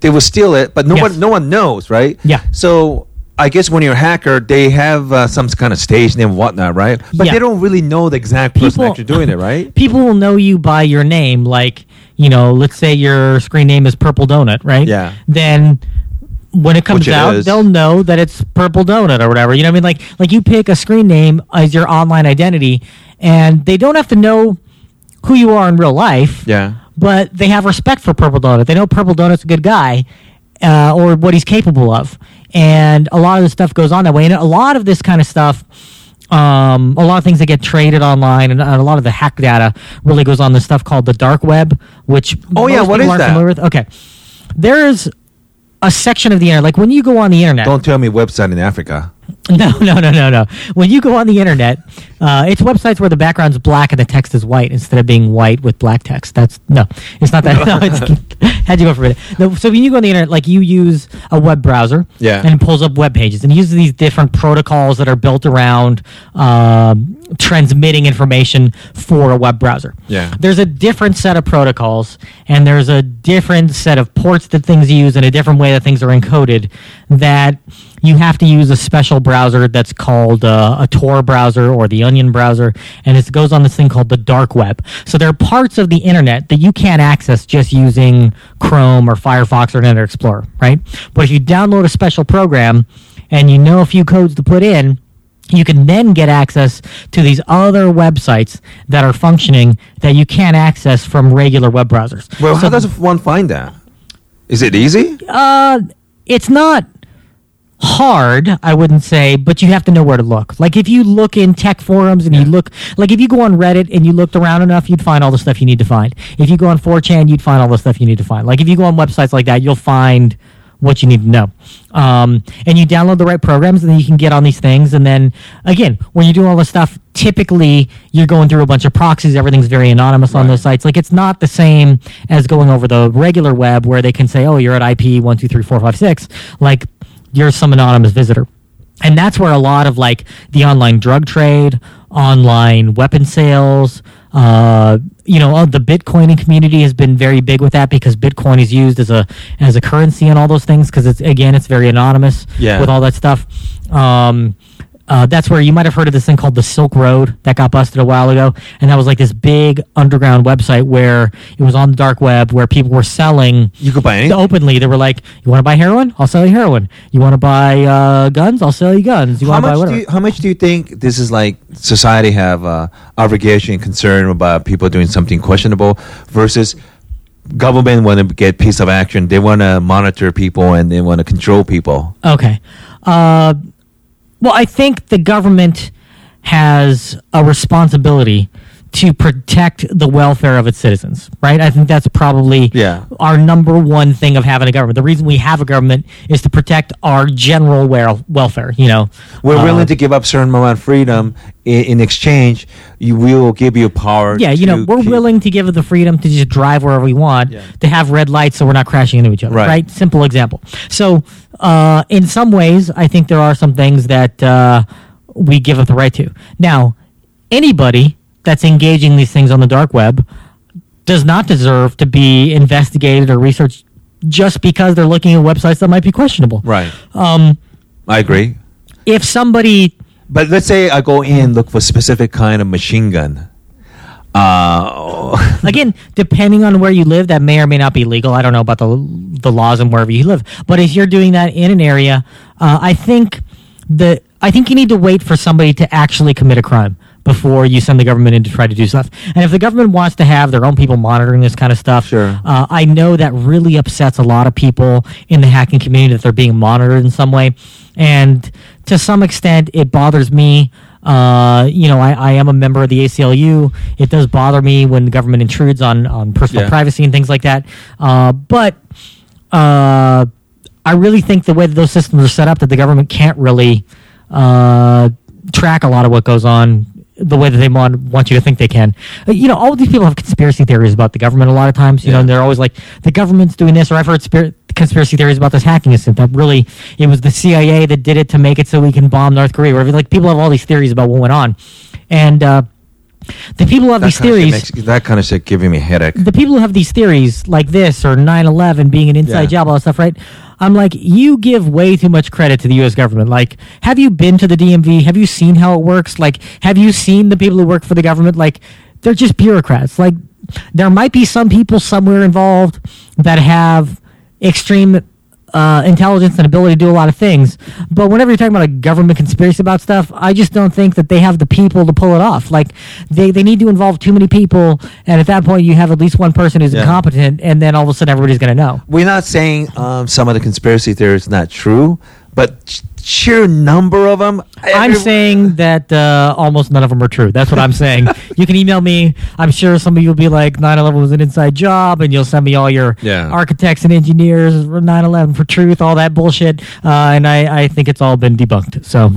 they will steal it, but no yes. one no one knows, right? Yeah. So. I guess when you're a hacker, they have uh, some kind of stage name and whatnot, right? But yeah. they don't really know the exact person people, actually doing it, right? People will know you by your name. Like, you know, let's say your screen name is Purple Donut, right? Yeah. Then when it comes Which out, it they'll know that it's Purple Donut or whatever. You know what I mean? Like, like you pick a screen name as your online identity, and they don't have to know who you are in real life. Yeah. But they have respect for Purple Donut. They know Purple Donut's a good guy uh, or what he's capable of. And a lot of the stuff goes on that way. And a lot of this kind of stuff, um, a lot of things that get traded online, and, and a lot of the hack data really goes on this stuff called the dark web, which oh most yeah, what people is aren't that? familiar with. Okay. There's a section of the internet. Like when you go on the internet. Don't tell me website in Africa. No, no, no, no, no. When you go on the internet, uh, it's websites where the background's black and the text is white instead of being white with black text. That's no, it's not that. No, it's, how'd you go for a minute? No, so when you go on the internet, like you use a web browser, yeah. and it pulls up web pages, and uses these different protocols that are built around uh, transmitting information for a web browser. Yeah, there's a different set of protocols, and there's a different set of ports that things use, and a different way that things are encoded that. You have to use a special browser that's called uh, a Tor browser or the Onion browser, and it goes on this thing called the dark web. So there are parts of the internet that you can't access just using Chrome or Firefox or Internet Explorer, right? But if you download a special program and you know a few codes to put in, you can then get access to these other websites that are functioning that you can't access from regular web browsers. Well, so how does one find that? Is it easy? Uh, it's not... hard, I wouldn't say, but you have to know where to look. Like if you look in tech forums and yeah. you look, like if you go on Reddit and you looked around enough, you'd find all the stuff you need to find. If you go on four chan, you'd find all the stuff you need to find. Like if you go on websites like that, you'll find what you need to know. Um, and you download the right programs and then you can get on these things. And then again, when you do all this stuff, typically you're going through a bunch of proxies. Everything's very anonymous right. on those sites. Like it's not the same as going over the regular web where they can say, oh, you're at I P one two three four five six. Like, you're some anonymous visitor. And that's where a lot of like the online drug trade, online weapon sales, uh, you know, the Bitcoining community has been very big with that because Bitcoin is used as a as a currency and all those things because it's again it's very anonymous yeah. with all that stuff. Um, uh, that's where you might have heard of this thing called the Silk Road that got busted a while ago, and that was like this big underground website where it was on the dark web where people were selling. You could buy anything openly. They were like, "You want to buy heroin? I'll sell you heroin. You want to buy uh, guns? I'll sell you guns. You want to buy whatever." Do you, how much do you think this is like society have uh, obligation and concern about people doing something questionable versus? Government want to get piece of action. They want to monitor people and they want to control people. Okay. Uh, Well, I think the government has a responsibility to protect the welfare of its citizens, right? I think that's probably yeah. our number one thing of having a government. The reason we have a government is to protect our general wel- welfare, you know. We're uh, willing to give up certain amount of freedom in, in exchange. You, we will give you power. Yeah, you know, we're keep- willing to give it the freedom to just drive wherever we want, yeah. to have red lights so we're not crashing into each other, right? right? Simple example. So uh, in some ways, I think there are some things that uh, we give up the right to. Now, anybody that's engaging these things on the dark web does not deserve to be investigated or researched just because they're looking at websites that might be questionable. Right. Um, I agree. If somebody... But let's say I go in and look for a specific kind of machine gun. Uh, Again, depending on where you live, that may or may not be legal. I don't know about the, the laws and wherever you live. But if you're doing that in an area, uh, I think the I think you need to wait for somebody to actually commit a crime before you send the government in to try to do stuff. And if the government wants to have their own people monitoring this kind of stuff, sure. uh, I know that really upsets a lot of people in the hacking community that they're being monitored in some way. And to some extent, it bothers me. Uh, you know, I, I am a member of the A C L U. It does bother me when the government intrudes on, on personal yeah. privacy and things like that. Uh, but uh, I really think the way that those systems are set up, that the government can't really uh, track a lot of what goes on the way that they want you to think they can. You know, all these people have conspiracy theories about the government a lot of times, you yeah. know, and they're always like, the government's doing this, or I've heard spir- conspiracy theories about this hacking incident, that really, it was the C I A that did it to make it so we can bomb North Korea, or like, people have all these theories about what went on. And uh, the people who have that these theories... Makes, that kind of shit giving me a headache. The people who have these theories, like this, or nine eleven being an inside yeah. job, all that stuff, right? I'm like, you give way too much credit to the U S government. Like, have you been to the D M V? Have you seen how it works? Like, have you seen the people who work for the government? Like, they're just bureaucrats. Like, there might be some people somewhere involved that have extreme uh, intelligence and ability to do a lot of things. But whenever you're talking about a government conspiracy about stuff, I just don't think that they have the people to pull it off. Like, they, they need to involve too many people, and at that point you have at least one person who's yeah. incompetent, and then all of a sudden everybody's going to know. We're not saying um, some of the conspiracy theories are not true, but sheer number of them. Every- I'm saying that uh, almost none of them are true. That's what I'm saying. You can email me. I'm sure some of you will be like, nine eleven was an inside job, and you'll send me all your yeah. architects and engineers, nine eleven for truth, all that bullshit. Uh, and I, I think it's all been debunked. So um,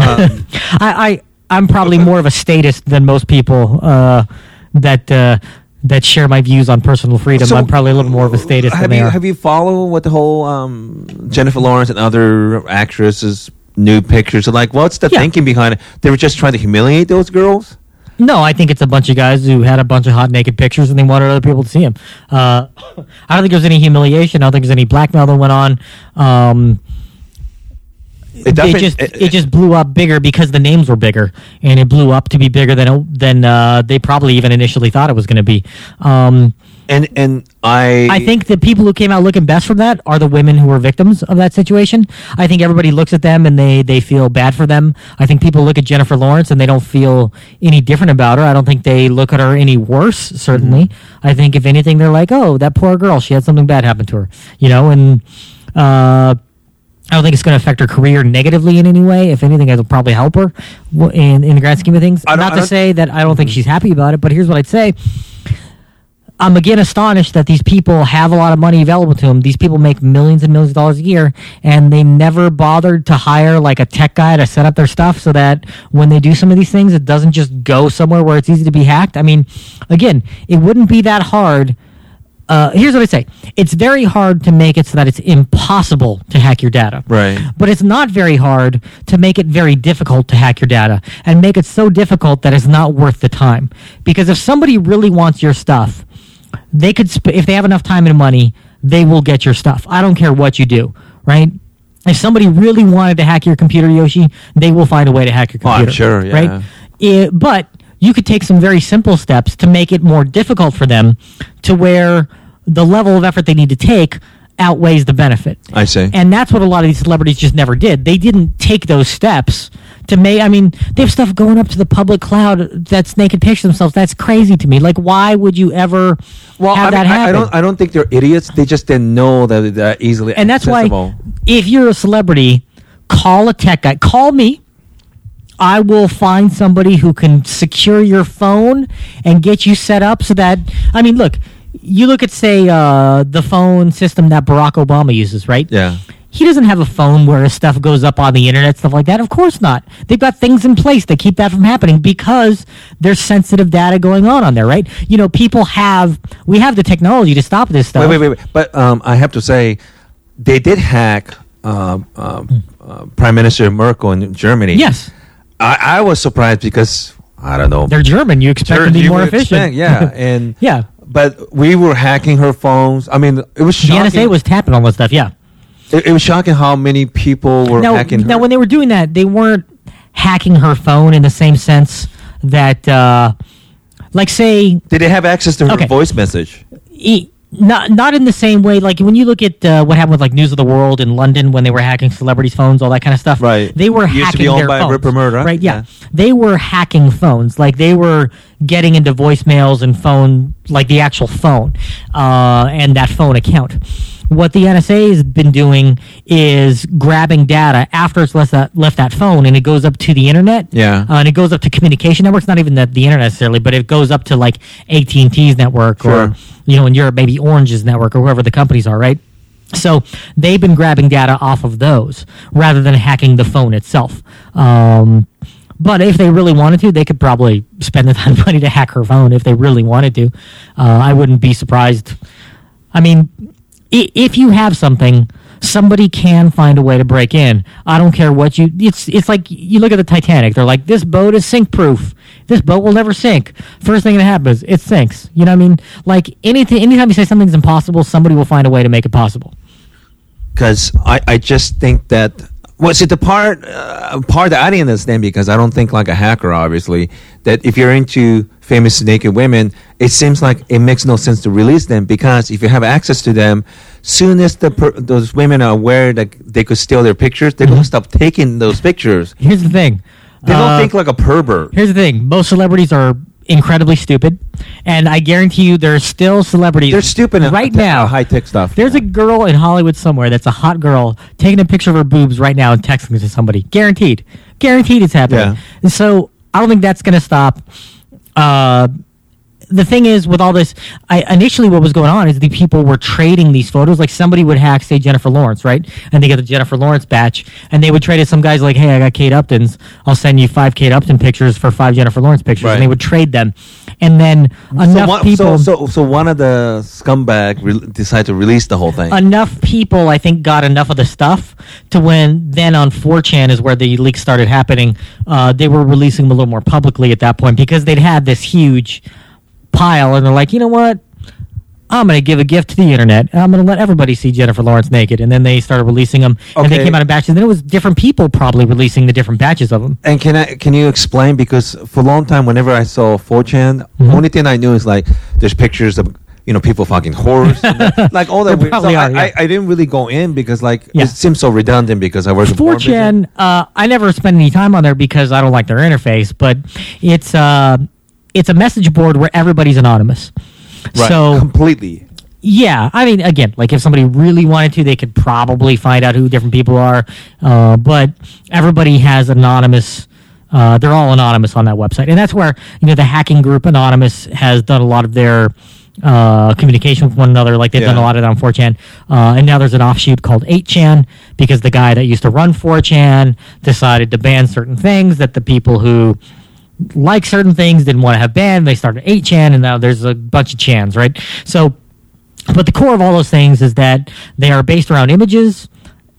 I, I, I'm probably more of a statist than most people uh, that... Uh, that share my views on personal freedom. So, I'm probably a little more of a statist than they are. Have you followed what the whole um, Jennifer Lawrence and other actresses' new pictures are like? What's the yeah. thinking behind it? They were just trying to humiliate those girls? No, I think it's a bunch of guys who had a bunch of hot naked pictures and they wanted other people to see them. Uh, I don't think there was any humiliation. I don't think there was any blackmail that went on. Um, it, it just it, it just blew up bigger because the names were bigger, and it blew up to be bigger than it, than uh, they probably even initially thought it was going to be. Um, and and I I think the people who came out looking best from that are the women who were victims of that situation. I think everybody looks at them and they, they feel bad for them. I think people look at Jennifer Lawrence and they don't feel any different about her. I don't think they look at her any worse. Certainly, mm-hmm. I think if anything, they're like, oh, that poor girl, she had something bad happen to her, you know, and. Uh, I don't think it's going to affect her career negatively in any way. If anything, it'll probably help her in, in the grand scheme of things. Not to say that I don't think she's happy about it, but here's what I'd say. I'm again astonished that these people have a lot of money available to them. These people make millions and millions of dollars a year, and they never bothered to hire like a tech guy to set up their stuff so that when they do some of these things, it doesn't just go somewhere where it's easy to be hacked. I mean, again, it wouldn't be that hard. Uh, here's what I say. It's very hard to make it so that it's impossible to hack your data. Right. But it's not very hard to make it very difficult to hack your data and make it so difficult that it's not worth the time. Because if somebody really wants your stuff, they could sp- if they have enough time and money, they will get your stuff. I don't care what you do, right? If somebody really wanted to hack your computer, Yoshi, they will find a way to hack your computer. Oh, I'm sure, yeah. Right? It, but you could take some very simple steps to make it more difficult for them to where the level of effort they need to take outweighs the benefit. I see. And that's what a lot of these celebrities just never did. They didn't take those steps to make... I mean, they have stuff going up to the public cloud that's naked pictures of themselves. That's crazy to me. Like, why would you ever well, have I mean, that happen? I don't, I don't think they're idiots. They just didn't know that they're easily accessible. And that's why if you're a celebrity, call a tech guy. Call me. I will find somebody who can secure your phone and get you set up so that, I mean, look, you look at, say, uh, the phone system that Barack Obama uses, right? Yeah. He doesn't have a phone where stuff goes up on the internet, stuff like that. Of course not. They've got things in place that keep that from happening because there's sensitive data going on on there, right? You know, people have, we have the technology to stop this stuff. Wait, wait, wait. wait. But um, I have to say, they did hack uh, uh, uh, Prime Minister Merkel in Germany. Yes. I, I was surprised because, I don't know. They're German. You expect German, them to be more efficient. Expect, yeah. And, yeah. But we were hacking her phones. I mean, it was shocking. The N S A was tapping on this stuff, yeah. It, it was shocking how many people were now, hacking her. Now, when they were doing that, they weren't hacking her phone in the same sense that, uh, like, say... Did they have access to her okay. voice message? E- not, not in the same way. Like, when you look at uh, what happened with, like, News of the World in London when they were hacking celebrities' phones, all that kind of stuff. Right. They were hacking their phones. Used to be owned by Ripper Murdoch. Right, yeah. yeah. They were hacking phones. Like, they were getting into voicemails and phone, like, the actual phone uh, and that phone account. What the N S A has been doing is grabbing data after it's left that, left that phone, and it goes up to the internet. Yeah, uh, and it goes up to communication networks. Not even the, the internet necessarily, but it goes up to like A T and T's network, sure. or you know, in Europe maybe Orange's network or whoever the companies are, right? So they've been grabbing data off of those rather than hacking the phone itself. Um, But if they really wanted to, they could probably spend the time and money to hack her phone if they really wanted to. Uh, I wouldn't be surprised. I mean, I- if you have something, somebody can find a way to break in. I don't care what you... It's it's like you look at the Titanic. They're like, this boat is sink-proof. This boat will never sink. First thing that happens, it sinks. You know what I mean? Like, anything, anytime you say something's impossible, somebody will find a way to make it possible. Because I, I just think that... Well, see, the part uh, part that I didn't understand, because I don't think like a hacker, obviously, that if you're into famous naked women, it seems like it makes no sense to release them, because if you have access to them, soon as the per- those women are aware that they could steal their pictures, they're going to stop taking those pictures. Here's the thing. They don't uh, think like a pervert. Here's the thing. Most celebrities are incredibly stupid, and I guarantee you there's still celebrities. They're stupid right t- now. High tech stuff. There's yeah. a girl in Hollywood somewhere that's a hot girl taking a picture of her boobs right now and texting it to somebody. Guaranteed, guaranteed, it's happening. Yeah. And so I don't think that's going to stop. Uh, the thing is, with all this, I, initially what was going on is the people were trading these photos. Like somebody would hack, say Jennifer Lawrence, right? And they get the Jennifer Lawrence batch, and they would trade it. Some guys like, hey, I got Kate Upton's. I'll send you five Kate Upton pictures for five Jennifer Lawrence pictures, right. And they would trade them. And then enough so one, people. So, so, so one of the scumbag re- decided to release the whole thing. Enough people, I think, got enough of the stuff to when then on four chan is where the leaks started happening. Uh, they were releasing them a little more publicly at that point because they'd had this huge pile, and they're like, you know what? I'm going to give a gift to the internet. I'm going to let everybody see Jennifer Lawrence naked. And then they started releasing them, okay. and they came out in batches. And then it was different people probably releasing the different batches of them. And can I? Can you explain? Because for a long time, whenever I saw four chan, mm-hmm. the only thing I knew is like there's pictures of you know people fucking whores, like all that weird stuff. Are, yeah. I, I didn't really go in because like yeah. it seems so redundant because I work. four chan, uh, I never spend any time on there because I don't like their interface, but it's uh, it's a message board where everybody's anonymous. Right, so, completely. Yeah, I mean, again, like if somebody really wanted to, they could probably find out who different people are. Uh, but everybody has anonymous. Uh, they're all anonymous on that website, and that's where you know the hacking group Anonymous has done a lot of their uh, communication with one another. Like they've yeah. done a lot of that on four chan, uh, and now there's an offshoot called eight chan because the guy that used to run four chan decided to ban certain things that the people who like certain things didn't want to have banned. They started eight chan, and now there's a bunch of chans, right? So, but the core of all those things is that they are based around images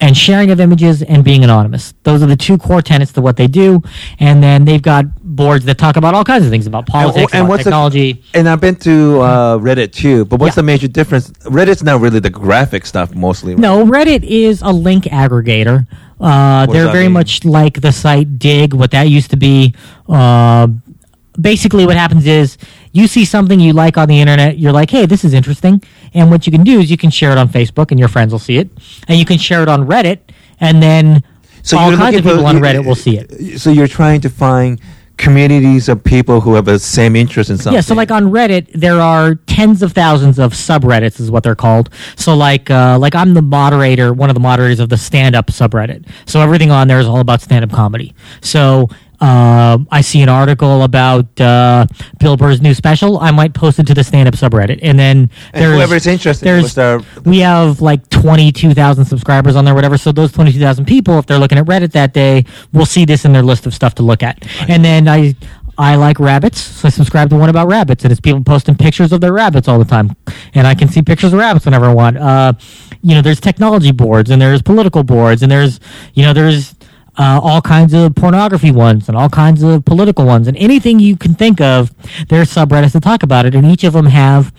and sharing of images and being anonymous. Those are the two core tenets to what they do. And then they've got boards that talk about all kinds of things, about politics, and, and about technology. The, and I've been to uh, Reddit too, but what's yeah. the major difference? Reddit's not really the graphic stuff mostly, right? No, Reddit is a link aggregator. Uh, they're very mean? much like the site Dig, what that used to be. Uh, basically what happens is you see something you like on the internet, you're like, hey, this is interesting. And what you can do is you can share it on Facebook and your friends will see it. And you can share it on Reddit, and then so all kinds of people for, on Reddit will see it. So you're trying to find communities of people who have the same interest in something. Yeah, so like on Reddit, there are tens of thousands of subreddits is what they're called. So like uh, like I'm the moderator, one of the moderators of the stand-up subreddit. So everything on there is all about stand-up comedy. So Um, I see an article about uh, Bill Burr's new special. I might post it to the stand-up subreddit, and then and there's, whoever's interested. There's, the, the, we have like twenty-two thousand subscribers on there, whatever. So those twenty-two thousand people, if they're looking at Reddit that day, will see this in their list of stuff to look at. Right. And then I, I like rabbits, so I subscribe to one about rabbits, and it's people posting pictures of their rabbits all the time, and I can see pictures of rabbits whenever I want. Uh, you know, there's technology boards, and there's political boards, and there's, you know, there's. Uh, all kinds of pornography ones and all kinds of political ones and anything you can think of, there's subreddits to talk about it, and each of them have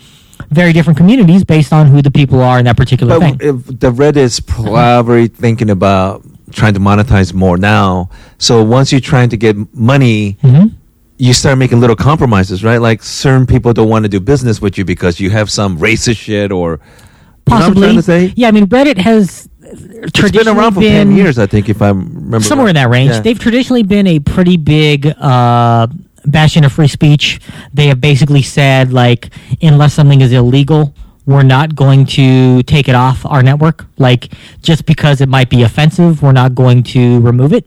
very different communities based on who the people are in that particular but thing. If the Reddit's probably thinking about trying to monetize more now. So once you're trying to get money, mm-hmm. you start making little compromises, right? Like certain people don't want to do business with you because you have some racist shit or... Possibly. You know what I'm trying to say? Yeah, I mean, Reddit has... It's been around for been, ten years, I think, if I remember. Somewhere right. in that range. Yeah. They've traditionally been a pretty big uh, bastion of free speech. They have basically said, like, unless something is illegal, we're not going to take it off our network. Like, just because it might be offensive, we're not going to remove it.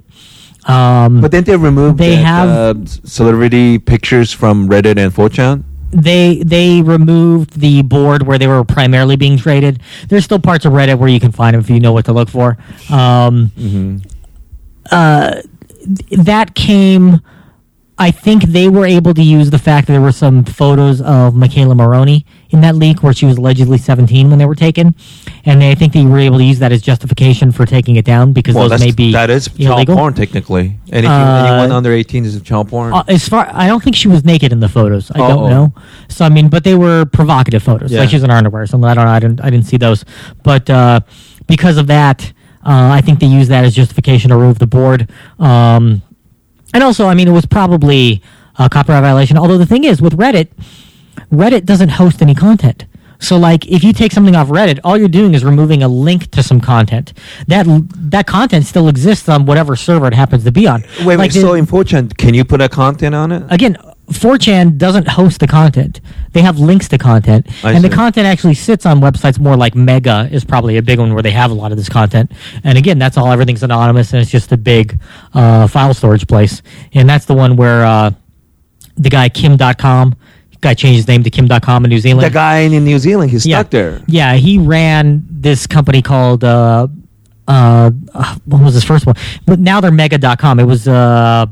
Um, but then they removed they that, have, uh, celebrity pictures from Reddit and four chan? They they removed the board where they were primarily being traded. There's still parts of Reddit where you can find them if you know what to look for. Um, mm-hmm. uh, that came... I think they were able to use the fact that there were some photos of Michaela Maroney in that leak where she was allegedly seventeen when they were taken. And they, I think they were able to use that as justification for taking it down because well, those may be that is illegal. Child porn, technically. Anything, uh, anyone under eighteen is child porn. Uh, as far, I don't think she was naked in the photos. I Uh-oh. don't know. So, I mean, but they were provocative photos. Yeah. Like she was in underwear. So I don't know. I didn't, I didn't see those. But uh, because of that, uh, I think they used that as justification to remove the board. Um... And also, I mean, it was probably a copyright violation. Although the thing is, with Reddit, Reddit doesn't host any content. So, like, if you take something off Reddit, all you're doing is removing a link to some content. That that content still exists on whatever server it happens to be on. Wait, like, wait. So, in four chan, can you put that content on it? Again, four chan doesn't host the content. They have links to content. I and see. The content actually sits on websites more like Mega is probably a big one where they have a lot of this content. And again, that's all, everything's anonymous and it's just a big uh, file storage place. And that's the one where uh, the guy Kim dot com, guy changed his name to Kim dot com in New Zealand. The guy in New Zealand, he's yeah. stuck there. Yeah, he ran this company called, uh, uh, what was his first one? But now they're Mega dot com. It was... Uh,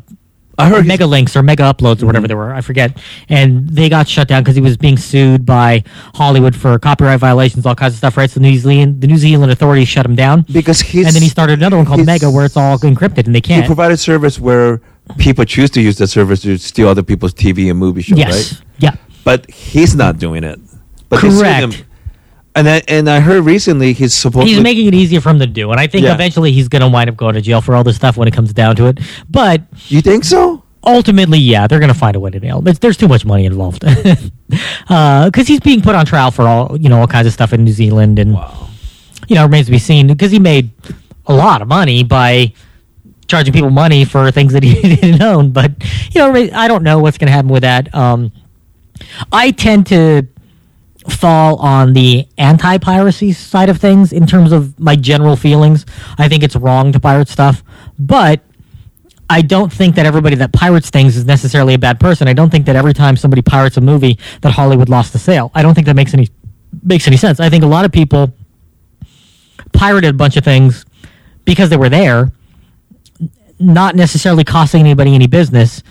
I heard mega links or mega uploads or whatever mm-hmm. they were. I forget. And they got shut down because he was being sued by Hollywood for copyright violations, all kinds of stuff, right? So New Zealand, the New Zealand authorities shut him down. Because he's, and then he started another one called Mega where it's all encrypted and they can't. He provided service where people choose to use that service to steal other people's T V and movie shows, yes. right? Yeah. But he's not doing it. But correct. And I, and I heard recently he's supposed he's making it easier for him to do, and I think yeah. eventually he's going to wind up going to jail for all this stuff when it comes down to it. But you think so? Ultimately, yeah, they're going to find a way to nail him. There's too much money involved because uh, he's being put on trial for all you know all kinds of stuff in New Zealand, and wow. you know it remains to be seen because he made a lot of money by charging people money for things that he didn't own. But you know, I don't know what's going to happen with that. Um, I tend to. Fall on the anti-piracy side of things in terms of my general feelings. I think it's wrong to pirate stuff, but I don't think that everybody that pirates things is necessarily a bad person. I don't think that every time somebody pirates a movie that Hollywood lost the sale. I don't think that makes any makes any sense. I think a lot of people pirated a bunch of things because they were there, not necessarily costing anybody any business.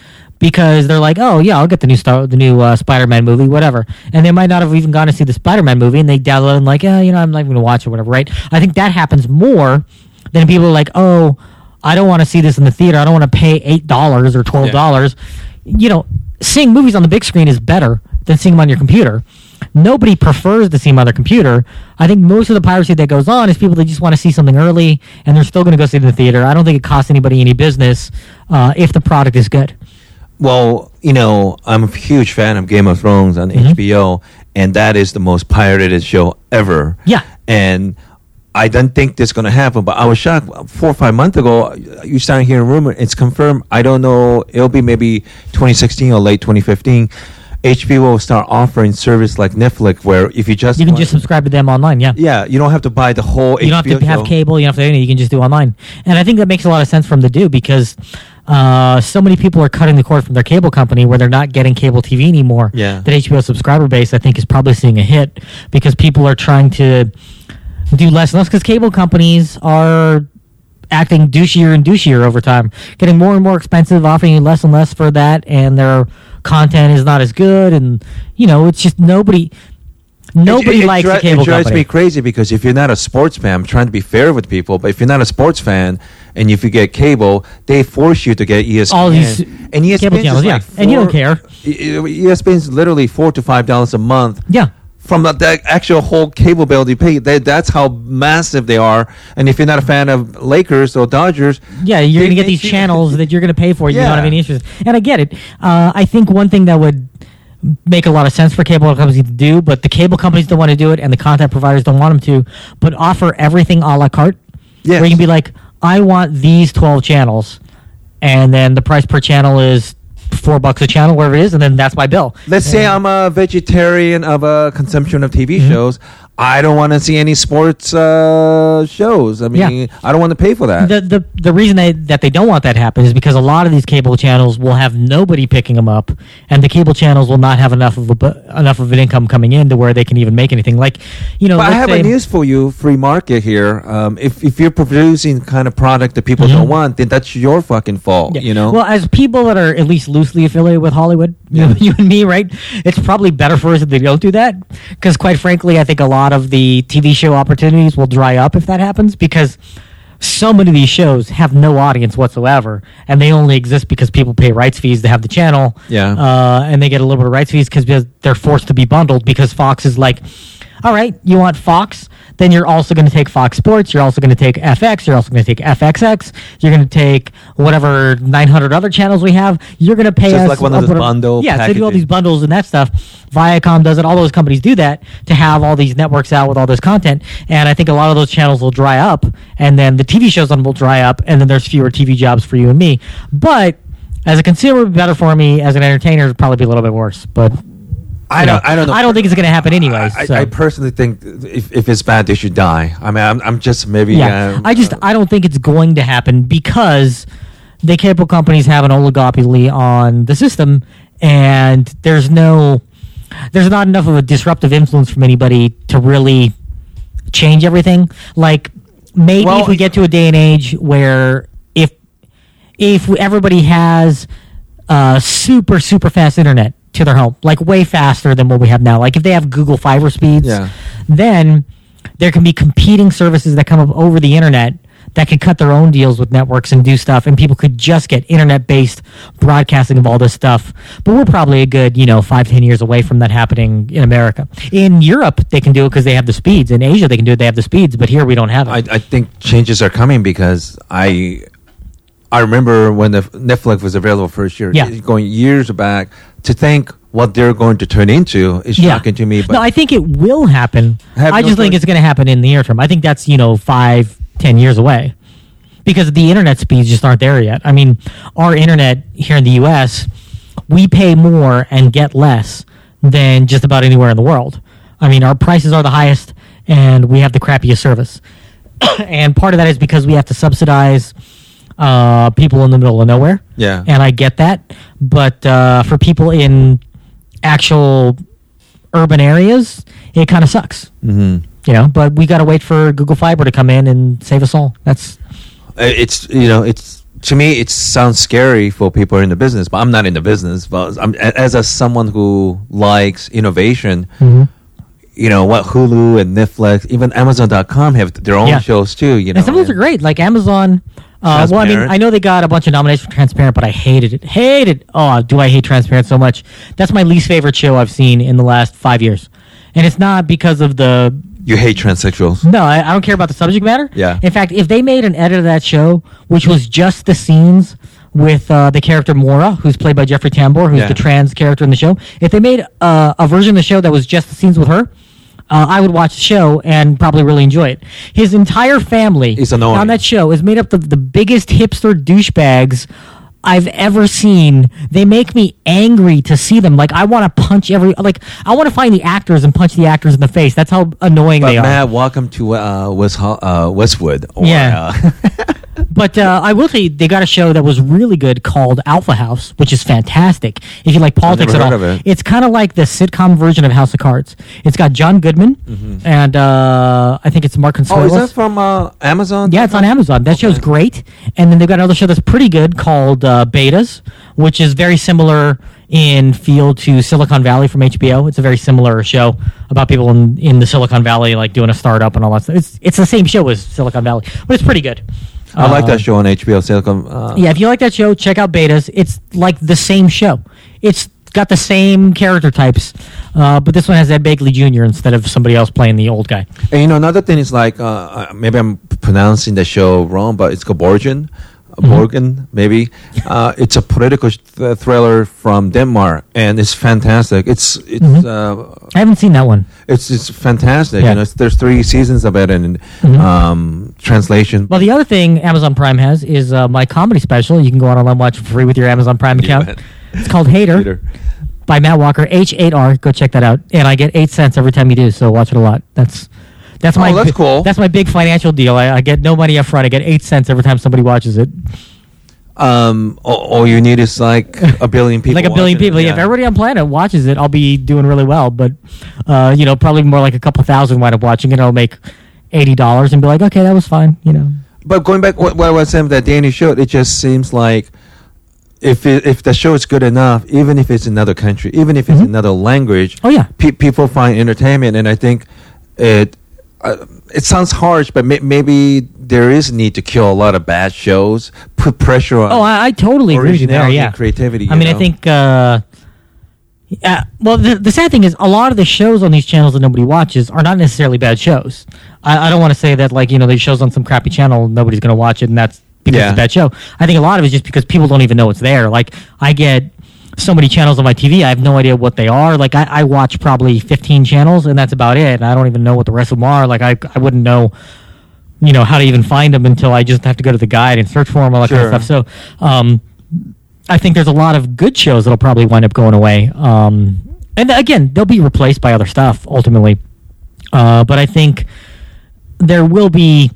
Because they're like, oh, yeah, I'll get the new Star- the new uh, Spider-Man movie, whatever. And they might not have even gone to see the Spider-Man movie, and they download and like, yeah, oh, you know, I'm not even going to watch it, whatever, right? I think that happens more than people are like, oh, I don't want to see this in the theater. I don't want to pay eight dollars or twelve dollars. Yeah. You know, seeing movies on the big screen is better than seeing them on your computer. Nobody prefers to see them on their computer. I think most of the piracy that goes on is people that just want to see something early, and they're still going to go see it in the theater. I don't think it costs anybody any business uh, if the product is good. Well, you know, I'm a huge fan of Game of Thrones on mm-hmm. H B O, and that is the most pirated show ever. Yeah. And I don't think this is going to happen, but I was shocked. Four or five months ago, you started hearing rumor. It's confirmed. I don't know. It'll be maybe twenty sixteen or late twenty fifteen. H B O will start offering service like Netflix, where if you just you can just subscribe to them online. Yeah, yeah, you don't have to buy the whole. You don't H B O have to have show. Cable. You don't have to do anything. You can just do online, and I think that makes a lot of sense for them to do because uh, so many people are cutting the cord from their cable company where they're not getting cable T V anymore. Yeah, that H B O subscriber base I think is probably seeing a hit because people are trying to do less and less because cable companies are acting douchier and douchier over time, getting more and more expensive, offering you less and less for that, and their content is not as good, and you know it's just nobody nobody it, it, likes it dri- a cable company. It drives company. me crazy because if you're not a sports fan, I'm trying to be fair with people, but if you're not a sports fan and if you get cable, they force you to get E S P N. All these and E S P N cable channels, like yeah, four, and you don't care. E S P N is literally four to five dollars a month. Yeah. From the, the actual whole cable bill they pay, they, that's how massive they are. And if you're not a fan of Lakers or Dodgers, yeah, you're going to get these channels that you're going to pay for. You yeah. don't have any issues, and I get it. Uh, I think one thing that would make a lot of sense for cable companies to do, but the cable companies don't want to do it, and the content providers don't want them to. But offer everything a la carte, yes. where you can be like, I want these twelve channels, and then the price per channel is four bucks a channel, whatever it is, and then that's my bill. Let's and say I'm a vegetarian of a consumption of T V mm-hmm. shows. I don't want to see any sports uh, shows. I mean, yeah. I don't want to pay for that. The the, the reason they, that they don't want that to happen is because a lot of these cable channels will have nobody picking them up, and the cable channels will not have enough of a, enough of an income coming in to where they can even make anything. Like, you know, but I have a news for you, free market here. Um, if if you're producing kind of product that people mm-hmm. don't want, then that's your fucking fault. Yeah. You know. Well, as people that are at least loosely affiliated with Hollywood, yeah. you, know, you and me, right? It's probably better for us if they don't do that, because quite frankly, I think a lot. lot of the T V show opportunities will dry up if that happens, because so many of these shows have no audience whatsoever, and they only exist because people pay rights fees to have the channel. Yeah, uh, and they get a little bit of rights fees because they're forced to be bundled because Fox is like, all right, you want Fox? Then you're also going to take Fox Sports. You're also going to take F X. You're also going to take F X X. You're going to take whatever nine hundred other channels we have. You're going to pay so us. It's like one of those bundle Yeah, packages. So they do all these bundles and that stuff. Viacom does it. All those companies do that to have all these networks out with all this content. And I think a lot of those channels will dry up. And then the T V shows on them will dry up. And then there's fewer T V jobs for you and me. But as a consumer, it would be better for me. As an entertainer, it would probably be a little bit worse. But... I don't. I don't know. I don't think it's going to happen anyway. I, so. I, I personally think if, if it's bad, they should die. I mean, I'm, I'm just maybe. Yeah. Um, I just. I don't think it's going to happen because the cable companies have an oligopoly on the system, and there's no, there's not enough of a disruptive influence from anybody to really change everything. Like maybe well, if we get to a day and age where if if everybody has uh, super super fast internet to their home, like way faster than what we have now. Like if they have Google Fiber speeds, yeah. then there can be competing services that come up over the internet that could cut their own deals with networks and do stuff, and people could just get internet-based broadcasting of all this stuff. But we're probably a good, you know, five, ten years away from that happening in America. In Europe, they can do it because they have the speeds. In Asia, they can do it, they have the speeds, but here we don't have it. I, I think changes are coming because I... I remember when the Netflix was available first year, yeah. going years back, to think what they're going to turn into is yeah. shocking to me. But no, I think it will happen. I, I no just choice. think it's going to happen in the near term. I think that's, you know, five, ten years away because the internet speeds just aren't there yet. I mean, our internet here in the U S, we pay more and get less than just about anywhere in the world. I mean, our prices are the highest and we have the crappiest service. And part of that is because we have to subsidize... Uh, people in the middle of nowhere. Yeah. And I get that. But uh, for people in actual urban areas, it kind of sucks. Mm-hmm. You know, but we got to wait for Google Fiber to come in and save us all. That's. It's, you know, it's, to me, it sounds scary for people in the business, but I'm not in the business. But I'm, as a, someone who likes innovation, mm-hmm. you know, what Hulu and Netflix, even Amazon dot com have their own yeah. shows too, you know. And some of those are great. Like Amazon. Uh, well, I mean, I know they got a bunch of nominations for Transparent, but I hated it. Hated it. Oh, do I hate Transparent so much. That's my least favorite show I've seen in the last five years. And it's not because of the... You hate transsexuals. No, I, I don't care about the subject matter. Yeah. In fact, if they made an edit of that show, which was just the scenes with uh, the character Mora, who's played by Jeffrey Tambor, who's yeah. the trans character in the show, if they made uh, a version of the show that was just the scenes with her... Uh, I would watch the show and probably really enjoy it. His entire family on that show is made up of the biggest hipster douchebags I've ever seen. They make me angry to see them. Like, I want to punch every... Like, I want to find the actors and punch the actors in the face. That's how annoying but they Matt, are. Matt, welcome to uh, West, uh, Westwood. Or, yeah. Uh, but uh, I will say, they got a show that was really good called Alpha House, which is fantastic. If you like politics at all. It. It's kind of like the sitcom version of House of Cards. It's got John Goodman, mm-hmm. and uh, I think it's Mark Consuelos. Oh, is that from uh, Amazon? Yeah, it's on Amazon. That okay. show's great. And then they've got another show that's pretty good called... Uh, Uh, Betas, which is very similar in feel to Silicon Valley from H B O. It's a very similar show about people in, in the Silicon Valley, like doing a startup and all that stuff. It's it's the same show as Silicon Valley, but it's pretty good. I uh, like that show on H B O. Silicon. Uh, yeah, if you like that show, check out Betas. It's like the same show. It's got the same character types, uh, but this one has Ed Begley Junior instead of somebody else playing the old guy. And you know, another thing is like uh, maybe I'm pronouncing the show wrong, but it's Gaborgian. Borgen, mm-hmm. maybe. Uh, it's a political th- thriller from Denmark, and it's fantastic. It's it's. Mm-hmm. Uh, I haven't seen that one. It's it's fantastic. Yeah. You know, it's, there's three seasons of it, and mm-hmm. um, translation. Well, the other thing Amazon Prime has is uh, my comedy special. You can go online and watch for free with your Amazon Prime account. Yeah, it's called Hater, Hater by Matt Walker. H eight R. Go check that out. And I get eight cents every time you do, so watch it a lot. That's. That's my oh, that's cool. That's my big financial deal. I, I get no money up front. I get eight cents every time somebody watches it. Um, all, all you need is like a billion people. Like a billion people. It, yeah. If everybody on planet watches it, I'll be doing really well. But uh, you know, probably more like a couple thousand wind up watching it. I'll make eighty dollars and be like, okay, that was fine. You know. But going back, what, what I was saying that Danny showed, it just seems like if it, if the show is good enough, even if it's another country, even if it's mm-hmm. another language, oh yeah, pe- people find entertainment, and I think it. Uh, it sounds harsh, but may- maybe there is a need to kill a lot of bad shows, put pressure on. Oh, I, I totally agree with you there. Yeah, creativity. I mean, know? I think. Uh, uh, well, the, the sad thing is, a lot of the shows on these channels that nobody watches are not necessarily bad shows. I, I don't want to say that, like, you know, these shows on some crappy channel, nobody's going to watch it, and that's because yeah. it's a bad show. I think a lot of it is just because people don't even know it's there. Like, I get so many channels on my T V, I have no idea what they are. Like, I, I watch probably fifteen channels, and that's about it. I don't even know what the rest of them are. Like, I, I wouldn't know, you know, how to even find them until I just have to go to the guide and search for them, all that sure. kind of stuff. So, um, I think there's a lot of good shows that'll probably wind up going away. Um, and again, they'll be replaced by other stuff, ultimately. Uh, but I think there will be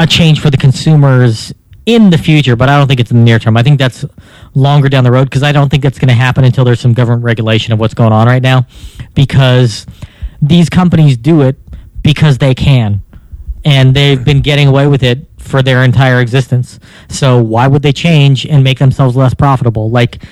a change for the consumers in the future, but I don't think it's in the near term. I think that's longer down the road, because I don't think that's going to happen until there's some government regulation of what's going on right now, because these companies do it because they can, and they've been getting away with it for their entire existence. So why would they change and make themselves less profitable? Like,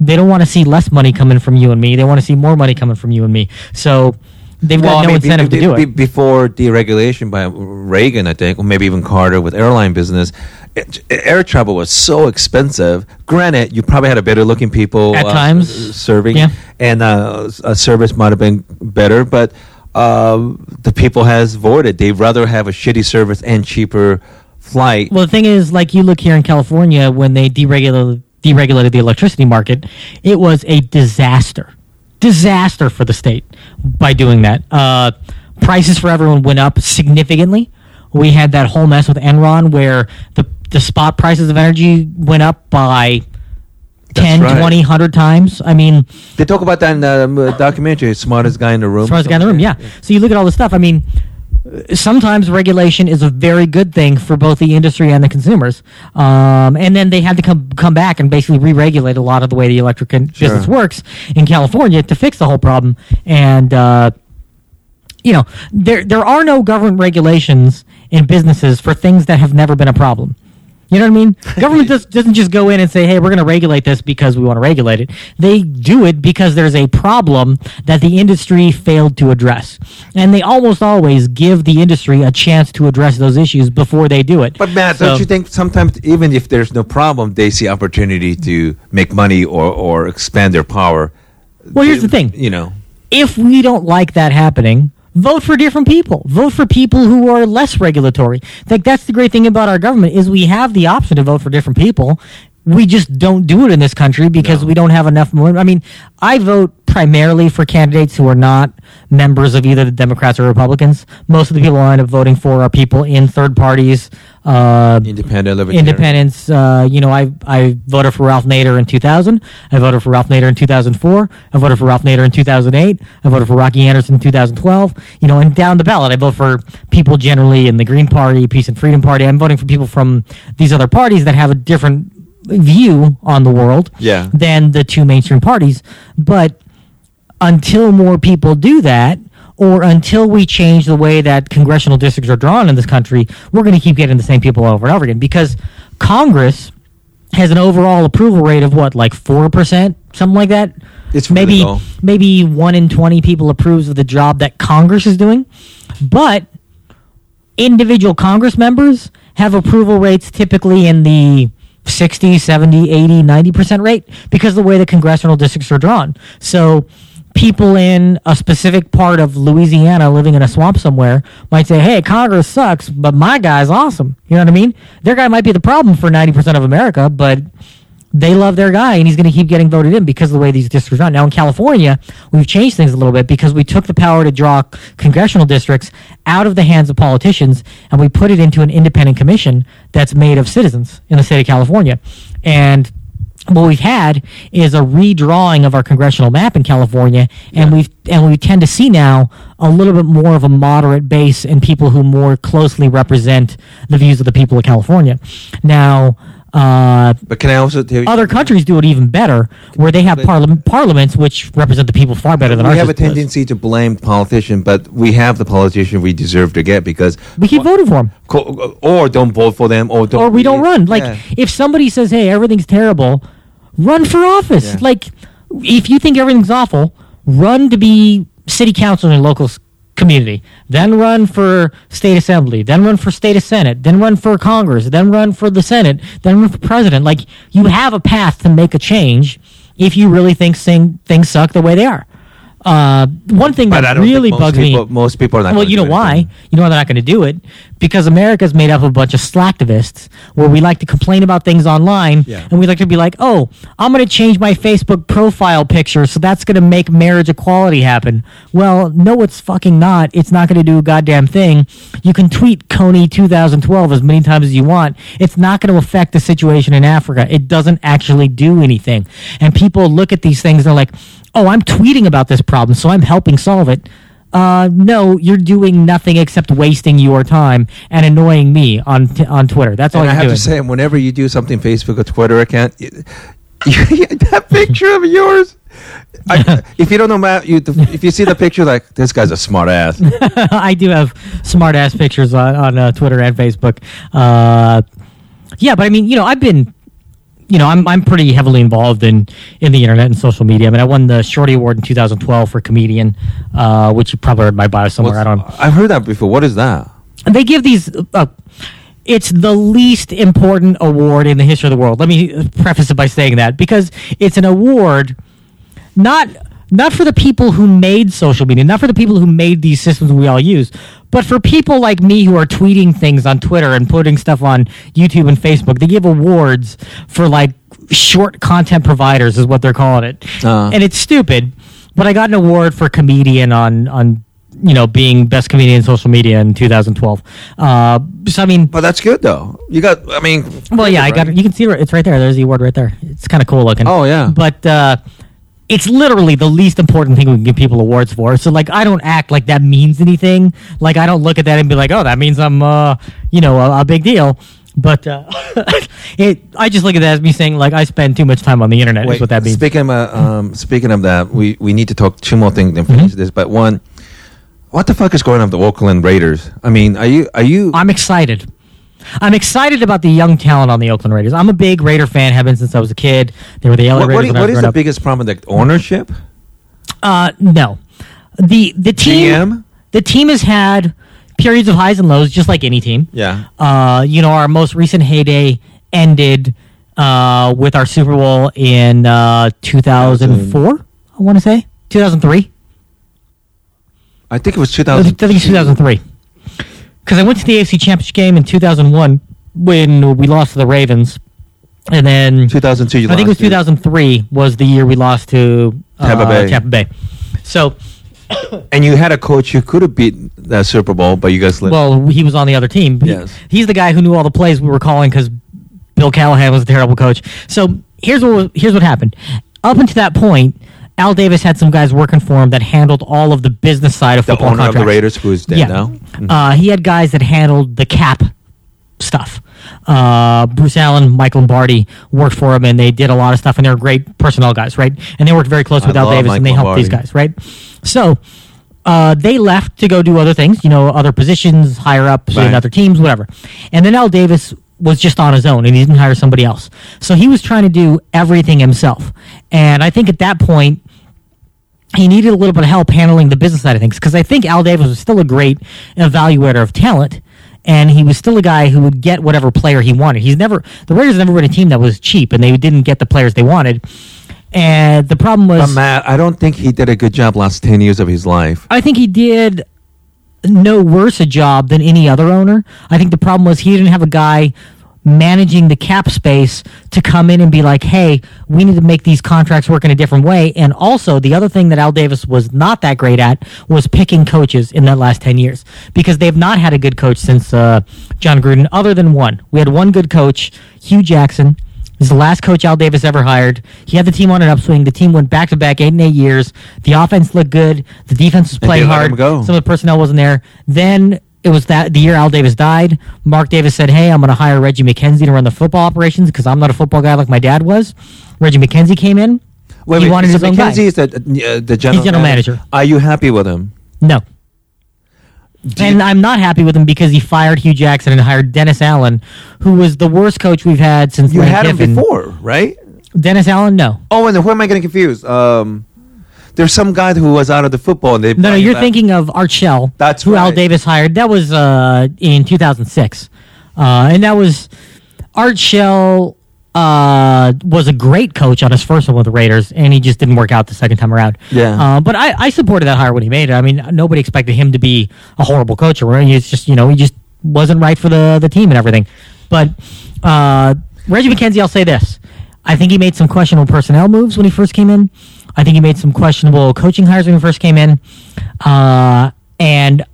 they don't want to see less money coming from you and me. They want to see more money coming from you and me. So they've well, got no I mean, incentive be, be, to do be, it. Before deregulation by Reagan, I think, or maybe even Carter with airline business, it, air travel was so expensive. Granted, you probably had a better looking people at uh, times serving, yeah. and uh, a service might have been better, but uh, the people has voted. They'd rather have a shitty service and cheaper flight. Well, the thing is, like, you look here in California, when they deregulated, deregulated the electricity market, it was a disaster. Disaster for the state by doing that. Uh, prices for everyone went up significantly. We had that whole mess with Enron where the the spot prices of energy went up by ten, right. twenty, one hundred times. I mean... They talk about that in the documentary, Smartest Guy in the Room. Smartest Guy in the Room, yeah. yeah. So you look at all this stuff. I mean, sometimes regulation is a very good thing for both the industry and the consumers. Um, and then they had to come come back and basically re-regulate a lot of the way the electric sure. business works in California to fix the whole problem. And, uh, you know, there there are no government regulations in businesses for things that have never been a problem. You know what I mean? Government does, doesn't just go in and say, hey, we're going to regulate this because we want to regulate it. They do it because there's a problem that the industry failed to address. And they almost always give the industry a chance to address those issues before they do it. But, Matt, so, don't you think sometimes even if there's no problem, they see opportunity to make money or, or expand their power? Well, here's the thing. You know, if we don't like that happening... Vote for different people. Vote for people who are less regulatory. Like, that's the great thing about our government is we have the option to vote for different people. We just don't do it in this country because no. we don't have enough more. I mean, I vote primarily for candidates who are not members of either the Democrats or Republicans. Most of the people I end up voting for are people in third parties. Uh, Independent libertarian. Independents. Uh, you know, I I voted for Ralph Nader in two thousand. I voted for Ralph Nader in two thousand four. I voted for Ralph Nader in two thousand eight. I voted for Rocky Anderson in two thousand twelve. You know, and down the ballot, I vote for people generally in the Green Party, Peace and Freedom Party. I'm voting for people from these other parties that have a different view on the world yeah. than the two mainstream parties. But until more people do that, or until we change the way that congressional districts are drawn in this country, we're going to keep getting the same people over and over again, because Congress has an overall approval rate of what, like four percent, something like that? It's really maybe low. Maybe one in twenty people approves of the job that Congress is doing, but individual Congress members have approval rates typically in the sixty, seventy, eighty, ninety percent rate, because of the way the congressional districts are drawn. So people in a specific part of Louisiana living in a swamp somewhere might say, hey, Congress sucks, but my guy's awesome. You know what I mean? Their guy might be the problem for ninety percent of America, but they love their guy, and he's going to keep getting voted in because of the way these districts are run. Now, in California, we've changed things a little bit because we took the power to draw congressional districts out of the hands of politicians, and we put it into an independent commission that's made of citizens in the state of California. And what we've had is a redrawing of our congressional map in California, and yeah. we've and we tend to see now a little bit more of a moderate base in people who more closely represent the views of the people of California. Now, Uh, but can I also tell you, other countries do it even better, where they have parli- parliaments which represent the people far better than ours. We have a tendency does. to blame politicians, but we have the politician we deserve to get, because we keep well, voting for them, co- or don't vote for them, or don't or we don't run. Like yeah. if somebody says, "Hey, everything's terrible," run for office. Yeah. Like if you think everything's awful, run to be city council in your local community, then run for state assembly, then run for state senate, then run for Congress, then run for the Senate, then run for president. Like, you have a path to make a change if you really think sing, things suck the way they are. Uh, one thing but that really bugs people, me... Most people are not well, you know why? Anything. You know why they're not going to do it? Because America's made up of a bunch of slacktivists where we like to complain about things online, yeah. and we like to be like, oh, I'm going to change my Facebook profile picture, so that's going to make marriage equality happen. Well, no, it's fucking not. It's not going to do a goddamn thing. You can tweet Coney two thousand twelve as many times as you want. It's not going to affect the situation in Africa. It doesn't actually do anything. And people look at these things and they're like, oh, I'm tweeting about this problem, so I'm helping solve it. Uh, no, you're doing nothing except wasting your time and annoying me on t- on Twitter. That's all and you're doing. I have doing. to say, whenever you do something, Facebook or Twitter account, it, you, that picture of yours. I, if you don't know Matt, you, if you see the picture, like, this guy's a smart ass. I do have smart ass pictures on on uh, Twitter and Facebook. Uh, yeah, but I mean, you know, I've been. You know, I'm I'm pretty heavily involved in, in the internet and social media. I mean, I won the Shorty Award in two thousand twelve for comedian, uh, which you probably heard my bio somewhere. What's, I don't know. I've heard that before. What is that? They give these. Uh, it's the least important award in the history of the world. Let me preface it by saying that, because it's an award, not not for the people who made social media, not for the people who made these systems we all use, but for people like me who are tweeting things on Twitter and putting stuff on YouTube and Facebook. They give awards for, like, short content providers is what they're calling it. Uh. And it's stupid, but I got an award for comedian on, on you know, being best comedian in social media in two thousand twelve. Uh, so, I mean... But that's good, though. You got, I mean... Well, yeah, right? I got you can see it. It's right there. There's the award right there. It's kind of cool looking. Oh, yeah. But... Uh, it's literally the least important thing we can give people awards for. So, like, I don't act like that means anything. Like, I don't look at that and be like, oh, that means I'm, uh, you know, a, a big deal. But uh, it, I just look at that as me saying, like, I spend too much time on the internet. Wait, is what that means. Speaking of, uh, um, speaking of that, we, we need to talk two more things and finish mm-hmm. this. But one, what the fuck is going on with the Oakland Raiders? I mean, are you are you? I'm excited. I'm excited about the young talent on the Oakland Raiders. I'm a big Raider fan, have been since I was a kid. They were the L A Raiders. What, what, when I was what is the up. biggest problem? The ownership? Uh, no. The the team G M? The team has had periods of highs and lows, just like any team. Yeah. Uh, you know, our most recent heyday ended uh, with our Super Bowl in uh, two thousand four, I want to say. two thousand three? I think it was two thousand. I think it was two thousand three. Because I went to the A F C Championship game in two thousand one when we lost to the Ravens. And then two thousand two, you I think it was two thousand three to. was the year we lost to uh, Tampa Bay. Tampa Bay. So, and you had a coach who could have beaten that Super Bowl, but you guys lived. Well, he was on the other team. He, yes. He's the guy who knew all the plays we were calling because Bill Callahan was a terrible coach. So here's what was, here's what happened. Up until that point, Al Davis had some guys working for him that handled all of the business side of the football contracts. The owner of the Raiders, who is dead yeah. now. Mm-hmm. Uh, he had guys that handled the cap stuff. Uh, Bruce Allen, Mike Lombardi worked for him, and they did a lot of stuff, and they were great personnel guys, right? And they worked very close with Al Davis, and they helped these guys, right? So uh, they left to go do other things, you know, other positions, higher up, in other teams, whatever. And then Al Davis was just on his own, and he didn't hire somebody else. So he was trying to do everything himself. And I think at that point, he needed a little bit of help handling the business side of things, because I think Al Davis was still a great evaluator of talent. And he was still a guy who would get whatever player he wanted. He's never the Raiders never been a team that was cheap, and they didn't get the players they wanted. And the problem was, but Matt, I don't think he did a good job last ten years of his life. I think he did no worse a job than any other owner. I think the problem was he didn't have a guy managing the cap space to come in and be like, hey, we need to make these contracts work in a different way. And also, the other thing that Al Davis was not that great at was picking coaches in that last ten years, because they've not had a good coach since uh, John Gruden, other than one. We had one good coach, Hugh Jackson. It was the last coach Al Davis ever hired. He had the team on an upswing. The team went back-to-back eight and eight years. The offense looked good. The defense was playing hard. Some of the personnel wasn't there. Then it was that the year Al Davis died. Mark Davis said, hey, I'm going to hire Reggie McKenzie to run the football operations because I'm not a football guy like my dad was. Reggie McKenzie came in. Wait, he wait, wanted so his McKenzie own guy. Is the, uh, the general, He's general manager. manager. Are you happy with him? No. Do and you- I'm not happy with him because he fired Hugh Jackson and hired Dennis Allen, who was the worst coach we've had since You Lane had Kiffin. Him before, right? Dennis Allen, no. Oh, and then who am I getting confused? Um... There's some guy who was out of the football. And they no, no, you're back. thinking of Art Shell, That's who right. Al Davis hired. That was uh, in two thousand six. Uh, and that was Art Shell uh, was a great coach on his first one with the Raiders, and he just didn't work out the second time around. Yeah. Uh, but I, I supported that hire when he made it. I mean, nobody expected him to be a horrible coach. Or it's just, you know, he just wasn't right for the, the team and everything. But uh, Reggie McKenzie, I'll say this. I think he made some questionable personnel moves when he first came in. I think he made some questionable coaching hires when he first came in. Uh, and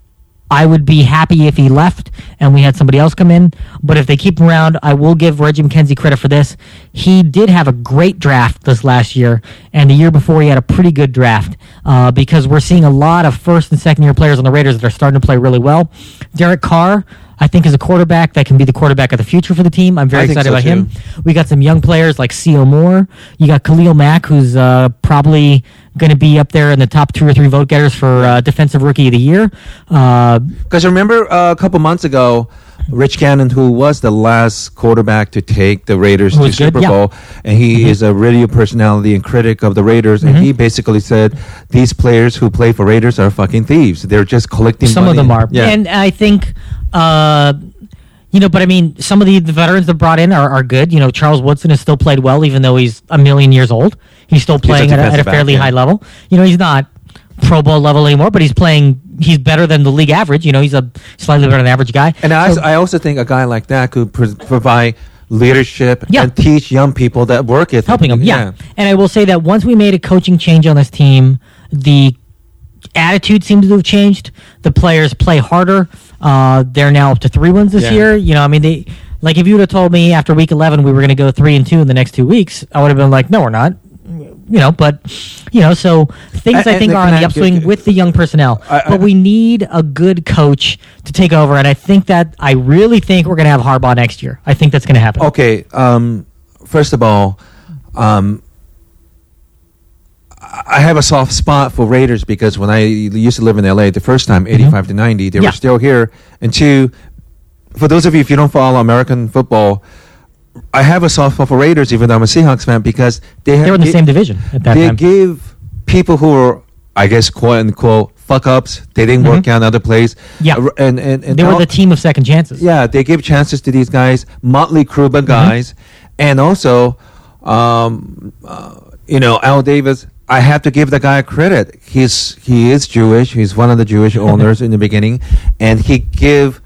I would be happy if he left and we had somebody else come in. But if they keep him around, I will give Reggie McKenzie credit for this. He did have a great draft this last year. And the year before, he had a pretty good draft. Uh, because we're seeing a lot of first and second year players on the Raiders that are starting to play really well. Derek Carr, I think, is a quarterback that can be the quarterback of the future for the team. I'm very excited so about too. him. We got some young players like C O. Moore. You got Khalil Mack, who's uh, probably going to be up there in the top two or three vote-getters for uh, Defensive Rookie of the Year. Because uh, remember uh, a couple months ago, Rich Gannon, who was the last quarterback to take the Raiders to Super good, yeah. Bowl, and he mm-hmm. is a radio personality and critic of the Raiders, and mm-hmm. he basically said, these players who play for Raiders are fucking thieves. They're just collecting Some money. Some of them are. Yeah. And I think... Uh, you know, but I mean, some of the, the veterans that brought in are, are good. You know, Charles Woodson has still played well, even though he's a million years old. He's still playing he's at, a, at a fairly back, yeah. high level. You know, he's not Pro Bowl level anymore, but he's playing. He's better than the league average. You know, he's a slightly better than average guy. And I, so, I also think a guy like that could pr- provide leadership yeah. and teach young people that work ethic. Helping them, yeah. yeah. And I will say that once we made a coaching change on this team, the attitude seems to have changed. The players play harder. Uh, they're now up to three wins this yeah. year. You know, I mean, they like if you would have told me after week eleven we were going to go three and two in the next two weeks, I would have been like, no, we're not. You know, but you know, so things I, I think are on the upswing get, with the young personnel. I, I, but we need a good coach to take over, and I think that I really think we're going to have Harbaugh next year. I think that's going to happen. Okay. Um, first of all, um. I have a soft spot for Raiders because when I used to live in L A the first time, eighty-five mm-hmm. to ninety, they yeah. were still here. And two, for those of you, if you don't follow American football, I have a soft spot for Raiders, even though I'm a Seahawks fan, because they have, they were in the they, same division at that they time. They gave people who were, I guess, quote unquote, fuck ups. They didn't mm-hmm. work out in other plays. Yeah, and, and, and they all, were the team of second chances. Yeah, they gave chances to these guys, motley crew of guys, mm-hmm. and also, um, uh, you know, Al Davis. I have to give the guy credit. He's he is Jewish. He's one of the Jewish owners in the beginning, and he give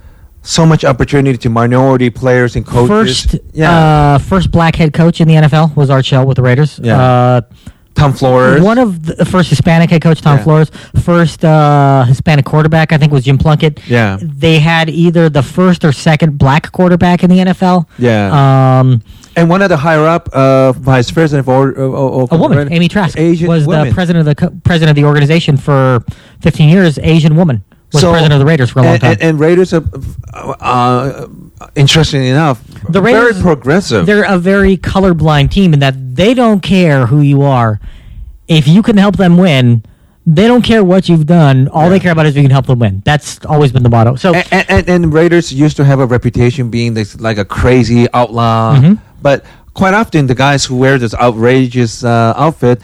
so much opportunity to minority players and coaches. First, yeah. uh, first black head coach in the N F L was Art Shell with the Raiders. Yeah. Uh, Tom Flores. One of the first Hispanic head coach, Tom yeah. Flores. First uh, Hispanic quarterback, I think, was Jim Plunkett. Yeah. They had either the first or second black quarterback in the N F L. Yeah. Um, and one of the higher up uh, vice president for uh, a woman, Amy Trask, Asian was women. the president of the co- president of the organization for fifteen years. Asian woman. Was so, president of the Raiders for a long and, time. And, and Raiders are, uh, interesting enough, the Raiders, very progressive. They're a very colorblind team in that they don't care who you are. If you can help them win, they don't care what you've done. All yeah. they care about is if you can help them win. That's always been the motto. So, and, and, and Raiders used to have a reputation being this, like a crazy outlaw. Mm-hmm. But quite often, the guys who wear this outrageous uh, outfit,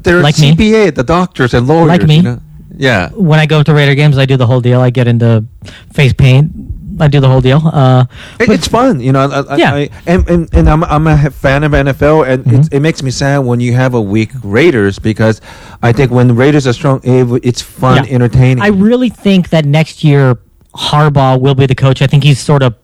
they're like C P A, me. the doctors and lawyers. Like me. You know? Yeah. When I go to Raider games, I do the whole deal. I get into face paint. I do the whole deal. Uh, it, it's fun, you know. I, I, yeah. I, and and, and I'm, I'm a fan of N F L, and mm-hmm. it, it makes me sad when you have a weak Raiders, because I think when Raiders are strong, it's fun, yeah. entertaining. I really think that next year Harbaugh will be the coach. I think he's sort of,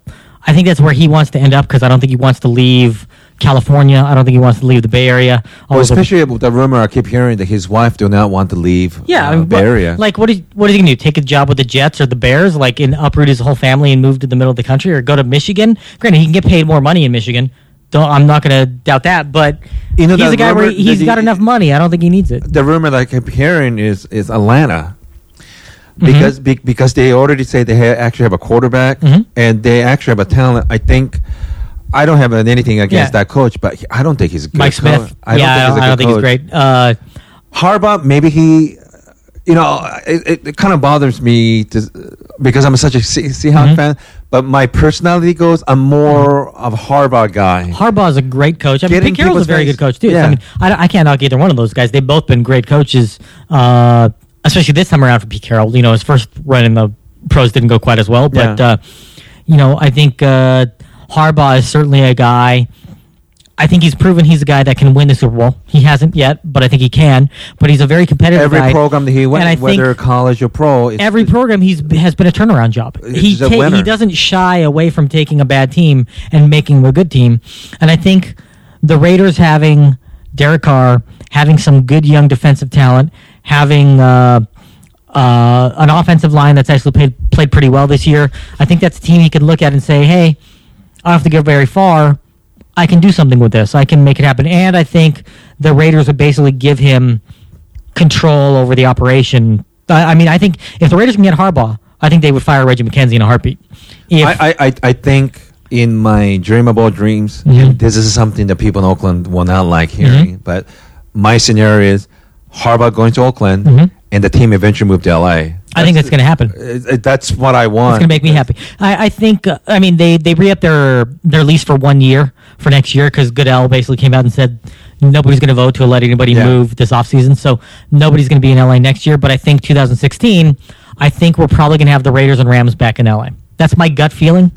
I think that's where he wants to end up, because I don't think he wants to leave California. I don't think he wants to leave the Bay Area. Well, especially with the rumor I keep hearing that his wife do not want to leave yeah, uh, I mean, Bay what, Area. Like, what is, what is he going to do? Take a job with the Jets or the Bears, like, and uproot his whole family and move to the middle of the country, or go to Michigan? Granted, he can get paid more money in Michigan. Don't, I'm not going to doubt that, but you know, he's a guy where he, he's he, got enough money. I don't think he needs it. The rumor that I keep hearing is, is Atlanta. Because mm-hmm. be, because they already say they ha- actually have a quarterback, mm-hmm. and they actually have a talent. I think... I don't have anything against yeah. that coach, but I don't think he's a good Mike Smith. Coach. I yeah, don't think he's a I don't think coach. he's great. Uh, Harbaugh, maybe he, you know, it, it kind of bothers me to, because I'm such a Seahawks mm-hmm. fan, but my personality goes, I'm more of a Harbaugh guy. Harbaugh's a great coach. I mean, Pete Carroll's a very face. good coach, too. Yeah. So, I mean, I, I can't knock either one of those guys. They've both been great coaches, uh, especially this time around for Pete Carroll. You know, his first run in the pros didn't go quite as well, but, yeah. uh, you know, I think... Uh, Harbaugh is certainly a guy. I think he's proven he's a guy that can win the Super Bowl. He hasn't yet, but I think he can. But he's a very competitive every guy. Every program that he went, whether college or pro, it's, every program he's has been a turnaround job. He ta- he doesn't shy away from taking a bad team and making a good team. And I think the Raiders having Derek Carr, having some good young defensive talent, having uh, uh, an offensive line that's actually played played pretty well this year. I think that's a team he could look at and say, hey, I don't have to go very far. I can do something with this. I can make it happen. And I think the Raiders would basically give him control over the operation. I, I mean, I think if the Raiders can get Harbaugh, I think they would fire Reggie McKenzie in a heartbeat. If, I, I, I think in my dreamable dreams, mm-hmm. this is something that people in Oakland will not like hearing. Mm-hmm. But my scenario is Harbaugh going to Oakland, mm-hmm. and the team eventually moved to L A. That's, I think that's going to happen. That's what I want. It's going to make me happy. I, I think, uh, I mean, they, they re-upped their, their lease for one year for next year, because Goodell basically came out and said nobody's going to vote to let anybody yeah. move this offseason, so nobody's going to be in L A next year. But I think twenty sixteen, I think we're probably going to have the Raiders and Rams back in L A. That's my gut feeling.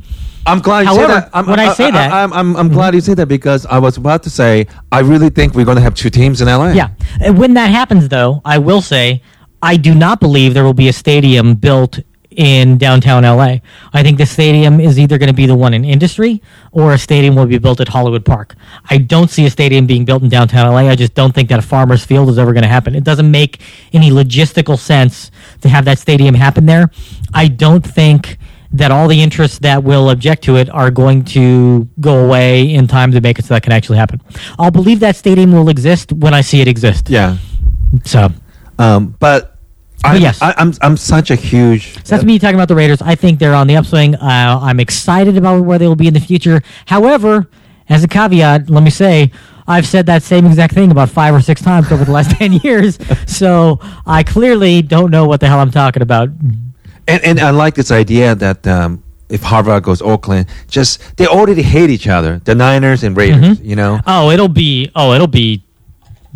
I'm glad you However, say that. I'm, when I, I say I, that, I'm, I'm, I'm glad you say that, because I was about to say, I really think we're going to have two teams in L A. Yeah. And when that happens, though, I will say, I do not believe there will be a stadium built in downtown L A. I think the stadium is either going to be the one in Industry, or a stadium will be built at Hollywood Park. I don't see a stadium being built in downtown L A. I just don't think that a Farmers Field is ever going to happen. It doesn't make any logistical sense to have that stadium happen there. I don't think that all the interests that will object to it are going to go away in time to make it so that can actually happen. I'll believe that stadium will exist when I see it exist. Yeah. So. Um, but I'm, yes. I, I'm I'm such a huge... So that's uh, me talking about the Raiders. I think they're on the upswing. Uh, I'm excited about where they will be in the future. However, as a caveat, let me say, I've said that same exact thing about five or six times over the last ten years, so I clearly don't know what the hell I'm talking about. And and I like this idea that um, if Harvard goes Oakland, just they already hate each other, the Niners and Raiders, mm-hmm. you know? Oh, it'll be Oh, it'll be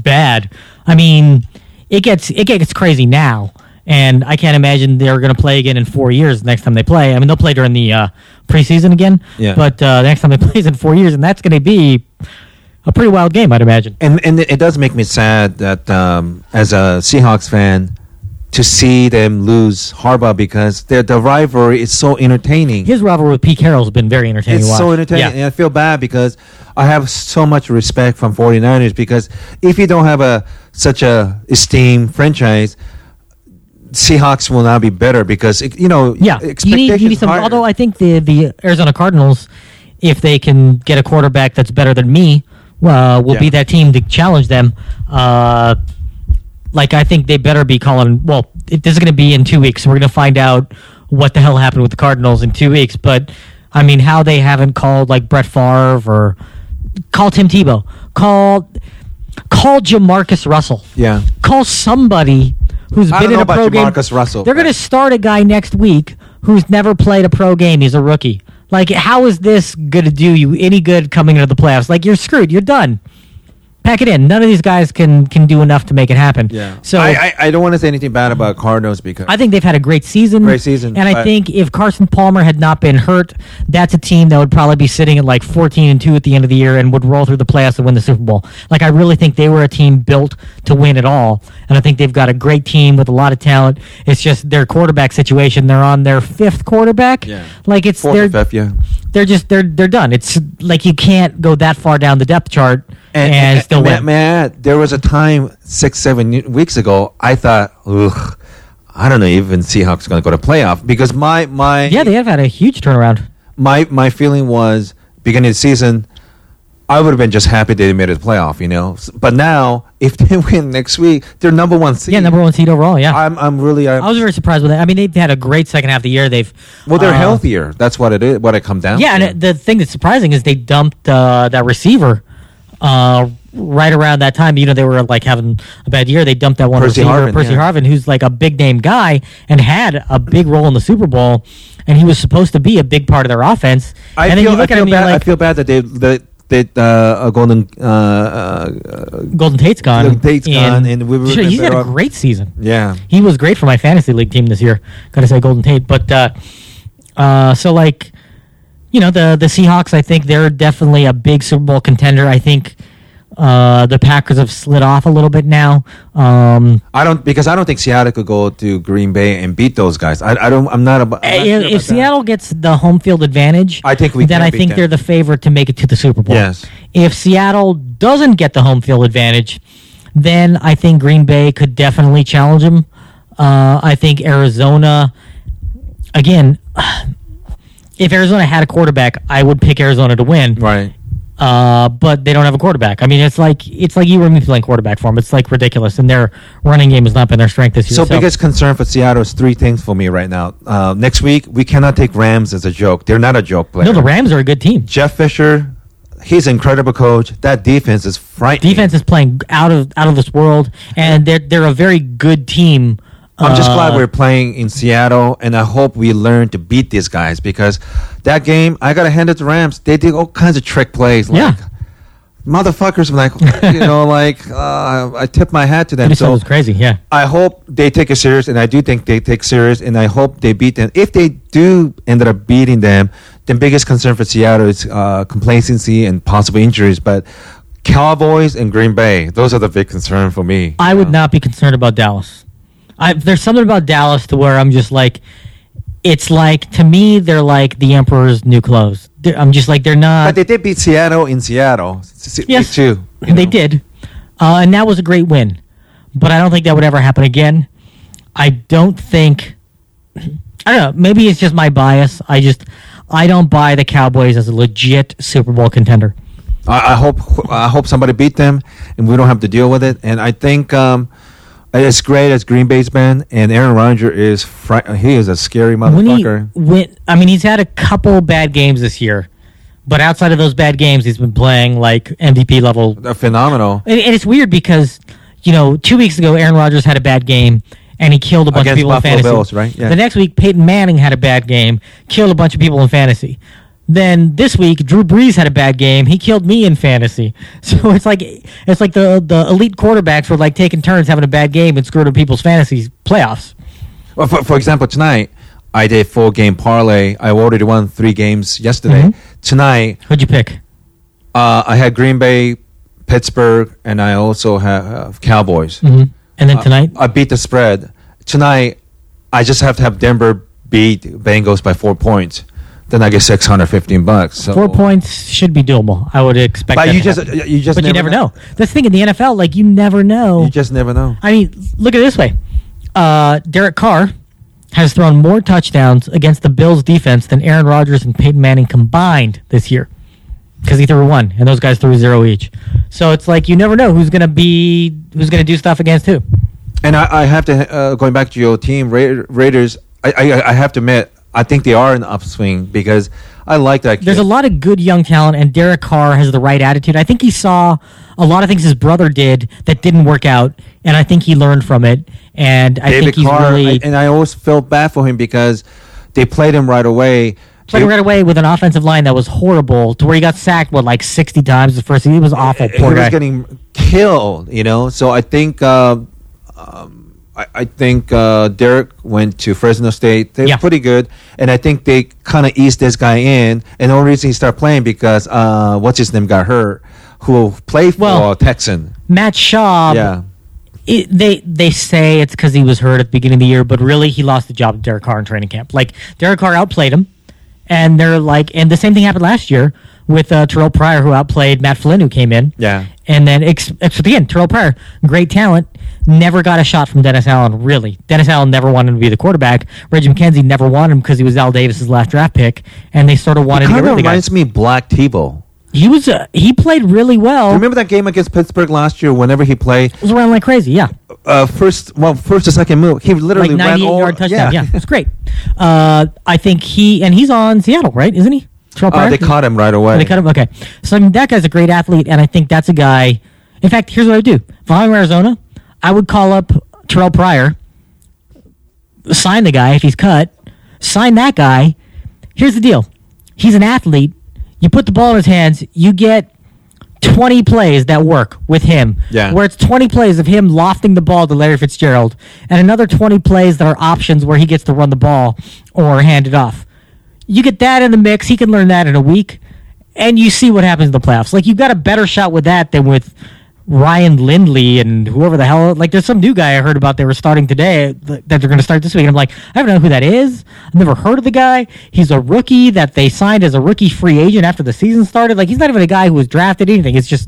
bad. I mean... It gets it gets crazy now, and I can't imagine they're going to play again in four years next time they play. I mean, they'll play during the uh, preseason again, yeah. but uh, the next time they play is in four years, and that's going to be a pretty wild game, I'd imagine. And and it does make me sad that um, as a Seahawks fan, to see them lose Harbaugh because their the rivalry is so entertaining. His rivalry with Pete Carroll has been very entertaining. It's so entertaining. Yeah. And I feel bad because I have so much respect from 49ers because if you don't have a such a esteemed franchise, Seahawks will not be better because, it, you know, yeah. expectations you need, you need some, although I think the, the Arizona Cardinals, if they can get a quarterback that's better than me, uh, will yeah. be that team to challenge them. Uh, like, I think they better be calling, well, it, this is going to be in two weeks. So we're going to find out what the hell happened with the Cardinals in two weeks. But, I mean, how they haven't called, like, Brett Favre or call Tim Tebow. Call, call Jamarcus Russell. Yeah. Call somebody who's been in a pro game. Jamarcus Russell. They're going to start a guy next week who's never played a pro game. He's a rookie. Like, how is this going to do you any good coming into the playoffs? Like, you're screwed. You're done. Pack it in. None of these guys can, can do enough to make it happen. Yeah. So I, I, I don't want to say anything bad about Cardinals because I think they've had a great season. Great season. And I think if Carson Palmer had not been hurt, that's a team that would probably be sitting at like fourteen and two at the end of the year and would roll through the playoffs and win the Super Bowl. Like, I really think they were a team built to win it all. And I think they've got a great team with a lot of talent. It's just their quarterback situation. They're on their fifth quarterback. Yeah. Like, it's Fourth their, fifth, yeah. They're just they're they're done. It's like you can't go that far down the depth chart. And, and still win. Man, there was a time six, seven weeks ago, I thought, ugh, I don't know even Seahawks are going to go to playoff because my, my... Yeah, they have had a huge turnaround. My my feeling was, beginning of the season, I would have been just happy they made it to the playoff, you know? But now, if they win next week, they're number one seed. Yeah, number one seed overall, yeah. I'm I'm really... I'm, I was very surprised with that. I mean, they've had a great second half of the year. They've... Well, they're uh, healthier. That's what it is, what it comes down yeah, to. Yeah, and the thing that's surprising is they dumped uh, that receiver... Uh, right around that time, you know, they were like having a bad year. They dumped that one Percy receiver, Harvin, Percy yeah. Harvin, who's like a big name guy and had a big role in the Super Bowl, and he was supposed to be a big part of their offense. I and feel, then you look I at him, bad, like, I feel bad that they that they uh, Golden uh, uh, Golden Tate's gone. Golden Tate's gone, and, and we were sure, he's had a great season. Yeah, he was great for my fantasy league team this year. Gotta say Golden Tate, but uh, uh, so like. You know, the, the Seahawks, I think they're definitely a big Super Bowl contender. I think uh, the Packers have slid off a little bit now. Um, I don't because I don't think Seattle could go to Green Bay and beat those guys. I, I don't. I'm not. About, I'm not if sure about Seattle that. Gets the home field advantage, I think we then I think them. They're the favorite to make it to the Super Bowl. Yes. If Seattle doesn't get the home field advantage, then I think Green Bay could definitely challenge them. Uh, I think Arizona, again. If Arizona had a quarterback, I would pick Arizona to win. Right. Uh, but they don't have a quarterback. I mean, it's like it's like you were me playing quarterback for them. It's like ridiculous, and their running game has not been their strength this year. So, so. Biggest concern for Seattle is three things for me right now. Uh, next week, we cannot take Rams as a joke. They're not a joke player. No, the Rams are a good team. Jeff Fisher, he's an incredible coach. That defense is frightening. Defense is playing out of out of this world, and they're they're a very good team. I'm just glad we're playing in Seattle, and I hope we learn to beat these guys because that game, I got to hand it to Rams. They did all kinds of trick plays. Like, yeah. Motherfuckers, like, you know, like, uh, I tip my hat to them. So was crazy, yeah. I hope they take it serious, and I do think they take serious, and I hope they beat them. If they do end up beating them, the biggest concern for Seattle is uh, complacency and possible injuries, but Cowboys and Green Bay, those are the big concern for me. I would know? not be concerned about Dallas. I, there's something about Dallas to where I'm just like, it's like, to me, they're like the Emperor's new clothes. They're, I'm just like, they're not... But they did beat Seattle in Seattle. Yes, too, they know. did. Uh, and that was a great win. But I don't think that would ever happen again. I don't think... I don't know. Maybe it's just my bias. I just... I don't buy the Cowboys as a legit Super Bowl contender. I, I hope I hope somebody beat them and we don't have to deal with it. And I think... Um, As great as Green Bay's been, and Aaron Rodgers is fr- he is a scary motherfucker. When he went, I mean, he's had a couple bad games this year, but outside of those bad games, he's been playing like M V P level. They're phenomenal. And, and it's weird because, you know, two weeks ago, Aaron Rodgers had a bad game, and he killed a bunch Against of people Buffalo in fantasy. Bills, right? Yeah. The next week, Peyton Manning had a bad game, killed a bunch of people in fantasy. Then this week, Drew Brees had a bad game. He killed me in fantasy. So it's like it's like the the elite quarterbacks were like taking turns having a bad game and screwed up people's fantasy playoffs. Well, for, for example, tonight I did four game parlay. I already won three games yesterday. Mm-hmm. Tonight, who'd you pick? Uh, I had Green Bay, Pittsburgh, and I also have Cowboys. Mm-hmm. And then tonight, uh, I beat the spread. tonight I just have to have Denver beat Bengals by four points. Then I get six hundred fifteen bucks. So. Four points should be doable. I would expect. But that you, to just, you just, but never you never know. know. That's the thing in the N F L. Like you never know. You just never know. I mean, look at it this way. Uh, Derek Carr has thrown more touchdowns against the Bills defense than Aaron Rodgers and Peyton Manning combined this year, because he threw one and those guys threw zero each. So it's like you never know who's gonna be who's gonna do stuff against who. And I, I have to uh, going back to your team Ra- Raiders. I, I I have to admit. I think they are an upswing because I like that kid. There's a lot of good young talent, and Derek Carr has the right attitude. I think he saw a lot of things his brother did that didn't work out, and I think he learned from it. And I David think he's Carr, really... I, and I always felt bad for him because they played him right away. Played him right away with an offensive line that was horrible to where he got sacked, what, like sixty times the first season? It was awful. Poor he guy. was getting killed, you know? So I think... Uh, um, I think uh, Derek went to Fresno State. They were yeah. pretty good. And I think they kind of eased this guy in. And the only reason he started playing because uh, what's-his-name got hurt, who played for well, Texan. Matt Schaub, yeah. it, they they say it's because he was hurt at the beginning of the year, but really he lost the job to Derek Carr in training camp. Like, Derek Carr outplayed him. And they're like, and the same thing happened last year with uh, Terrell Pryor, who outplayed Matt Flynn, who came in. Yeah. And then, ex- ex- again, Terrell Pryor, great talent, never got a shot from Dennis Allen, really. Dennis Allen never wanted him to be the quarterback. Reggie McKenzie never wanted him because he was Al Davis's last draft pick, and they sort of wanted to get rid of the guy. It kind of reminds me of Black Tebow. He was uh, he played really well. Do you remember that game against Pittsburgh last year? Whenever he played, it was around like crazy. Yeah. Uh, first, well, first to second move, he literally like ran all. ninety-eight yard touchdown. Yeah, yeah, it's great. Uh, I think he and he's on Seattle, right? Isn't he? Uh, they caught him right away. Oh, they caught him. Okay, so I mean, that guy's a great athlete, and I think that's a guy. In fact, here's what I would do: if I'm in Arizona, I would call up Terrell Pryor, sign the guy if he's cut, sign that guy. Here's the deal: he's an athlete. You put the ball in his hands, you get twenty plays that work with him. Yeah. Where it's twenty plays of him lofting the ball to Larry Fitzgerald and another twenty plays that are options where he gets to run the ball or hand it off. You get that in the mix. He can learn that in a week, and you see what happens in the playoffs. Like, you've got a better shot with that than with Ryan Lindley and whoever the hell. Like, there's some new guy I heard about they were starting today that they're going to start this week. And I'm like, I don't know who that is. I've never heard of the guy. He's a rookie that they signed as a rookie free agent after the season started. Like, he's not even a guy who was drafted anything. It's just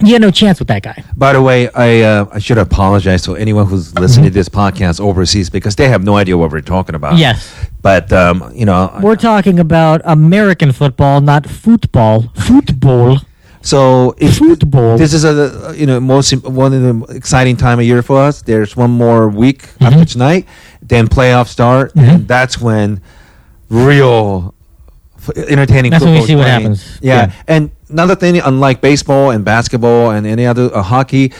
you had no chance with that guy. By the way, I uh, I should apologize to anyone who's listening mm-hmm. to this podcast overseas because they have no idea what we're talking about. Yes. But, um, you know. We're I, talking about American football, not football. Football. So if this is a you know most one of the exciting time of year for us. There's one more week mm-hmm. after tonight, then playoffs start, mm-hmm. and that's when real entertaining. That's football when we see playing. What happens. Yeah. yeah, and another thing, unlike baseball and basketball and any other uh, hockey,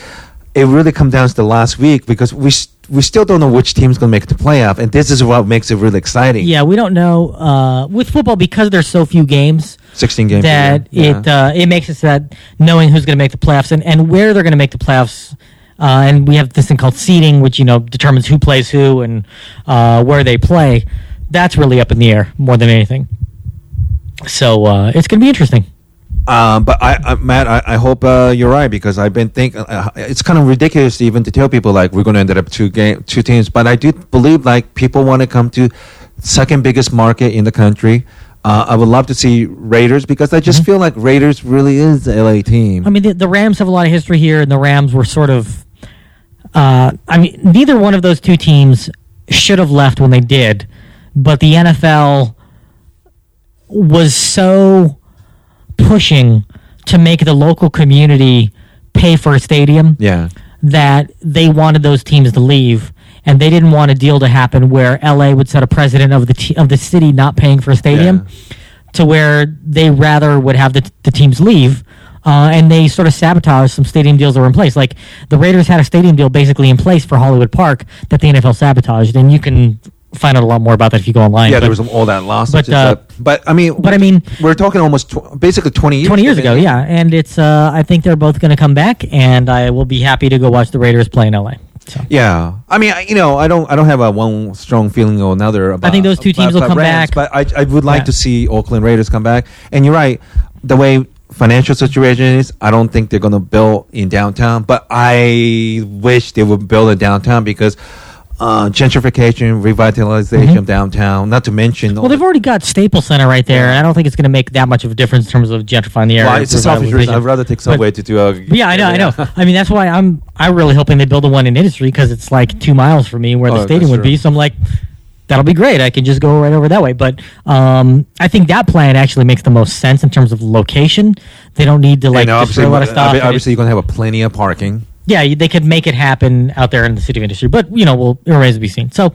it really comes down to the last week because we. St- We still don't know which team's going to make the playoff, and this is what makes it really exciting. Yeah, we don't know. Uh, with football, because there's so few games, sixteen games, that yeah. it uh, it makes it so that knowing who's going to make the playoffs and, and where they're going to make the playoffs. Uh, and we have this thing called seeding, which you know determines who plays who and uh, where they play. That's really up in the air more than anything. So uh, it's going to be interesting. Um, but I, I, Matt, I, I hope uh, you're right because I've been thinking uh, it's kind of ridiculous even to tell people like we're going to end up two game, two teams. But I do believe like people want to come to second biggest market in the country. Uh, I would love to see Raiders because I just mm-hmm. feel like Raiders really is the L A team. I mean, the, the Rams have a lot of history here, and the Rams were sort of. Uh, I mean, neither one of those two teams should have left when they did, but the N F L was so. Pushing to make the local community pay for a stadium yeah. that they wanted those teams to leave, and they didn't want a deal to happen where L A would set a precedent of the t- of the city not paying for a stadium yeah. to where they rather would have the, t- the teams leave, uh, and they sort of sabotaged some stadium deals that were in place. Like, the Raiders had a stadium deal basically in place for Hollywood Park that the N F L sabotaged, and you can... find out a lot more about that if you go online. Yeah, but, there was all that loss. But, uh, but I mean, but I mean, we're talking almost tw- basically twenty years. Twenty years ago, yeah. And it's. Uh, I think they're both going to come back, and I will be happy to go watch the Raiders play in L A. So. Yeah, I mean, I, you know, I don't, I don't have a one strong feeling or another about. I think those two teams about, will come Rams, back, but I, I would like yeah. to see Oakland Raiders come back. And you're right, the way. Financial situation is I don't think they're going to build in downtown, but I wish they would build in downtown because Uh, gentrification, revitalization mm-hmm. of downtown, not to mention... Well, they've already got Staples Center right there. Yeah. I don't think it's going to make that much of a difference in terms of gentrifying the area. Well, it's a selfish reason. I'd rather take Subway but, to do a... Yeah, I know, area. I know. I mean, that's why I'm I'm really hoping they build the one in Industry, because it's like two miles from me where oh, the stadium would true. be. So I'm like, that'll be great. I can just go right over that way. But um, I think that plan actually makes the most sense in terms of location. They don't need to like destroy a lot of stuff. Obviously, you're going to have a plenty of parking. Yeah, they could make it happen out there in the city of Industry, but you know, we'll, it remains to be seen. So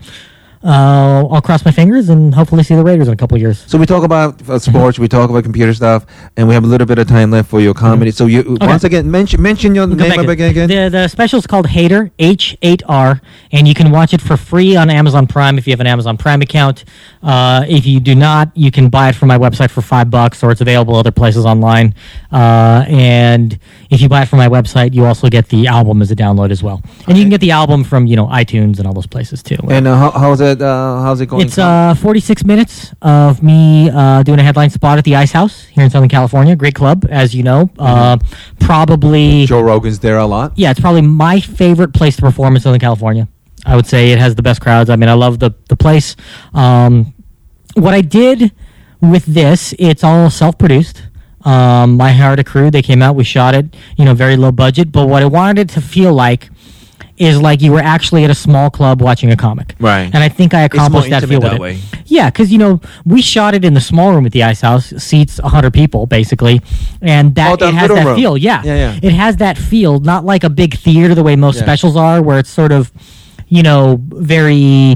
uh, I'll cross my fingers and hopefully see the Raiders in a couple of years. So we talk about uh, sports, mm-hmm. we talk about computer stuff, and we have a little bit of time left for your comedy. Mm-hmm. So you okay. once again mention mention your we'll name up again. again. The, the special is called Hater H eight R, and you can watch it for free on Amazon Prime if you have an Amazon Prime account. Uh, if you do not, you can buy it from my website for five bucks, or it's available other places online. Uh, and if you buy it from my website, you also get the album as a download as well, and right. you can get the album from you know iTunes and all those places too. Right? And uh, how, how's it? Uh, how's it going? It's uh, forty-six minutes of me uh, doing a headline spot at the Ice House here in Southern California. Great club, as you know. Uh, mm-hmm. Probably Joe Rogan's there a lot. Yeah, it's probably my favorite place to perform in Southern California. I would say it has the best crowds. I mean, I love the the place. Um, what I did with this, it's all self-produced. Um, I hired a crew. They came out. We shot it, you know, very low budget. But what I wanted it to feel like is like you were actually at a small club watching a comic. Right. And I think I accomplished that feel with that it. Way. Yeah, because, you know, we shot it in the small room at the Ice House. Seats one hundred people, basically. And that oh, it has that room. feel. Yeah. yeah, yeah. It has that feel, not like a big theater the way most yeah. specials are, where it's sort of, you know, very...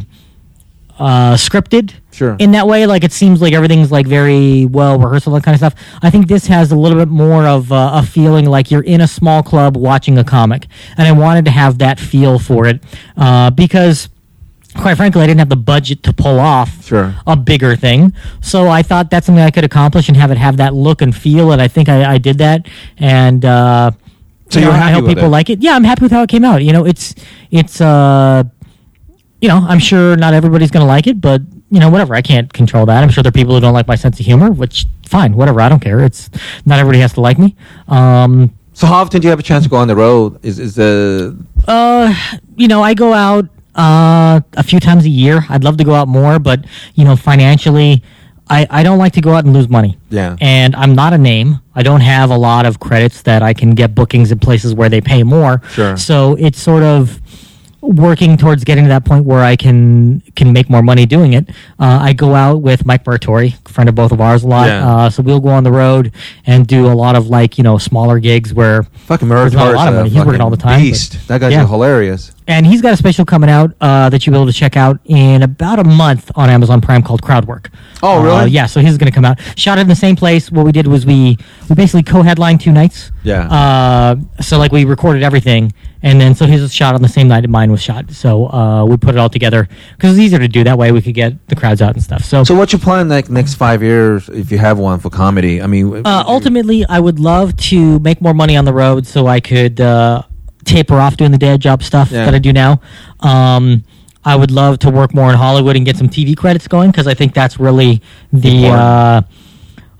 Uh, scripted sure. in that way. Like it seems like everything's like very well rehearsed, that kind of stuff. I think this has a little bit more of uh, a feeling like you're in a small club watching a comic, and I wanted to have that feel for it uh, because quite frankly I didn't have the budget to pull off sure. a bigger thing, so I thought that's something I could accomplish and have it have that look and feel, and I think I, I did that. And uh, so you know, you're happy I hope with people it. like it. Yeah, I'm happy with how it came out. You know, it's it's uh you know, I'm sure not everybody's going to like it, but, you know, whatever. I can't control that. I'm sure there are people who don't like my sense of humor, which, fine, whatever. I don't care. It's not everybody has to like me. Um, so how often do you have a chance to go on the road? Is is the... Uh, you know, I go out uh, a few times a year. I'd love to go out more, but, you know, financially... I, I don't like to go out and lose money. Yeah. And I'm not a name. I don't have a lot of credits that I can get bookings in places where they pay more. Sure. So it's sort of... working towards getting to that point where I can can make more money doing it. Uh, I go out with Mike Bertori, a friend of both of ours, a lot. Yeah. Uh, so we'll go on the road and do a lot of like you know smaller gigs where fucking there's not a lot of money. He's working all the time. Beast. But, that guy's yeah. hilarious. And he's got a special coming out uh, that you'll be able to check out in about a month on Amazon Prime called Crowdwork. Oh, really? Uh, yeah, so he's going to come out. Shot it in the same place. What we did was we, we basically co-headlined two nights. Yeah. Uh, so, like, we recorded everything. And then, so his was shot on the same night and mine was shot. So, uh, we put it all together because it's easier to do. That way we could get the crowds out and stuff. So, so what's your plan like next five years if you have one for comedy? I mean... Uh, ultimately, I would love to make more money on the road so I could... Uh, taper off doing the day job stuff yeah. that I do now. Um, I would love to work more in Hollywood and get some T V credits going because I think that's really the. Uh,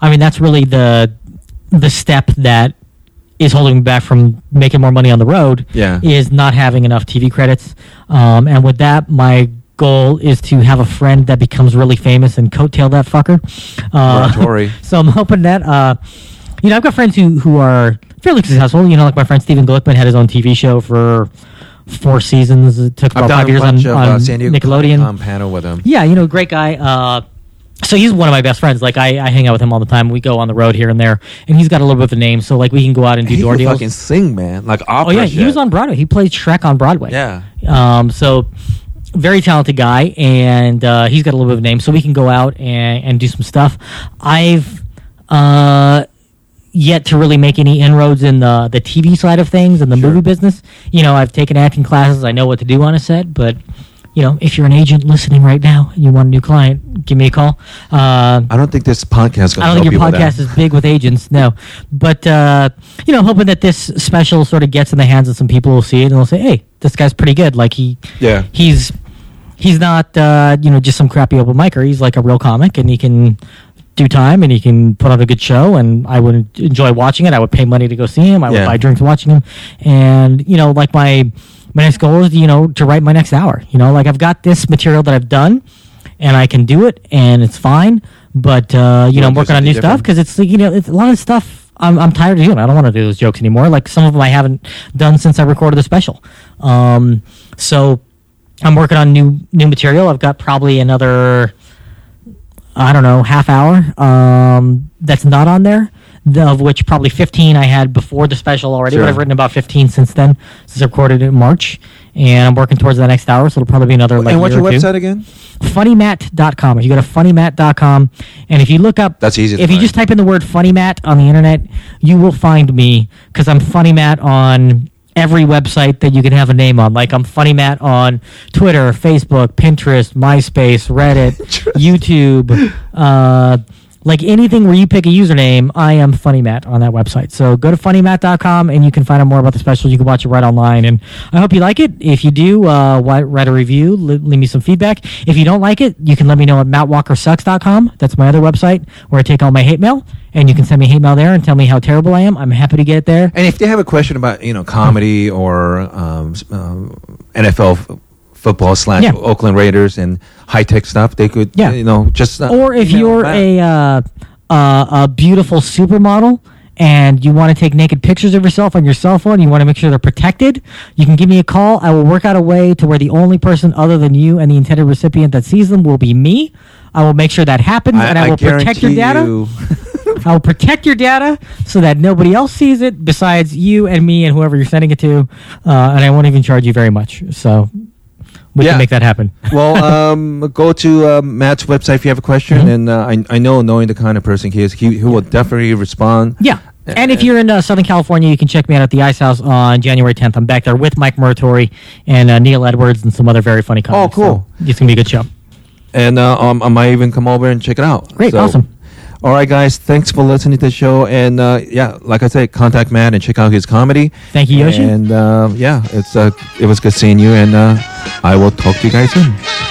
I mean, that's really the the step that is holding me back from making more money on the road. Yeah. Is not having enough T V credits. Um, and with that, my goal is to have a friend that becomes really famous and coattail that fucker. Uh, so I'm hoping that. Uh, You know, I've got friends who, who are fairly successful. You know, like my friend Steven Glickman had his own T V show for four seasons. It took about five years on, of, uh, on San Diego Nickelodeon. Um, panel with him. Yeah, you know, great guy. Uh, so he's one of my best friends. Like, I, I hang out with him all the time. We go on the road here and there. And he's got a little bit of a name. So, like, we can go out and do he door deals. He fucking sing, man. Like, opera. Oh, yeah. Shit. He was on Broadway. He played Shrek on Broadway. Yeah. Um. So... very talented guy. And uh, he's got a little bit of a name. So we can go out and, and do some stuff. I've... uh. yet to really make any inroads in the the T V side of things and the sure. movie business. You know, I've taken acting classes. I know what to do on a set, but, you know, if you're an agent listening right now and you want a new client, give me a call. Uh, I don't think this podcast is going to help I don't think your podcast is big with agents, no. But, uh, you know, hoping that this special sort of gets in the hands of some people who will see it and they'll say, hey, this guy's pretty good. Like, he, yeah. he's he's not, uh, you know, just some crappy open micer. He's like a real comic and he can... do time, and he can put on a good show, and I would enjoy watching it. I would pay money to go see him. I yeah. would buy drinks watching him. And, you know, like my my next goal is, you know, to write my next hour. You know, like I've got this material that I've done, and I can do it, and it's fine. But, uh, you know, I'm working on new different. stuff because it's, like, you know, it's a lot of stuff. I'm I'm tired of doing it. I don't want to do those jokes anymore. Like, some of them I haven't done since I recorded the special. Um, so I'm working on new new material. I've got probably another, I don't know, half hour um, that's not on there, of which probably fifteen I had before the special already. Sure. But I've written about fifteen since then, since I recorded it in March. And I'm working towards the next hour, so it'll probably be another, like, and what's your website two. again? funny matt dot com. If you go to funny matt dot com, and if you look up... That's easy. If you just type in the word Funny Matt on the internet, you will find me, because I'm Funny Matt on every website that you can have a name on. Like, I'm Funny Matt on Twitter, Facebook, Pinterest, MySpace, Reddit, YouTube, uh... like anything where you pick a username, I am Funny Matt on that website. So go to funny matt dot com and you can find out more about the special. You can watch it right online. And I hope you like it. If you do, uh, write a review. Leave me some feedback. If you don't like it, you can let me know at matt walker sucks dot com. That's my other website where I take all my hate mail. And you can send me hate mail there and tell me how terrible I am. I'm happy to get it there. And if they have a question about, you know, comedy or um, um, N F L f- football slash yeah. Oakland Raiders and high-tech stuff, they could, yeah. you know, just... Uh, or if you know, you're a, uh, uh, a beautiful supermodel and you want to take naked pictures of yourself on your cell phone, you want to make sure they're protected, you can give me a call. I will work out a way to where the only person other than you and the intended recipient that sees them will be me. I will make sure that happens, I, and I, I will protect your data. You. I will protect your data so that nobody else sees it besides you and me and whoever you're sending it to, uh, and I won't even charge you very much, so... We yeah. can make that happen. Well, um, go to uh, Matt's website if you have a question. Mm-hmm. And uh, I, I know, knowing the kind of person he is, he, he will definitely respond. Yeah. And, and if you're in uh, Southern California, you can check me out at the Ice House on January tenth. I'm back there with Mike Muratori and uh, Neil Edwards and some other very funny comics. Oh, cool. So it's going to be a good show. And uh, um, I might even come over and check it out. Great. So, awesome. All right, guys. Thanks for listening to the show. And, uh, yeah, like I said, contact Matt and check out his comedy. Thank you, Yoshi. And, uh, yeah, it's uh, it was good seeing you. And uh, I will talk to you guys soon.